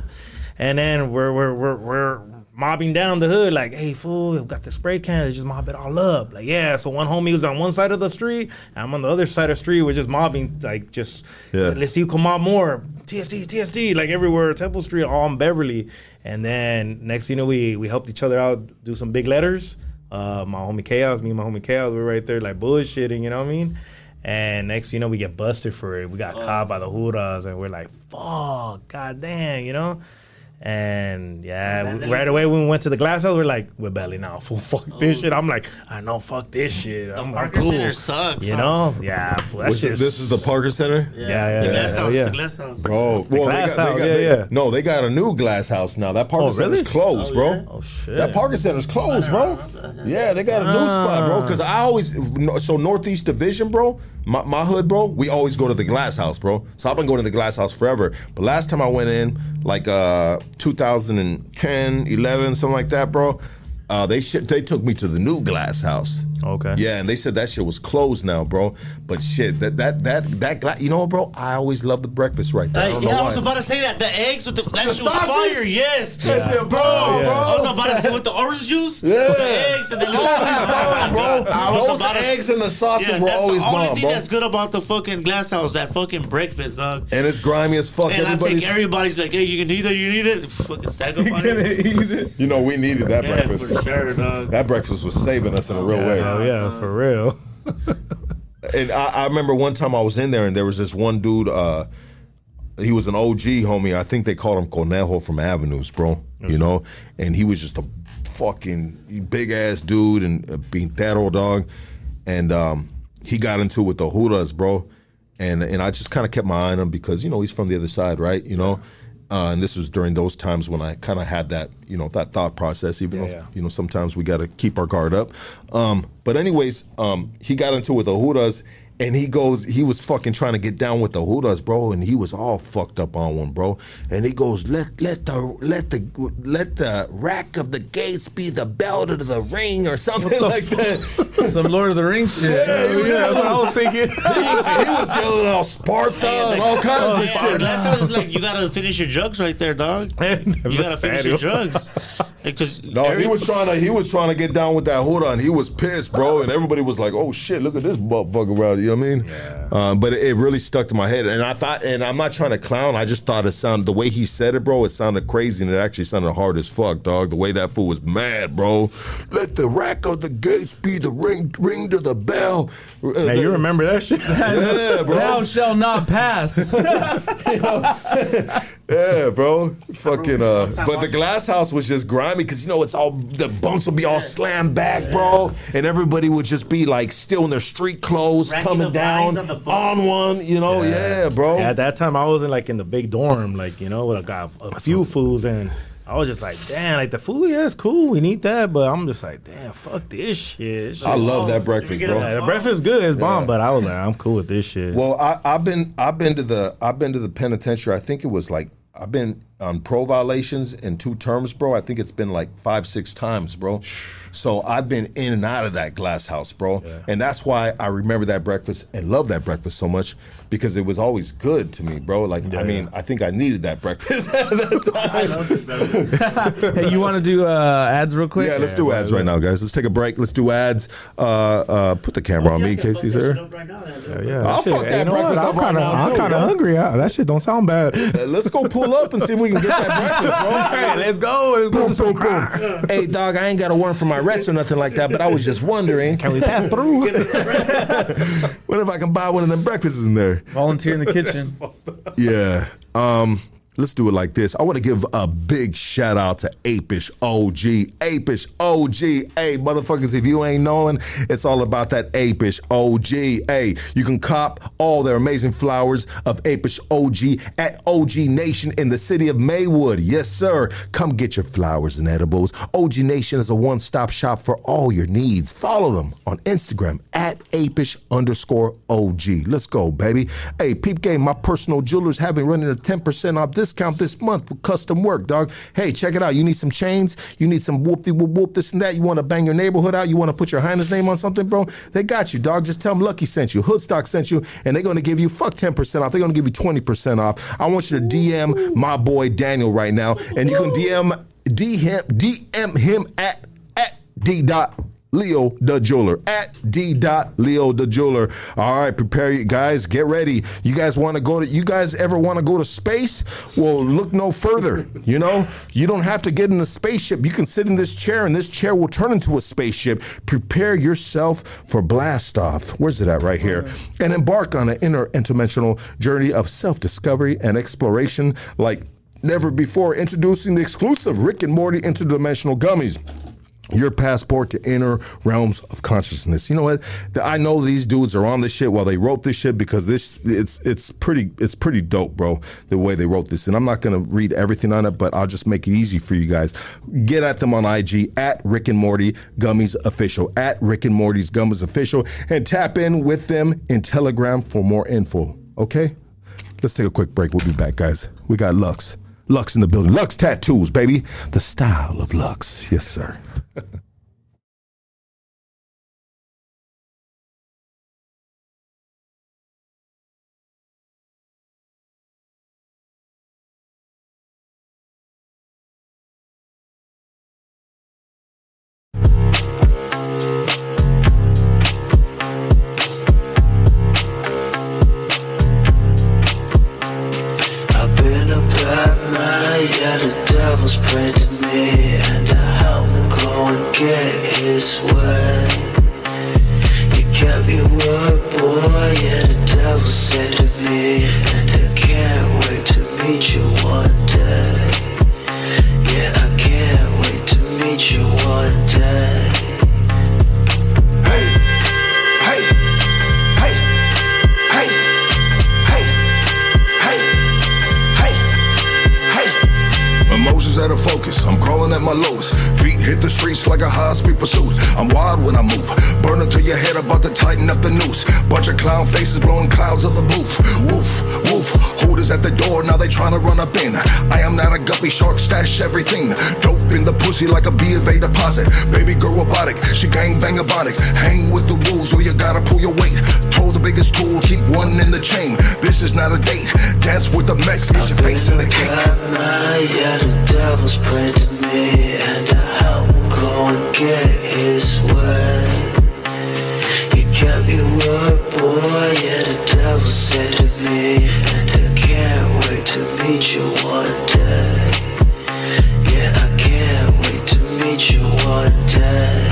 And then we're, we're, we're, we're mobbing down the hood, like, hey, fool, we got the spray can, let's just mob it all up. Like, yeah, so one homie was on one side of the street, and I'm on the other side of the street, we're just mobbing, like, just, yeah. let's see who can mob more. T S D, T S D, like everywhere, Temple Street, all in Beverly. And then next thing you know, we we helped each other out, do some big letters. Uh, my homie Chaos, me and my homie Chaos, we're right there like bullshitting, you know what I mean? And next thing you know, we get busted for it. We got oh. caught by the Huras, and we're like, fuck, goddamn, you know? And yeah, we, right away when we went to the glass house, we're like, we're belly now, fool, fuck oh. this shit. I'm like, I know, fuck this shit. I'm the Parker like, cool. Center sucks. You know? Huh? Yeah. Fool, that shit. This is the Parker Center? Yeah, yeah, yeah. The glass yeah, house, yeah. the glass house. Bro, the well, glass got, house, got, yeah, they, yeah. No, they got a new glass house now. That Parker oh, really? Center's closed, oh, bro. Yeah. Oh, shit. That Parker Center's closed, bro. Yeah, they got a new uh, spot, bro. Because I always, so Northeast Division, bro, my, my hood, bro, we always go to the glass house, bro. So I've been going to the glass house forever. But last time I went in, like, uh, two thousand ten, eleven, something like that, bro. Uh, they shit, they took me to the new glass house. Okay. Yeah, and they said that shit was closed now, bro. But shit, that that that that glass, you know what, bro? I always love the breakfast right there. I, I don't yeah, know why. I was about to say that the eggs with the that the shit was fire. Yes. Yeah. I said, bro, oh, yeah. bro. I was about to say with the orange juice, yeah. with the eggs and the little yeah, bro. bro. I was Those about eggs to, and the sausage yeah, were always bomb, bro. That's the only thing that's good about the fucking glass house, that fucking breakfast, dog. And it's grimy as fuck. And everybody's, I think everybody's like, hey, you can either you need it, fucking stack up on it. You know, we needed that yeah, breakfast. Sure, dog. That breakfast was saving us in a real yeah, way. Oh yeah, for real. And I, I remember one time I was in there and there was this one dude. Uh, he was an O G homie. I think they called him Conejo from Avenues, bro. Mm-hmm. You know, and he was just a fucking big ass dude and a pintero dog. And um, he got into it with the Huras, bro. And and I just kind of kept my eye on him because you know he's from the other side, right? You know. Uh, and this was during those times when I kind of had that, you know, that thought process, even yeah, though, yeah. you know, sometimes we got to keep our guard up. Um, but anyways, um, he got into it with the Huras, And he goes, he was fucking trying to get down with the Hooters, bro, and he was all fucked up on one, bro. And he goes, let let the let the let the rack of the gates be the belt of the ring or something like fuck? that. Some Lord of the Rings shit. Yeah, yeah, yeah, that's what I was thinking. He was yelling all Sparta and all kinds oh, of shit. That sounds like you gotta finish your drugs right there, dog. You gotta finish your drugs. Because no, every- he was trying to he was trying to get down with that Hooter, and he was pissed, bro. And everybody was like, oh shit, look at this motherfucker around here. You know what I mean? Yeah. Um, but it, it really stuck to my head. And I thought, and I'm not trying to clown, I just thought it sounded, the way he said it, bro, it sounded crazy, and it actually sounded hard as fuck, dog. The way that fool was mad, bro. Let the rack of the gates be the ring ring to the bell. Uh, hey, the, you remember that shit? Yeah, bro. Thou shall not pass. Yeah, bro. Fucking, uh, but the glass house was just grimy because, you know, it's all, the bunks will be all slammed back, bro, and everybody would just be like still in their street clothes, Rack- coming down on, on one, you know, yeah, yeah bro. Yeah, at that time, I wasn't like in the big dorm, like, you know, with like, a, a few fools, and I was just like, damn, like the food, yeah, it's cool, we need that, but I'm just like, damn, fuck this shit. shit I love that breakfast, bro. Like, the breakfast good, it's yeah. bomb, but I was like, I'm cool with this shit. Well, I, I've been, I've been to the, I've been to the penitentiary. I think it was like, I've been on parole violations in two terms, bro. I think it's been like five, six times, bro. So I've been in and out of that glass house, bro. Yeah. And that's why I remember that breakfast and love that breakfast so much, because it was always good to me, bro. Like, yeah, I mean, yeah. I think I needed that breakfast at that time. Hey, you want to do uh, ads real quick? Yeah, let's yeah, do ads right now, guys. Let's take a break. Let's do ads. Uh, uh, put the camera oh, on yeah, me in case he's there. Right now, yeah, yeah, I'll shit, fuck that hey, breakfast up right now. I'm kind of hungry. I, that shit don't sound bad. Uh, let's go pull up and see if we can get that breakfast, bro. Hey, let's go. Let's boom, boom, boom. Hey, dog, I ain't got a worm for my rest or nothing like that, but I was just wondering, can we pass through? What if I can buy one of them breakfasts in there? Volunteer in the kitchen. Yeah. Um, let's do it like this. I want to give a big shout out to Apeish O G. Apeish O G. Hey, motherfuckers, if you ain't knowing, it's all about that Apeish O G. Hey, you can cop all their amazing flowers of Apeish O G at O G Nation in the city of Maywood. Yes, sir. Come get your flowers and edibles. O G Nation is a one-stop shop for all your needs. Follow them on Instagram at Apeish underscore O G. Let's go, baby. Hey, Peep Game, my personal jewelers have been running a ten percent off discount this month with custom work, dog. Hey, check it out. You need some chains, you need some whoop-de-whoop-whoop, this and that. You want to bang your neighborhood out, you want to put your highness name on something, bro? They got you, dog. Just tell them Lucky sent you, Hoodstock sent you, and they're going to give you fuck ten percent off. They're going to give you twenty percent off. I want you to D M my boy Daniel right now, and you can D M D M, D M him at, at D. Leo the Jeweler, at D. Leo the Jeweler. All right, prepare you guys, get ready. You guys want to go to, you guys ever want to go to space? Well, look no further, you know? You don't have to get in a spaceship. You can sit in this chair, and this chair will turn into a spaceship. Prepare yourself for blast off. Where's it at? Right here. And embark on an interdimensional journey of self-discovery and exploration like never before. Introducing the exclusive Rick and Morty Interdimensional Gummies. Your passport to inner realms of consciousness. You know what? The, I know these dudes are on this shit while they wrote this shit, because this it's it's pretty it's pretty dope, bro, the way they wrote this. And I'm not going to read everything on it, but I'll just make it easy for you guys. Get at them on I G at Rick and Morty Gummies Official, at Rick and Morty's Gummies Official, and tap in with them in Telegram for more info. Okay? Let's take a quick break. We'll be back, guys. We got Luxx. Luxx in the building. Luxx Tattoos, baby. The style of Luxx. Yes, sir. I've been a bad man, yeah, the devil's praying to me, and I and get his way. You kept your word, boy, yeah, the devil said to me, and I can't wait to meet you one day. Yeah, I can't wait to meet you one day. Hey, hey, hey, hey, hey, hey, hey, hey, hey. Moses emotions out of focus. I'm crawling at my lowest. Feet hit the streets like a high-speed pursuit. I'm wild when I move. Burner to your head, about to tighten up the noose. Bunch of clown faces blowing clouds of the booth. Woof, woof. Hooters at the door, now they trying to run up in. I am not a guppy shark, stash everything. Dope in the pussy like a B of A deposit. Baby girl robotic, she gangbang abotic. Hang with the wolves or you gotta pull your weight. Throw the biggest tool, keep one in the chain. This is not a date. Dance with the Mex, get your face in the cake. Yeah, the devil's praying to me, and I will go and get his way. You can't be word, boy. Yeah, the devil said to me, and I can't wait to meet you one day. Yeah, I can't wait to meet you one day.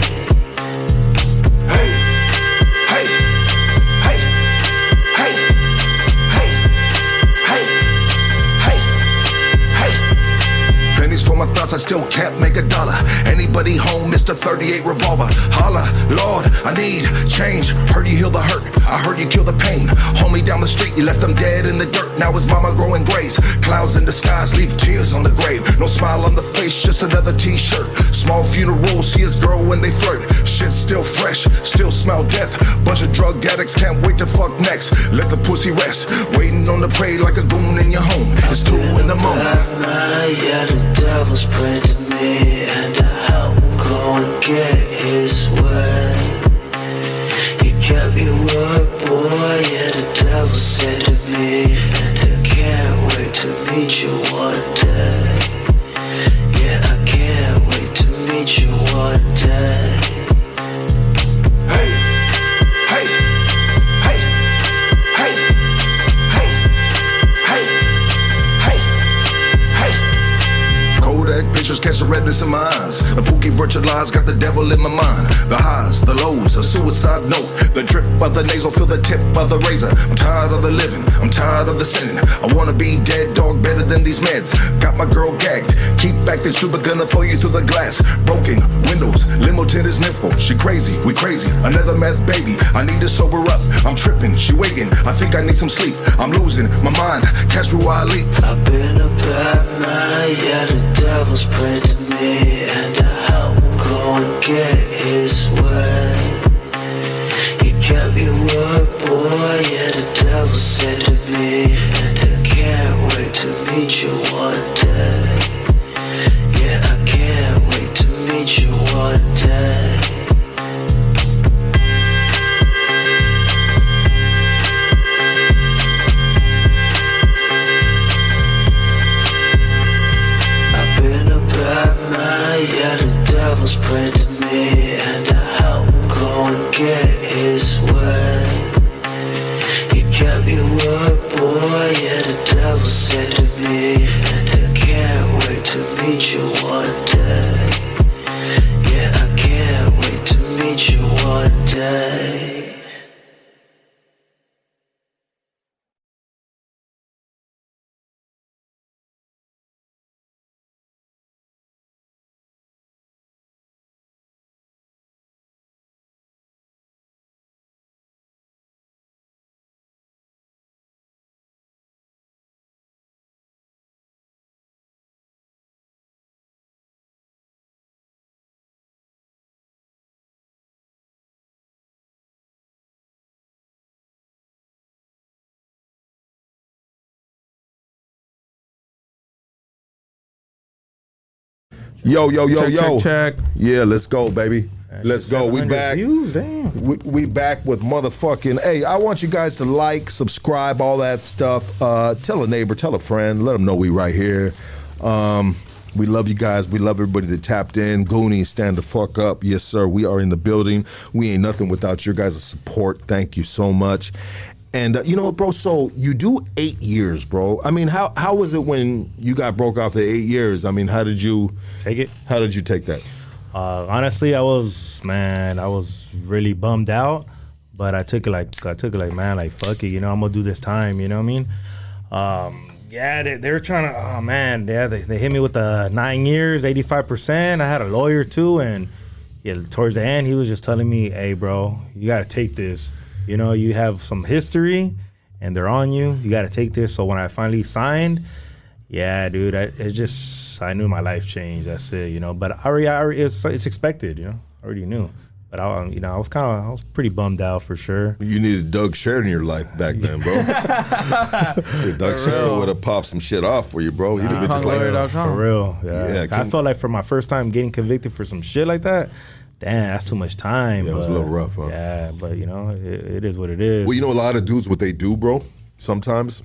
My thoughts, I still can't make a dollar. Anybody home, Mister thirty-eight revolver. Holla, Lord, I need change. Heard you heal the hurt, I heard you kill the pain. Homie down the street, you left them dead in the dirt. Now his mama growing grays. Clouds in the skies, leave tears on the grave. No smile on the face, just another t-shirt. Small funeral, see his girl when they flirt. Shit still fresh, still smell death. Bunch of drug addicts, can't wait to fuck next. Let the pussy rest, waiting on the prey like a goon in your home. It's two in the morning. Was praying to me, and I will go and get his way. You can't be word, boy. Yeah, the devil said to me, and I can't wait to meet you one day. Yeah, I can't wait to meet you one day. Catch the redness in my eyes. The pookie virtual lies got the devil in my mind. The highs, the lows, a suicide note. The drip of the nasal, feel the tip of the razor. I'm tired of the living, I'm tired of the sinning. I wanna be dead, dog, better than these meds. Got my girl gagged, keep back this stupid, gonna throw you through the glass. Broken windows, limo to this nipple. She crazy, we crazy, another meth baby. I need to sober up, I'm tripping, she waking. I think I need some sleep, I'm losing my mind. Catch me while I leap. I've been a bad man, yeah, the devil's pray to me, and I will go and get his way. You can't be word, boy. Yeah, the devil said to me, and I can't wait to meet you one day. Yeah, I can't wait to meet you one day. Yeah, the devil's praying to me, and I will go and get his way. You can't be word, boy. Yeah, the devil said to me, and I can't wait to meet you one day. Yeah, I can't wait to meet you one day. Yo, yo, yo, check, yo. Check, check. Yeah, let's go, baby. Actually, let's go. We back. Views, damn. We, we back with motherfucking. Hey, I want you guys to like, subscribe, all that stuff. Uh, tell a neighbor, tell a friend. Let them know we right here. Um, we love you guys. We love everybody that tapped in. Goonie, stand the fuck up. Yes, sir. We are in the building. We ain't nothing without your guys' support. Thank you so much. And uh, you know what, bro? So you do eight years, bro. I mean, how how was it when you got broke after eight years? I mean, how did you take it? How did you take that? Uh, honestly, I was man, I was really bummed out, but I took it like I took it like man, like fuck it, you know, I'm gonna do this time. You know what I mean? Um, yeah, they, they were trying to. Oh man, yeah, they they hit me with the nine years, eighty-five percent. I had a lawyer too, and yeah, towards the end, he was just telling me, "Hey, bro, you gotta take this. You know, you have some history, and they're on you. You got to take this." So when I finally signed, yeah, dude, I, it just So I knew my life changed. That's it, you know. But I already, I already it's, it's expected, you know. I already knew. But I, you know, I was kind of, I was pretty bummed out for sure. You needed Doug Sherrod in your life back then, bro. Doug Sherrod would have popped some shit off for you, bro. He'd have been just like, for real. Yeah, yeah King, I felt like for my first time getting convicted for some shit like that. Damn, that's too much time. Yeah, but, it was a little rough, huh? Yeah, but you know, it, it is what it is. Well, you know, a lot of dudes, what they do, bro, sometimes.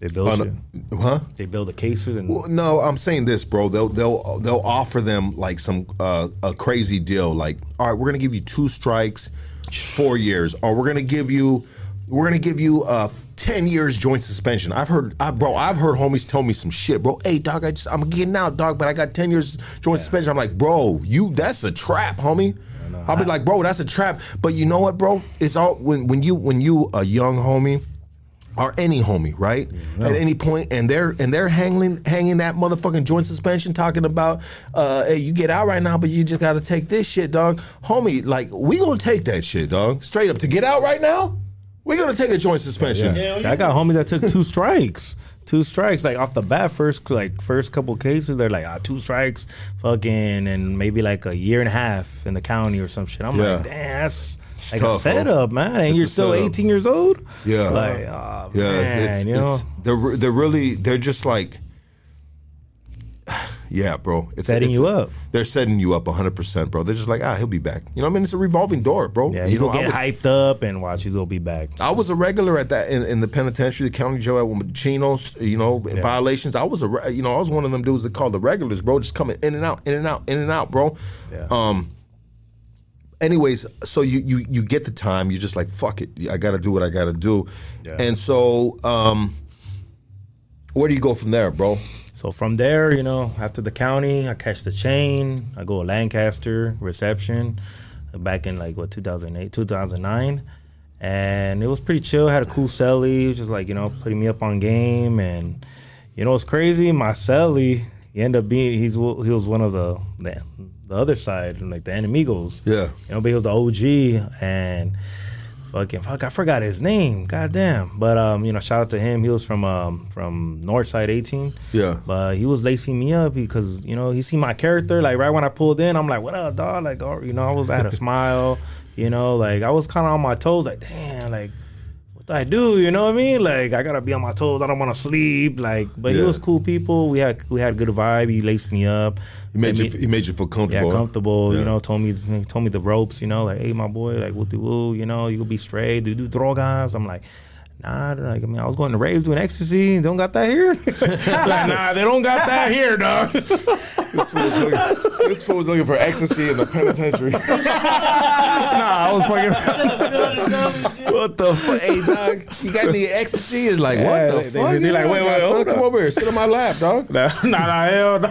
They build uh, shit. Huh? They build the cases and. Well, no, I'm saying this, bro. They'll they'll they'll offer them like some uh, a crazy deal. Like, all right, we're gonna give you two strikes, four years, or we're gonna give you we're gonna give you uh, ten years joint suspension. I've heard, I, bro. I've heard homies tell me some shit, bro. Hey, dog, I just I'm getting out, dog, but I got ten years joint yeah. suspension. I'm like, bro, you that's the trap, homie. No, no, I'll I, be like, bro, that's a trap. But you know what, bro? It's all when when you when you a young homie. Or any homie, right? No. At any point, and they're and they're hanging hanging that motherfucking joint suspension, talking about, uh, hey, you get out right now, but you just gotta take this shit, dog. Homie, like we gonna take that shit, dog. Straight up, to get out right now, we gonna take a joint suspension. Yeah, yeah. I got homies that took two strikes. Two strikes, like off the bat, first like first couple cases, they're like, ah, two strikes, fucking, and maybe like a year and a half in the county or some shit. I'm yeah. like, damn, that's It's like tough, a setup, bro. Man, and it's you're still setup. eighteen years old. Yeah, like, oh, yeah, man, it's, it's, you know, it's, they're they're really they're just like, yeah, bro, it's setting it's, you up. They're setting you up one hundred percent, bro. They're just like, ah, he'll be back. You know what I mean? It's a revolving door, bro. Yeah, you know, get I was, hyped up and watch, he's gonna be back. I was a regular at that in, in the penitentiary, the county jail at Chino's, you know, yeah. violations. I was a, you know, I was one of them dudes that called the regulars, bro, just coming in and out, in and out, in and out, bro. Yeah. Um. Anyways, so you, you, you get the time. You're just like, fuck it. I got to do what I got to do. Yeah. And so um, where do you go from there, bro? So from there, you know, after the county, I catch the chain. I go to Lancaster, reception, back in like, what, two thousand eight, two thousand nine. And it was pretty chill. I had a cool cellie, just like, you know, putting me up on game. And, you know, what's crazy? My cellie, he ended up being, he's he was one of the, the the other side, like the Enemigos. Yeah. You know, but he was the O G, and fucking, fuck, I forgot his name. Goddamn. But, um, you know, shout out to him. He was from um, from Northside eighteen. Yeah. But he was lacing me up because, you know, he seen my character. Like, right when I pulled in, I'm like, what up, dog? Like, oh, you know, I was I had a smile. You know, like, I was kind of on my toes. Like, damn, like, what do I do? You know what I mean? Like, I got to be on my toes. I don't want to sleep. Like, but yeah. he was cool people. We had, we had a good vibe. He laced me up. He made, made you. He made you feel comfortable. Yeah, comfortable. Yeah. You know, told me, told me the ropes. You know, like, hey, my boy, like, what do woo? You know, you'll be straight. Do you do drogas? I'm like, nah. Like, I mean, I was going to raves doing ecstasy. They don't got that here. Like, nah, they don't got that here, dog. This fool's looking, this fool's looking for ecstasy in the penitentiary. Nah, I was fucking. What the fuck, hey, dog? You got any ecstasy? It's like, yeah, what the they, fuck? They, they like, wait, wait, wait, come over here, sit on my lap, dog. Nah, nah, hell. Nah.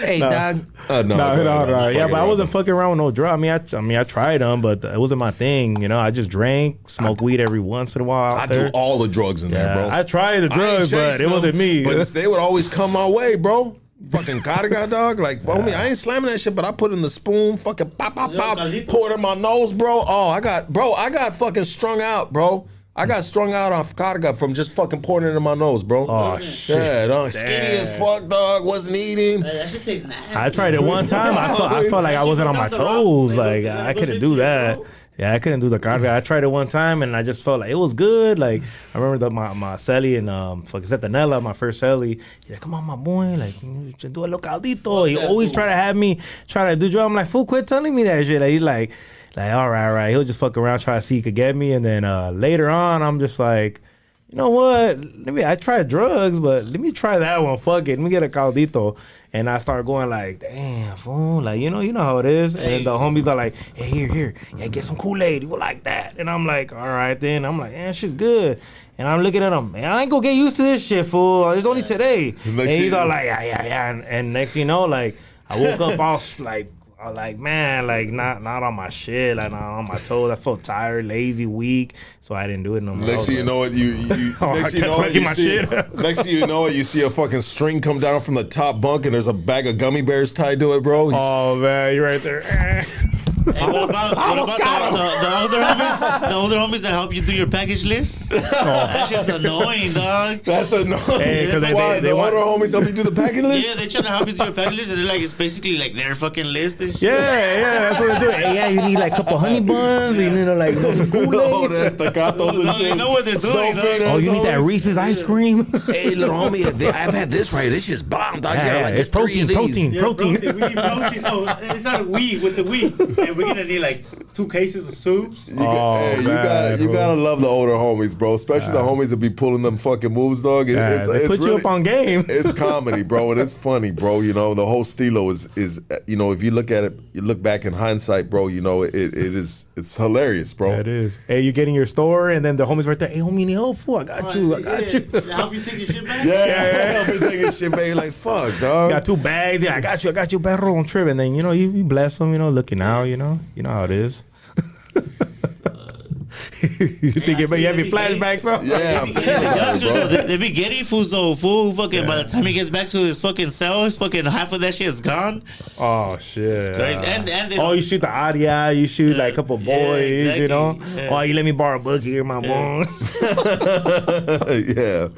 Hey, nah. dog. Uh, no, nah, no, no, no, no. Yeah, but I wasn't around. fucking around with no drug. I mean, I, I mean, I tried them, but it wasn't my thing. You know, I just drank, smoked I, weed every once in a while. I there. do all the drugs in yeah, there, bro. I tried the drugs, but them, it wasn't me. But they would always come my way, bro. Fucking Carga, dog. Like, nah. homie, I ain't slamming that shit, but I put in the spoon, fucking pop, pop, pop, pour it in my nose, bro. Oh, I got, bro, I got fucking strung out, bro. I got strung out off Carga from just fucking pouring it in my nose, bro. Oh, shit. Yeah, dog. Skinny as fuck, dog. Wasn't eating. That shit tastes nasty. I tried it one time. I felt, I felt like I wasn't on my toes. Like, I couldn't do that. Yeah, I couldn't do the Carga. I tried it one time, and I just felt like it was good. Like, I remember the, my, my celly and um, fucking Setanella, my first celly. He's like, come on, my boy. Like, do a little caldito. He always try to have me try to do drugs. I'm like, fool, quit telling me that shit. Like, he's like... Like, all right, all right. He'll just fuck around, try to see he could get me. And then uh, later on, I'm just like, you know what? Let me. I tried drugs, but let me try that one. Fuck it. Let me get a caldito. And I start going like, damn, fool. Like, you know, you know how it is. And hey. The homies are like, hey, here, here. Yeah, get some Kool-Aid. You will like that. And I'm like, all right, then. I'm like, eh, shit's good. And I'm looking at him, man, I ain't gonna get used to this shit, fool. It's only today. And he's all like, yeah, yeah, yeah. And, and next you know, like, I woke up all like, I'm like, man, like, not not on my shit, like, not on my toes. I felt tired, lazy, weak, so I didn't do it no more. Next thing you know it, you, you, oh, next you know it, you see, next thing you know it, you see a fucking string come down from the top bunk, and there's a bag of gummy bears tied to it, bro. He's, oh, man, you're right there. Hey, what about, what about the, the, the older homies? The older homies that help you do your package list? Oh. That's just annoying, dog. That's annoying. Hey, they, they, Why, they, the they older want... homies help you do the package list? Yeah, they're trying to help you do your package list, and they're like, it's basically like their fucking list and shit. Yeah, yeah, that's what they do. Hey, yeah, you need like a couple honey buns, yeah. and you know, like those Kool-Aid. No, they know what they're doing. So oh, you need that Reese's ice cream? Hey, little homie, they, I've had this right. This shit's bomb, dog. Yeah, yeah, yeah, like, it's protein, protein, yeah, protein, protein. We need protein. No, it's not a we with the we. And we're gonna need like two cases of soups. You, oh, hey, you, got, you gotta love the older homies, bro. Especially yeah. the homies that be pulling them fucking moves, dog. It, yeah, it's, they it's put really, you up on game. It's comedy, bro, and it's funny, bro. You know, the whole Stilo is is you know, if you look at it, you look back in hindsight, bro. You know, it it is it's hilarious, bro. Yeah, it is. Hey, you get in your store, and then the homies right there. Hey, homie, need help? I got you. I got yeah. you. I help you take your shit back. Yeah, yeah, yeah. I help you take your shit back. You're like, fuck, dog. You got two bags. Yeah, I got you. I got you. Barrel on trip, and then you know you, you bless them. You know, looking out. You know, you know how it is. You yeah, think you having flashbacks? Getting, yeah, they be, young, they, they be getting food, so fool. Fucking yeah. by the time he gets back to his fucking cell, his fucking half of that shit is gone. Oh shit! It's crazy. Yeah. And, and oh, you shoot the audio, you shoot yeah. like a couple boys, yeah, exactly. you know. Yeah. Oh, you let me borrow a book here, my yeah. boy. Yeah.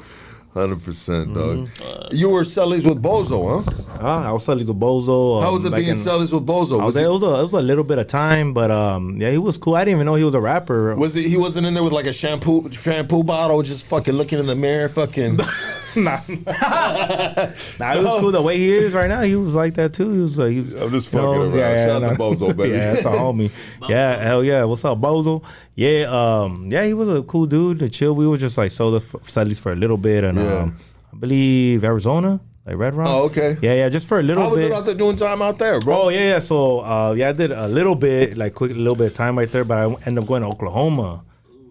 one hundred percent, dog. Mm-hmm. You were Sully's with Bozo, huh? Ah, I was Sully's with Bozo. Um, How was it being in, Sully's with Bozo? Was was it, it, was a, it was a little bit of time, but um, yeah, he was cool. I didn't even know he was a rapper. Was it? He wasn't in there with like a shampoo shampoo bottle, just fucking looking in the mirror, fucking. nah, nah, it was cool the way he is right now. He was like that too. He was like, he was, I'm just fucking know, around. Yeah, Shout yeah, out nah. to Bozo, baby. Yeah, that's a homie. Yeah, hell yeah. What's up, Bozo? Yeah, um, yeah, he was a cool dude to chill. We were just like sold Sully's for a little bit, and yeah. um, I believe Arizona, like Red Rock. Oh, okay. Yeah, yeah, just for a little bit. How was bit. it out there doing time out there, bro? Oh, yeah, yeah. So, uh, yeah, I did a little bit, like quick, a little bit of time right there, but I ended up going to Oklahoma,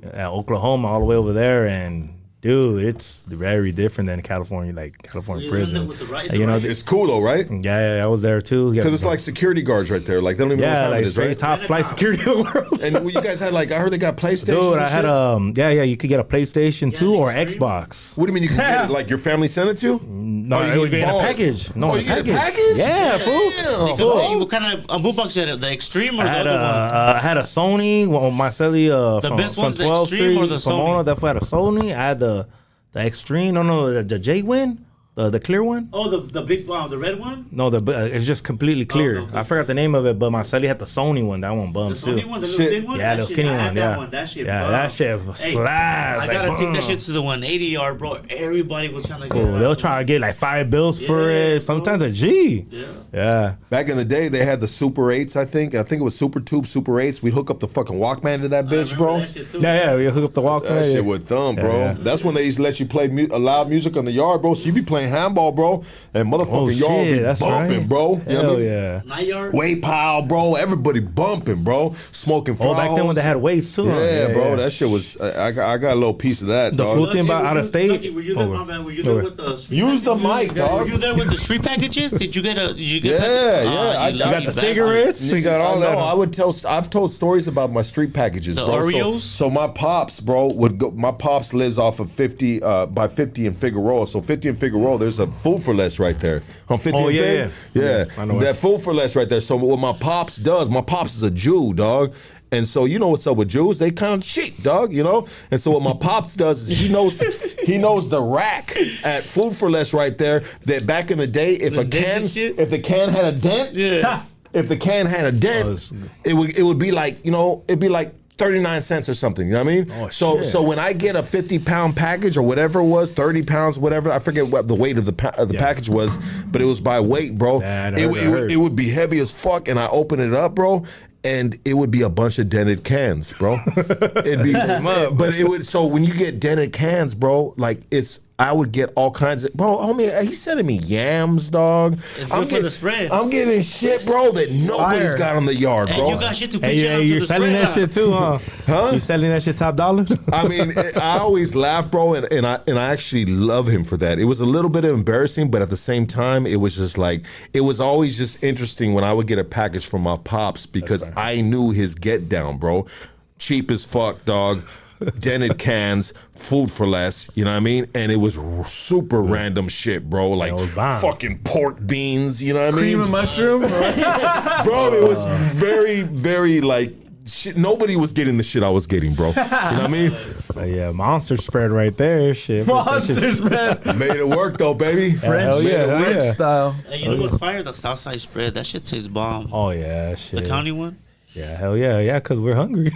at Oklahoma, all the way over there, and. Dude, it's very different than California, like California yeah, prison. With the right, the you know, right. It's cool though, right? Yeah, yeah, yeah I was there too. Because yeah. it's like security guards right there. Like they don't even yeah, know what time like it is, right? Top flight security in the world. And well, you guys had like, I heard they got PlayStation. Dude, I shit. had um, yeah, yeah. You could get a PlayStation yeah, two or stream? Xbox. What do you mean you can yeah. get it? Like your family sent it to you? No, oh, you, you get, get a package. No, oh, you package. get a package. Yeah, yeah. fool. What kind of boot box you had? The Extreme or the other one? I had a Sony. Well, my celly. The best one's the Extreme or the Sony. That's why I had a Sony. I had the. The, the extreme, no, no, the, the J Win, the, the clear one. Oh, the the big one, wow, the red one. No, the uh, it's just completely clear. Oh, okay. I forgot the name of it, but my celly had the Sony one. That one bums too. The Sony one, the little thin one. Yeah, the skinny one. Yeah, one. That shit. Yeah, bum. that shit hey, slaps. I like, gotta bum. take that shit to the one eighty yard, bro. Everybody was trying to get. Cool. They'll try to get like five bills yeah, for it. Sometimes bro. a G. Yeah. Yeah. Back in the day, they had the Super Eights. I think. I think it was Super Tube, Super Eights. We'd hook up the fucking Walkman to that bitch, bro. That shit too, yeah, yeah. We hook up the Walkman. That shit would thumb, bro. Yeah, yeah. That's when they used to let you play mu- loud music on the yard, bro. So you be playing handball, bro, and motherfucking oh, yard be that's bumping, right. bro. You Hell know what I mean? yeah. My yard. Way pile, bro. Everybody bumping, bro. Smoking. Oh, back then when they had waves too. Yeah, yeah, yeah bro. Yeah. That shit was. I, I got a little piece of that. The dog. cool thing about out of state. Were you there, my man? Were you there with the? Use the mic, dog. Were you there with the street packages? Did you get a? Yeah, yeah. Uh, I, I, you got the bastard. cigarettes. You got all I that. No, I would tell. I've told stories about my street packages, the bro. Oreos? So, so my pops, bro, would go. My pops lives off of fifty uh, by fifty in Figueroa. So fifty in Figueroa, there's a Food for Less right there. On fifty oh, and yeah, yeah, yeah, yeah. I know that Food for Less right there. So what my pops does, my pops is a Jew, dog. And so you know what's up with Jews? They kind of cheap, dog. You know. And so what my pops does is he knows he knows the rack at Food for Less right there. That back in the day, if the a can if the can had a dent, yeah. if the can had a dent, oh, it would it would be like you know it'd be like thirty-nine cents or something. You know what I mean? Oh, so shit. so when I get a fifty pound package or whatever it was, thirty pounds, whatever, I forget what the weight of the pa- of the yeah. package was, but it was by weight, bro. That it, hurt, it, hurt. it would be heavy as fuck, and I open it up, bro. And it would be a bunch of dented cans, bro. It'd be, but it would. So when you get dented cans, bro, like it's, I would get all kinds of, bro. Homie, he's sending me yams, dog. It's I'm good getting, for the spread. I'm getting shit, bro, that nobody's Fire. got on the yard, bro. And you got shit to pitch hey, yeah, out you're to the selling spread. that shit too, huh? huh? You selling that shit top dollar? I mean, it, I always laugh, bro, and, and I and I actually love him for that. It was a little bit embarrassing, but at the same time, it was just like it was always just interesting when I would get a package from my pops because I knew his get down, bro. Cheap as fuck, dog. dented cans, food for less, you know what I mean? And it was r super random shit, bro. Like fucking pork beans, you know what I mean? Cream and mushroom? Bro, bro it was very, very like, shit, nobody was getting the shit I was getting, bro. You know what I mean? But yeah, monster spread right there. Shit, monster shit. spread made it work though, baby. French, yeah, yeah, French yeah. style. Hey, you know what's fire? The Southside spread. That shit tastes bomb. Oh yeah, shit. The county one. Yeah, hell yeah, yeah. Cause we're hungry.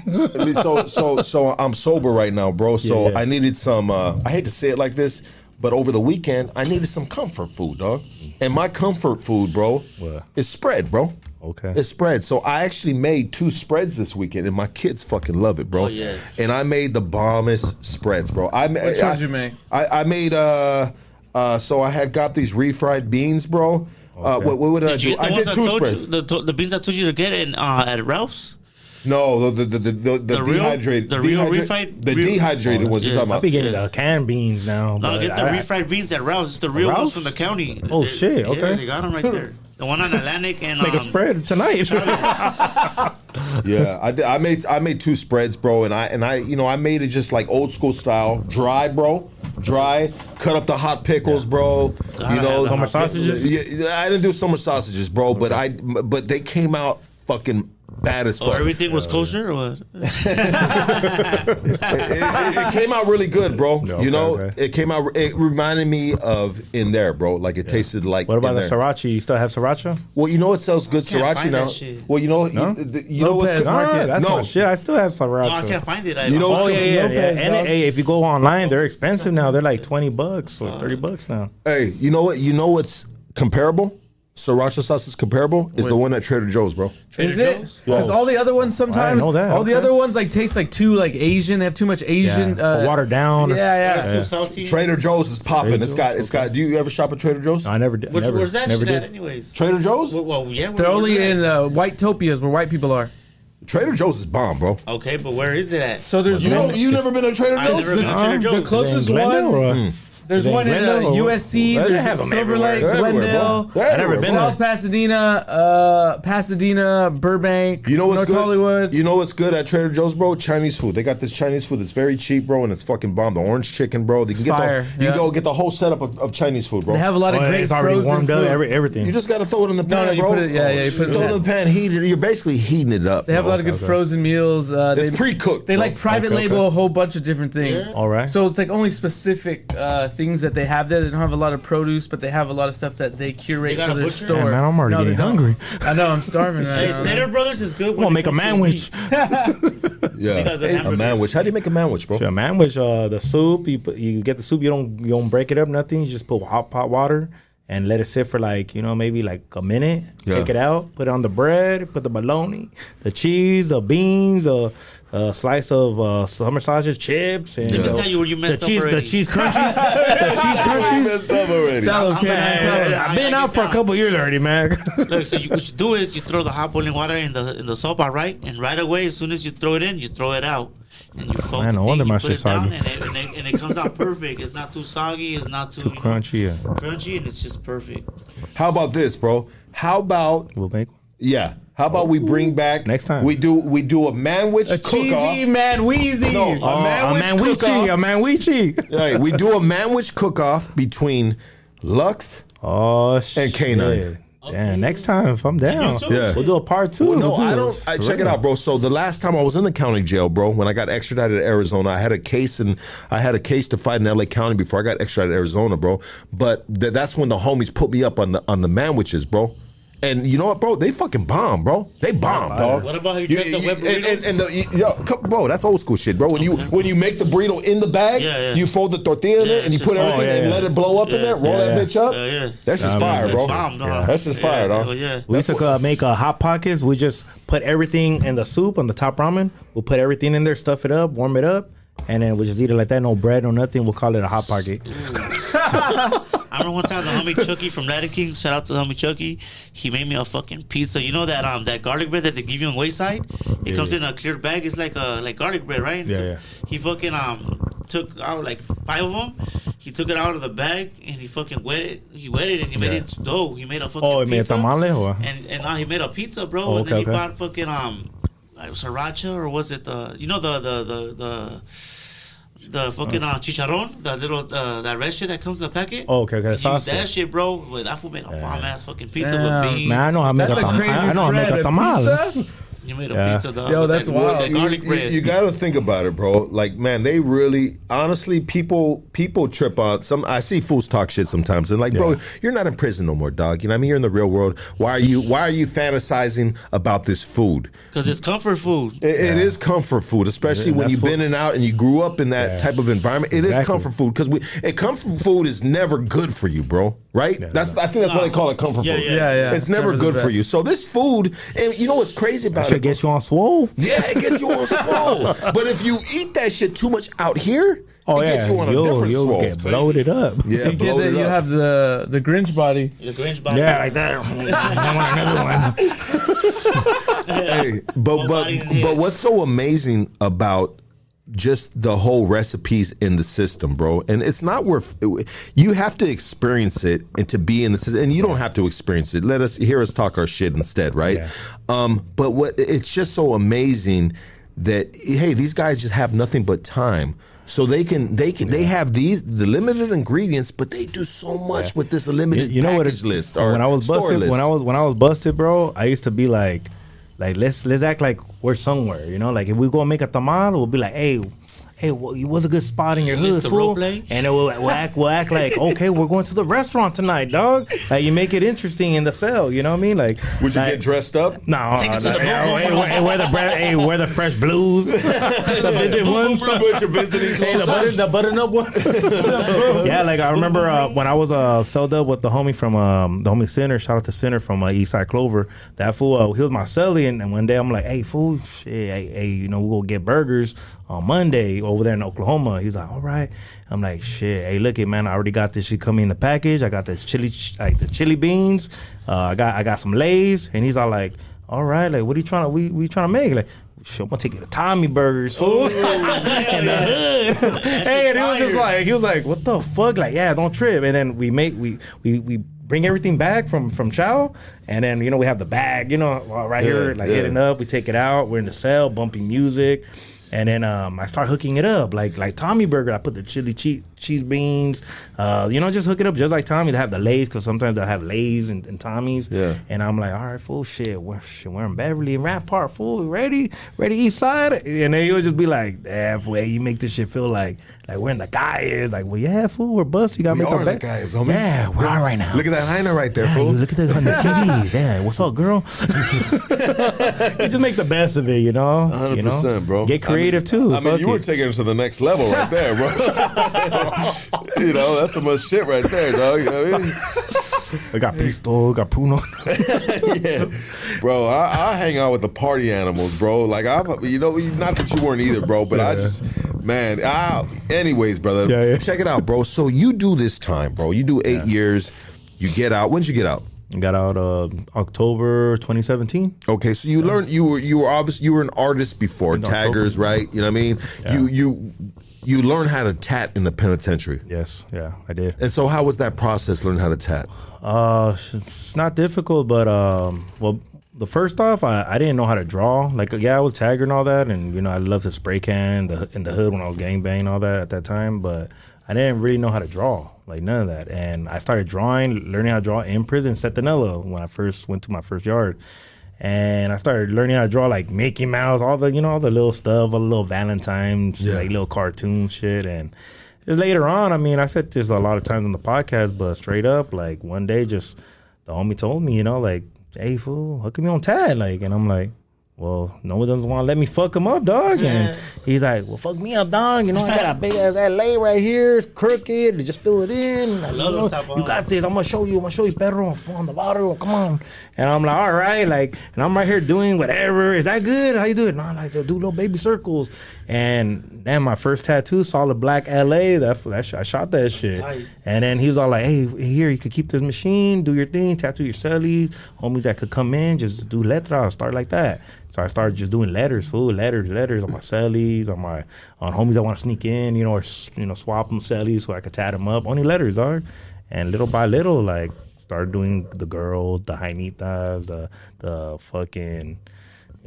so, so, so I'm sober right now, bro. So yeah, yeah. I needed some. Uh, I hate to say it like this, but over the weekend I needed some comfort food, dog. And my comfort food, bro, what? is spread, bro. Okay. It's spread. So I actually made two spreads this weekend, and my kids fucking love it, bro. Oh, yeah. And I made the bombest spreads, bro. I made. What did you make? I, I made. Uh, uh, so I had got these refried beans, bro. Okay. Uh, what, what did, did I do? You, I did two spreads. You, the, the beans I told you to get in uh, at Ralph's. No, the the the the, the, the dehydrated, real, the real refried, the real, dehydrated oh, ones yeah. you're talking about. I be getting uh, canned beans now. No, get the I, refried beans at Ralph's. It's the real Ralph's? ones from the county. Oh they, shit! Okay, yeah, they got them right sure. there. The one on Atlantic and make um, a spread tonight. yeah, I did. I made I made two spreads, bro, and I and I you know I made it just like old school style, dry, bro, dry. Cut up the hot pickles, yeah. bro. God, you know, summer sausages. Yeah, I didn't do summer sausages, bro, but I but they came out fucking bad as fuck. Oh, everything was kosher or what? it, it, it came out really good, bro. No, you know, okay, okay. it came out, it reminded me of in there, bro. Like it yeah. tasted like. What about in the there. Sriracha? You still have sriracha? Well, you know it sells good sriracha now. Well, you know, no? you, the, you know what's market. Ah, that's no. shit. I still have sriracha. No, I can't find it. I you know oh, yeah, yeah, Lopez, yeah. And no. hey, if you go online, they're expensive now. They're like twenty bucks or uh, thirty bucks now. Hey, you know what? You know what's comparable? Sriracha sauce is comparable is Wait. the one at Trader Joe's, bro. Trader is it? Because all the other ones sometimes, all okay. the other ones like taste like too like Asian. They have too much Asian, yeah. uh, watered down. Yeah, yeah. yeah. It's too salty. Trader Joe's is popping. It's got, it's okay. got. Do you ever shop at Trader Joe's? No, I never did. Which never, where's that never shit did. at, anyways? Trader Joe's? Well, well yeah. They're only in uh, white topias where white people are. Trader Joe's is bomb, bro. Okay, but where is it at? So there's you know, you never been to Trader Joe's? I've never been to Trader Joe's. The closest one. There's one Glendale in uh, U S C. Well, there's Silver Lake, Glendale. I've never been South there. Pasadena, uh, Pasadena, Burbank. You know what's North good? Hollywood. You know what's good at Trader Joe's, bro? Chinese food. They got this Chinese food that's very cheap, bro, and it's fucking bomb. The orange chicken, bro. They can get the, you yeah. can go get the whole setup of, of Chinese food, bro. They have a lot of oh, great yeah, frozen warmed food. Up, every, everything. You just gotta throw it in the pan, no, no, you bro. Put it, yeah, oh, yeah. You, you put it, throw it in the pan, heat it. You're basically heating it up. They have a lot of good frozen meals. It's pre-cooked. They like private label a whole bunch of different things. All right. So it's like only specific things that they have there. They don't have a lot of produce, but they have a lot of stuff that they curate they for their store. Yeah, man, I'm already no, getting hungry. I know, I'm starving right now. Stater Brothers is good. I'm gonna make a manwich. yeah, a manwich. How do you make a manwich, bro? Sure, a manwich, uh, the soup. You put, you get the soup. You don't you don't break it up. Nothing. You just put hot pot water and let it sit for like you know maybe like a minute. Yeah. Take it out. Put it on the bread. Put the bologna, the cheese, the beans, the A uh, slice of uh, summer sausages, chips, and yeah. you know, tell you where you messed the cheese, up the cheese crunchies, the cheese crunchies. messed up already. Tell them, kid, man, tell them. I've been out for down. a couple years already, man. Look, so you, what you do is you throw the hot boiling water in the in the sopa, right? And right away, as soon as you throw it in, you throw it out, and you fold man, the thing, you put it down, and it, and, it, and it comes out perfect. It's not too soggy, it's not too, too crunchy, you know, crunchy, and it's just perfect. How about this, bro? How about we'll make one? Yeah. How about we bring back next time? We do we do a manwich cook-off. Cheesy manweezy. No, a manwich, a manwichi. Hey, we do a manwich cook-off between Luxx oh, and K nine. Okay. Yeah, next time if I'm down, yeah. we'll do a part two. Well, no, we'll do I don't. I, check it out, bro. So the last time I was in the county jail, bro, when I got extradited to Arizona, I had a case and I had a case to fight in L A County before I got extradited to Arizona, bro. But th that's when the homies put me up on the on the manwiches, bro. And you know what, bro? They fucking bomb, bro. They bomb, dog. What about how you drink yeah, the wet burritos? And, and, and the, you, yo, come, bro, that's old school shit, bro. When you when you make the burrito in the bag, yeah, yeah. you fold the tortilla in yeah, it and you put everything oh, yeah, and yeah. let it blow up yeah, in there, roll yeah, that yeah. bitch up. Yeah, yeah. That's just nah, fire, man, bro. That's, bomb, yeah. that's just yeah, fire, dog. Yeah. We used to uh, make uh, hot pockets. We just put everything in the soup on the top ramen. We'll put everything in there, stuff it up, warm it up, and then we just eat it like that. No bread, no nothing. We'll call it a hot pocket. I remember one time the homie Chucky from Latin King, shout out to the homie Chucky, he made me a fucking pizza. You know that um that garlic bread that they give you in Wayside? It yeah, comes yeah. in a clear bag. It's like a like garlic bread, right? Yeah, yeah. He fucking um took out like five of them. He took it out of the bag and he fucking wet it. He wet it and he made yeah. it dough. He made a fucking oh, pizza. Oh, he made a tamale or? And and now uh, he made a pizza, bro. Oh, okay, and then he okay. bought fucking um like sriracha, or was it the, you know, the the the the, the fucking uh, chicharron, the little uh, that red shit that comes in the packet. Oh, okay, okay, sauce. That shit, bro. Wait, that fool made a bomb ass fucking pizza yeah. with beans. Man, I know how to make a tamal. I know how to make a tamal. You made a yeah. pizza, dog. Yo, that's that wild. Wood, that garlic you, bread. You, you gotta think about it, bro. Like, man, they really, honestly, people people trip out. Some I see fools talk shit sometimes, and like, yeah. bro, you're not in prison no more, dog. You know what I mean? You're in the real world. Why are you Why are you fantasizing about this food? Because it's comfort food. It, yeah. it is comfort food, especially when you've food? been in and out and you grew up in that yeah. type of environment. It exactly. is comfort food because we. And comfort food is never good for you, bro. Right? Yeah, that's no. I think that's uh, why they call it comfort yeah, food. Yeah, yeah, yeah. It's, it's never, never good for you. So this food, and you know what's crazy about it? It gets you on swole. Yeah, it gets you on swole. But if you eat that shit too much out here, oh, it yeah. gets you on yo, a different yo, swole. You get bloated up. Yeah, you, get the, up. you have the, the Grinch body. The Grinch body. Yeah, like that. I want another one. Hey, but, but, but what's so amazing about just the whole recipes in the system, bro, and it's not worth it. You have to experience it and to be in the system, and you don't have to experience it. Let us hear us talk our shit instead, right? Yeah. Um, but what it's just so amazing that, hey, these guys just have nothing but time. So they can, they can, yeah. they have these the limited ingredients, but they do so much yeah. with this limited you, you know package what it, list. Or when I was busted, list. when I was when I was busted, bro, I used to be like, like let's let's act like we're somewhere, you know. Like if we go make a tamal, we'll be like, hey, hey, what's a good spot in your hood, fool? And then we'll, we'll act we'll act like, okay, we're going to the restaurant tonight, dog. Like you make it interesting in the cell, you know what I mean? Like would you like, get dressed up? No, nah, nah, nah, hey, hey, hey, wear the bread, hey, wear the fresh blues. The visit ones, hey, the button, the button up one. Yeah, like I remember uh, when I was uh, celled up with the homie from um, the homie Center. Shout out to Center from uh, Eastside Clover. That fool, uh, he was my celly, and, and one day I'm like, hey, fool, shit, hey, hey, you know, we'll go get burgers on Monday over there in Oklahoma. He's like, all right. I'm like, shit, hey, look it, man, I already got this shit coming in the package. I got this chili, like the chili beans. Uh, I got I got some Lay's. And he's all like, all right, like, what are you trying to, we, we trying to make? Like, shit, I'm gonna take you to Tommy Burgers, fool. Yeah, in the yeah. hood. Hey, and he was just like, he was like, what the fuck? Like, yeah, don't trip. And then we make, we, we, we, bring everything back from from chow, and then you know we have the bag, you know, right yeah, here, like yeah. hitting up. We take it out. We're in the cell, bumping music, and then um, I start hooking it up like like Tommy Burger. I put the chili cheese, cheese beans, uh, you know, just hook it up just like Tommy. They have the Lay's because sometimes they'll have Lay's and, and Tommy's. Yeah. And I'm like, all right, fool, shit, we're shit, we're in Beverly Rampart, fool, ready, ready East Side, and then you'll just be like, damn, fool, you make this shit feel like. Like, we're in the guy is. Like, well, yeah, fool, we're bust. You got to make a bet. We are the guys, homie. Yeah, we are right now. Look at that liner right there, yeah, fool. Look at that on the T V. Yeah, what's up, girl? You just make the best of it, you know? one hundred percent, you know? Bro. Get creative, I mean, too. I mean, you it. were taking it to the next level right there, bro. You know, that's some much shit right there, dog. You know what I mean? I got Pisto, got Puno. Yeah, bro, I, I hang out with the party animals, bro. Like, I, you know, not that you weren't either, bro, but yeah. I just, man, I, anyways, brother, yeah, yeah. check it out, bro. So you do this time, bro. You do eight yeah. years. You get out. When did you get out? Got out uh, October twenty seventeen. Okay, so you yeah. learned you were you were obviously you were an artist before taggers, October. Right? You know what I mean? Yeah. You you you learned how to tat in the penitentiary. Yes, yeah, I did. And so, how was that process? Learning how to tat? Uh, it's not difficult, but um, well, the first off, I, I didn't know how to draw. Like, yeah, I was tagger and all that, and you know, I loved to spray can the, in the hood when I was gangbanging all that at that time, but I didn't really know how to draw. Like, none of that. And I started drawing, learning how to draw in prison, Centinela, when I first went to my first yard. And I started learning how to draw, like, Mickey Mouse, all the, you know, all the little stuff, all the little Valentine's, yeah. like, little cartoon shit. And just later on, I mean, I said this a lot of times on the podcast, but straight up, like, one day just the homie told me, you know, like, hey, fool, hook me on Tad. Like, and I'm like, well, no one doesn't want to let me fuck him up, dog. Yeah. And he's like, well, fuck me up, dog. You know, I got a big-ass L A right here. It's crooked. Just fill it in. I love those type of You got this. I'm going to show you. I'm going to show you perro on the bottle. Come on. And I'm like, all right. Like, and I'm right here doing whatever. Is that good? How you do it? No, I like to do little baby circles. And then my first tattoo, solid black L A. That, that I shot that That's shit. Tight. And then he was all like, hey, here, you could keep this machine. Do your thing. Tattoo your cellies. Homies that could come in, just do letras. Start like that. So I started just doing letters, fool, letters, letters on my cellies, on my on homies that want to sneak in, you know, or you know, swap them cellies so I could tat them up. Only letters, dog. And little by little, like, started doing the girls, the jainitas, the the fucking,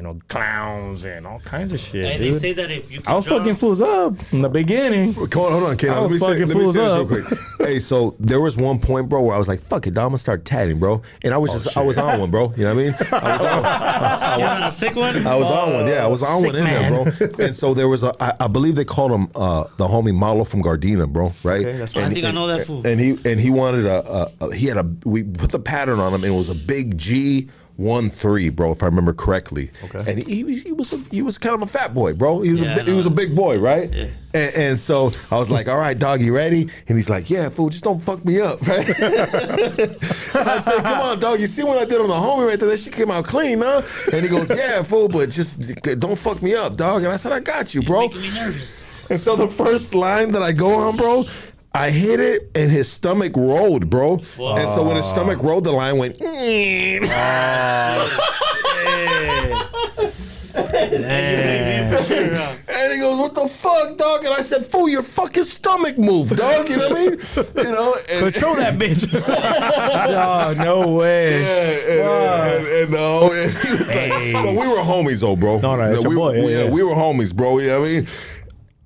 you know, clowns and all kinds of shit. And dude, they say that if you can I was jump. fucking fools up in the beginning. Well, come on, hold on, Ken. Let me say, let me say this real quick. Hey, so there was one point, bro, where I was like, fuck it, dog, I'm gonna start tatting, bro. And I was oh, just, shit. I was on one, bro. You know what I mean? I was on one. I, I, you on a sick one? I was oh, on one, yeah. I was on one in man. there, bro. And so there was a, I, I believe they called him uh, the homie Malo from Gardena, bro, right? Okay, that's right. And, I think and, I know that fool. And he, and he wanted a, a, a, he had a, we put the pattern on him, and it was a big G. one three, bro, if I remember correctly. Okay. And he, he was a, he was kind of a fat boy, bro. He was yeah, a, he was a big boy, right? Yeah. And, and so I was like, all right, dog, you ready? And he's like, yeah, fool, just don't fuck me up, right? I said, come on, dog, you see what I did on the homie right there? That shit came out clean, huh? And he goes, yeah, fool, but just don't fuck me up, dog. And I said, I got you, bro. You're making me nervous. And so the first line that I go on, bro, I hit it, and his stomach rolled, bro. Whoa. And so when his stomach rolled, the line went. Oh, shit. Damn. And he goes, what the fuck, dog? And I said, fool, your fucking stomach moved, dog. You know what I mean? You know, and, control that bitch. Oh, no way. Yeah, and, and, and, and, no, and he was hey. like, well, we were homies, though, bro. No, no, that's we, your boy. We, yeah, yeah, we were homies, bro. You know what I mean?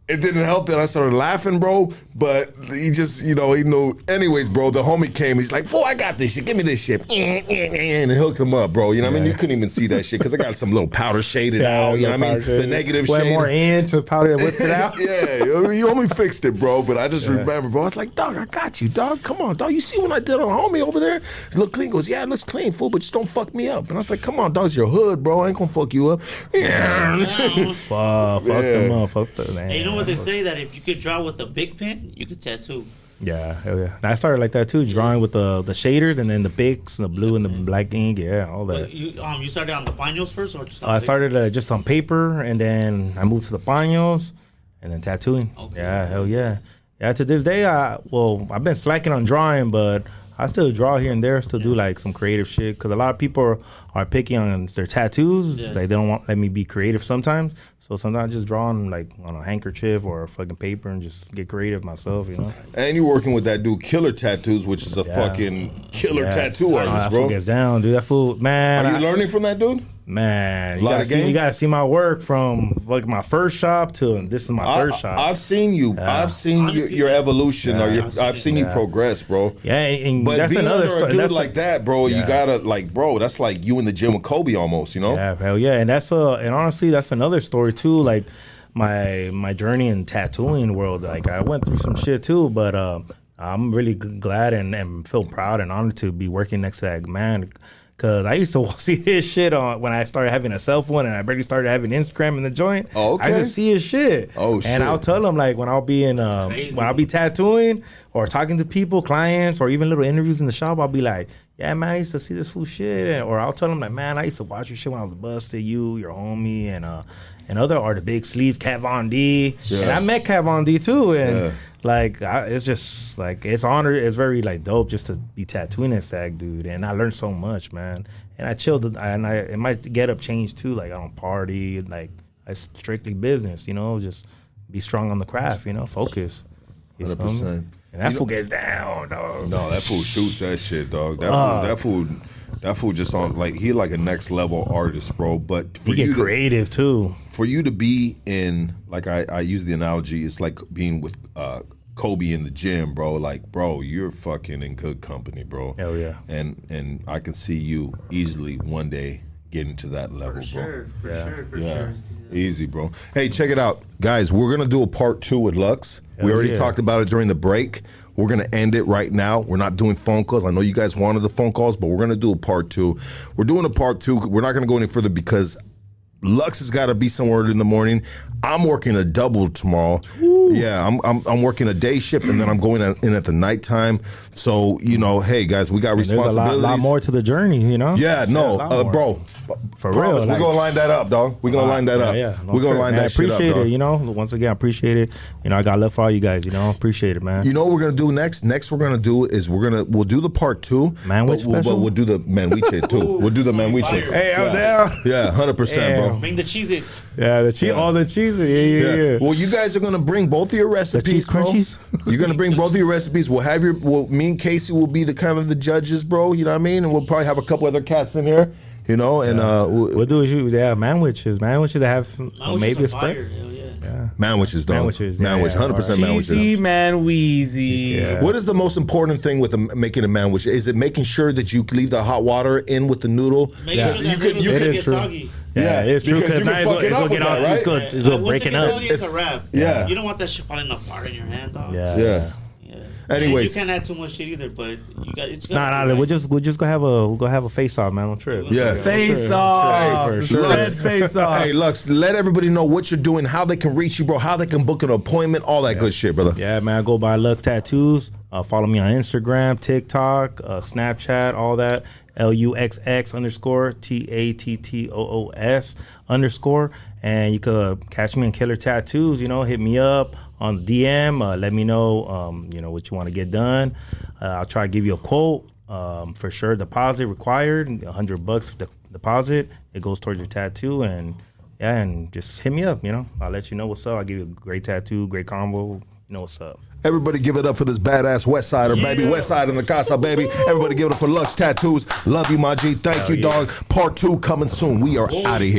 It didn't help that I started laughing, bro, but he just, you know, he knew. Anyways, bro, the homie came. He's like, fool, I got this shit. Give me this shit. And it hooked him up, bro. You know what yeah. I mean? You couldn't even see that shit because I got some little powder shaded yeah, out. You know what I mean? Shaded. The negative shade. Went more in to powder that whipped it out. Yeah, you only fixed it, bro. But I just yeah. remember, bro, I was like, dog, I got you, dog. Come on, dog. You see what I did on homie over there? It looked clean. He goes, yeah, it looks clean, fool, but just don't fuck me up. And I was like, come on, dog, it's your hood, bro. I ain't going to fuck you up. Yeah. Yeah. Fuck, fuck yeah. them up. Fuck them, man. Hey, what they say that if you could draw with a big pen, you could tattoo. Yeah, hell yeah. And I started like that too, drawing with the the shaders and then the bics and the blue and the black ink, yeah, all that. Wait, you um you started on the paños first or just on uh, I started uh, just on paper, and then I moved to the paños and then tattooing. Okay. Yeah, hell yeah. Yeah, to this day, I well, I've been slacking on drawing, but I still draw here and there, still yeah. do like some creative shit, because a lot of people are, are picky on their tattoos. Yeah. Like they don't want let me be creative sometimes. So sometimes I just draw on like on a handkerchief or a fucking paper and just get creative myself, you know. And you're working with that dude Killer Tattoos, which is a yeah. fucking killer yeah. tattoo artist, bro. That fool gets down, dude. That fool, man. Are you I, learning from that dude? Man, you gotta, see, you gotta see my work from like my first shop to this is my I, third shop. I've seen you, yeah. I've seen you, your evolution, yeah. or your, I've seen, I've seen yeah. you progress, bro. Yeah, and, and but that's being another under a dude that's like a, that, bro. Yeah. You gotta like, bro, that's like you in the gym with Kobe almost, you know? Yeah, hell yeah, and that's a, and honestly, that's another story too. Like my my journey in tattooing world, like I went through some shit too, but uh, I'm really glad and, and feel proud and honored to be working next to that man. Cause I used to see his shit on when I started having a cell phone and I barely started having Instagram in the joint. Oh, okay. I used to see his shit. Oh, shit. And I'll tell him like when I'll be in um, when I'll be tattooing or talking to people, clients, or even little interviews in the shop, I'll be like, yeah, man, I used to see this fool shit, or I'll tell him like, man, I used to watch your shit when I was busted, you, your homie, and uh and other are the big sleeves, Kat Von D, yeah. and I met Kat Von D too, and. Yeah. Like, I, it's just, like, it's honor. It's very, like, dope just to be tattooing that sack, dude. And I learned so much, man. And I chilled, and I, and my get-up changed, too. Like, I don't party. Like, it's strictly business, you know? Just be strong on the craft, you know? Focus. You one hundred percent. Know? And that you fool gets down, dog. No, that fool shoots that shit, dog. That uh, fool, that fool... That fool just on like he like a next level artist, bro. But for you, you get creative to, too. For you to be in like I, I use the analogy, it's like being with uh, Kobe in the gym, bro. Like, bro, you're fucking in good company, bro. Hell yeah. And and I can see you easily one day getting to that level, for sure, bro. For yeah. sure, for yeah. sure, yeah. Easy, bro. Hey, check it out, guys. We're gonna do a part two with Luxx. Hell we already yeah. talked about it during the break. We're going to end it right now. We're not doing phone calls. I know you guys wanted the phone calls, but we're going to do a part two. We're doing a part two. We're not going to go any further because Luxx has got to be somewhere in the morning. I'm working a double tomorrow. Ooh. Yeah, I'm, I'm I'm working a day shift, and then I'm going in at the nighttime. So, you know, hey, guys, we got and responsibilities. There's a lot, lot more to the journey, you know? Yeah, no, yeah, uh, bro. For promise, real. Like, we're going to line that up, dog. We're going to line that yeah, up. Yeah, no, we're going to line man, that shit up, dog. I appreciate it, you know? Once again, I appreciate it. You know, I got love for all you guys, you know? Appreciate it, man. You know what we're going to do next? Next we're going to do is we're going to, we'll do the part two. Man, but, we'll, but we'll do the manwiche, too. We'll do the manwiche. Hey, I'm down. Yeah, one hundred percent, yeah. bro. Bring the Cheez-Its. Yeah, the cheese, yeah. all the Cheez-Its. Yeah, yeah, yeah, yeah. Well, you guys are going to bring both of your recipes, bro. You're going to bring both of your recipes. We'll have your, well, me and Casey will be the kind of the judges, bro. You know what I mean? And we'll probably have a couple other cats in here. You know, and yeah. uh, w what do you they have? Man witches, man witches that have man maybe a spread. Yeah. Man witches, though. Man witches, man witches, hundred percent man witches. Cheesy man wheezy. Yeah. What is the most important thing with the, making a man witch? Is it making sure that you leave the hot water in with the noodle? Make yeah. sure that you can, you can get true. soggy. Yeah, yeah, it's true. Because now it's gonna get all, it's gonna, it's gonna break it up. It's a wrap. Yeah, you don't want that shit falling apart in your hand, dog. Yeah. yeah. Anyways, you can't have too much shit either, but it, you got it's got Nah, nah, right. we'll just we'll just go have a we'll go have a face off, man. Don't trip. Yeah, face off. Hey, Luxx, face off. Hey, Luxx, let everybody know what you're doing, how they can reach you, bro, how they can book an appointment, all that yeah. good shit, brother. Yeah, man, I go by Luxx Tattoos. Uh, follow me on Instagram, TikTok, uh, Snapchat, all that. L U X X underscore T A T T O O S underscore. And you could catch me in Killer Tattoos, you know, hit me up on the D M. Uh, let me know, um, you know, what you want to get done. Uh, I'll try to give you a quote um, for sure. Deposit required, a hundred bucks de deposit. It goes towards your tattoo. And, yeah, and just hit me up, you know. I'll let you know what's up. I'll give you a great tattoo, great combo. You know what's up. Everybody give it up for this badass Westsider, yeah. baby. Westside in the casa, baby. Everybody give it up for Luxx Tattoos. Love you, my G. Thank Hell you, yeah. dog. Part two coming soon. We are out of here.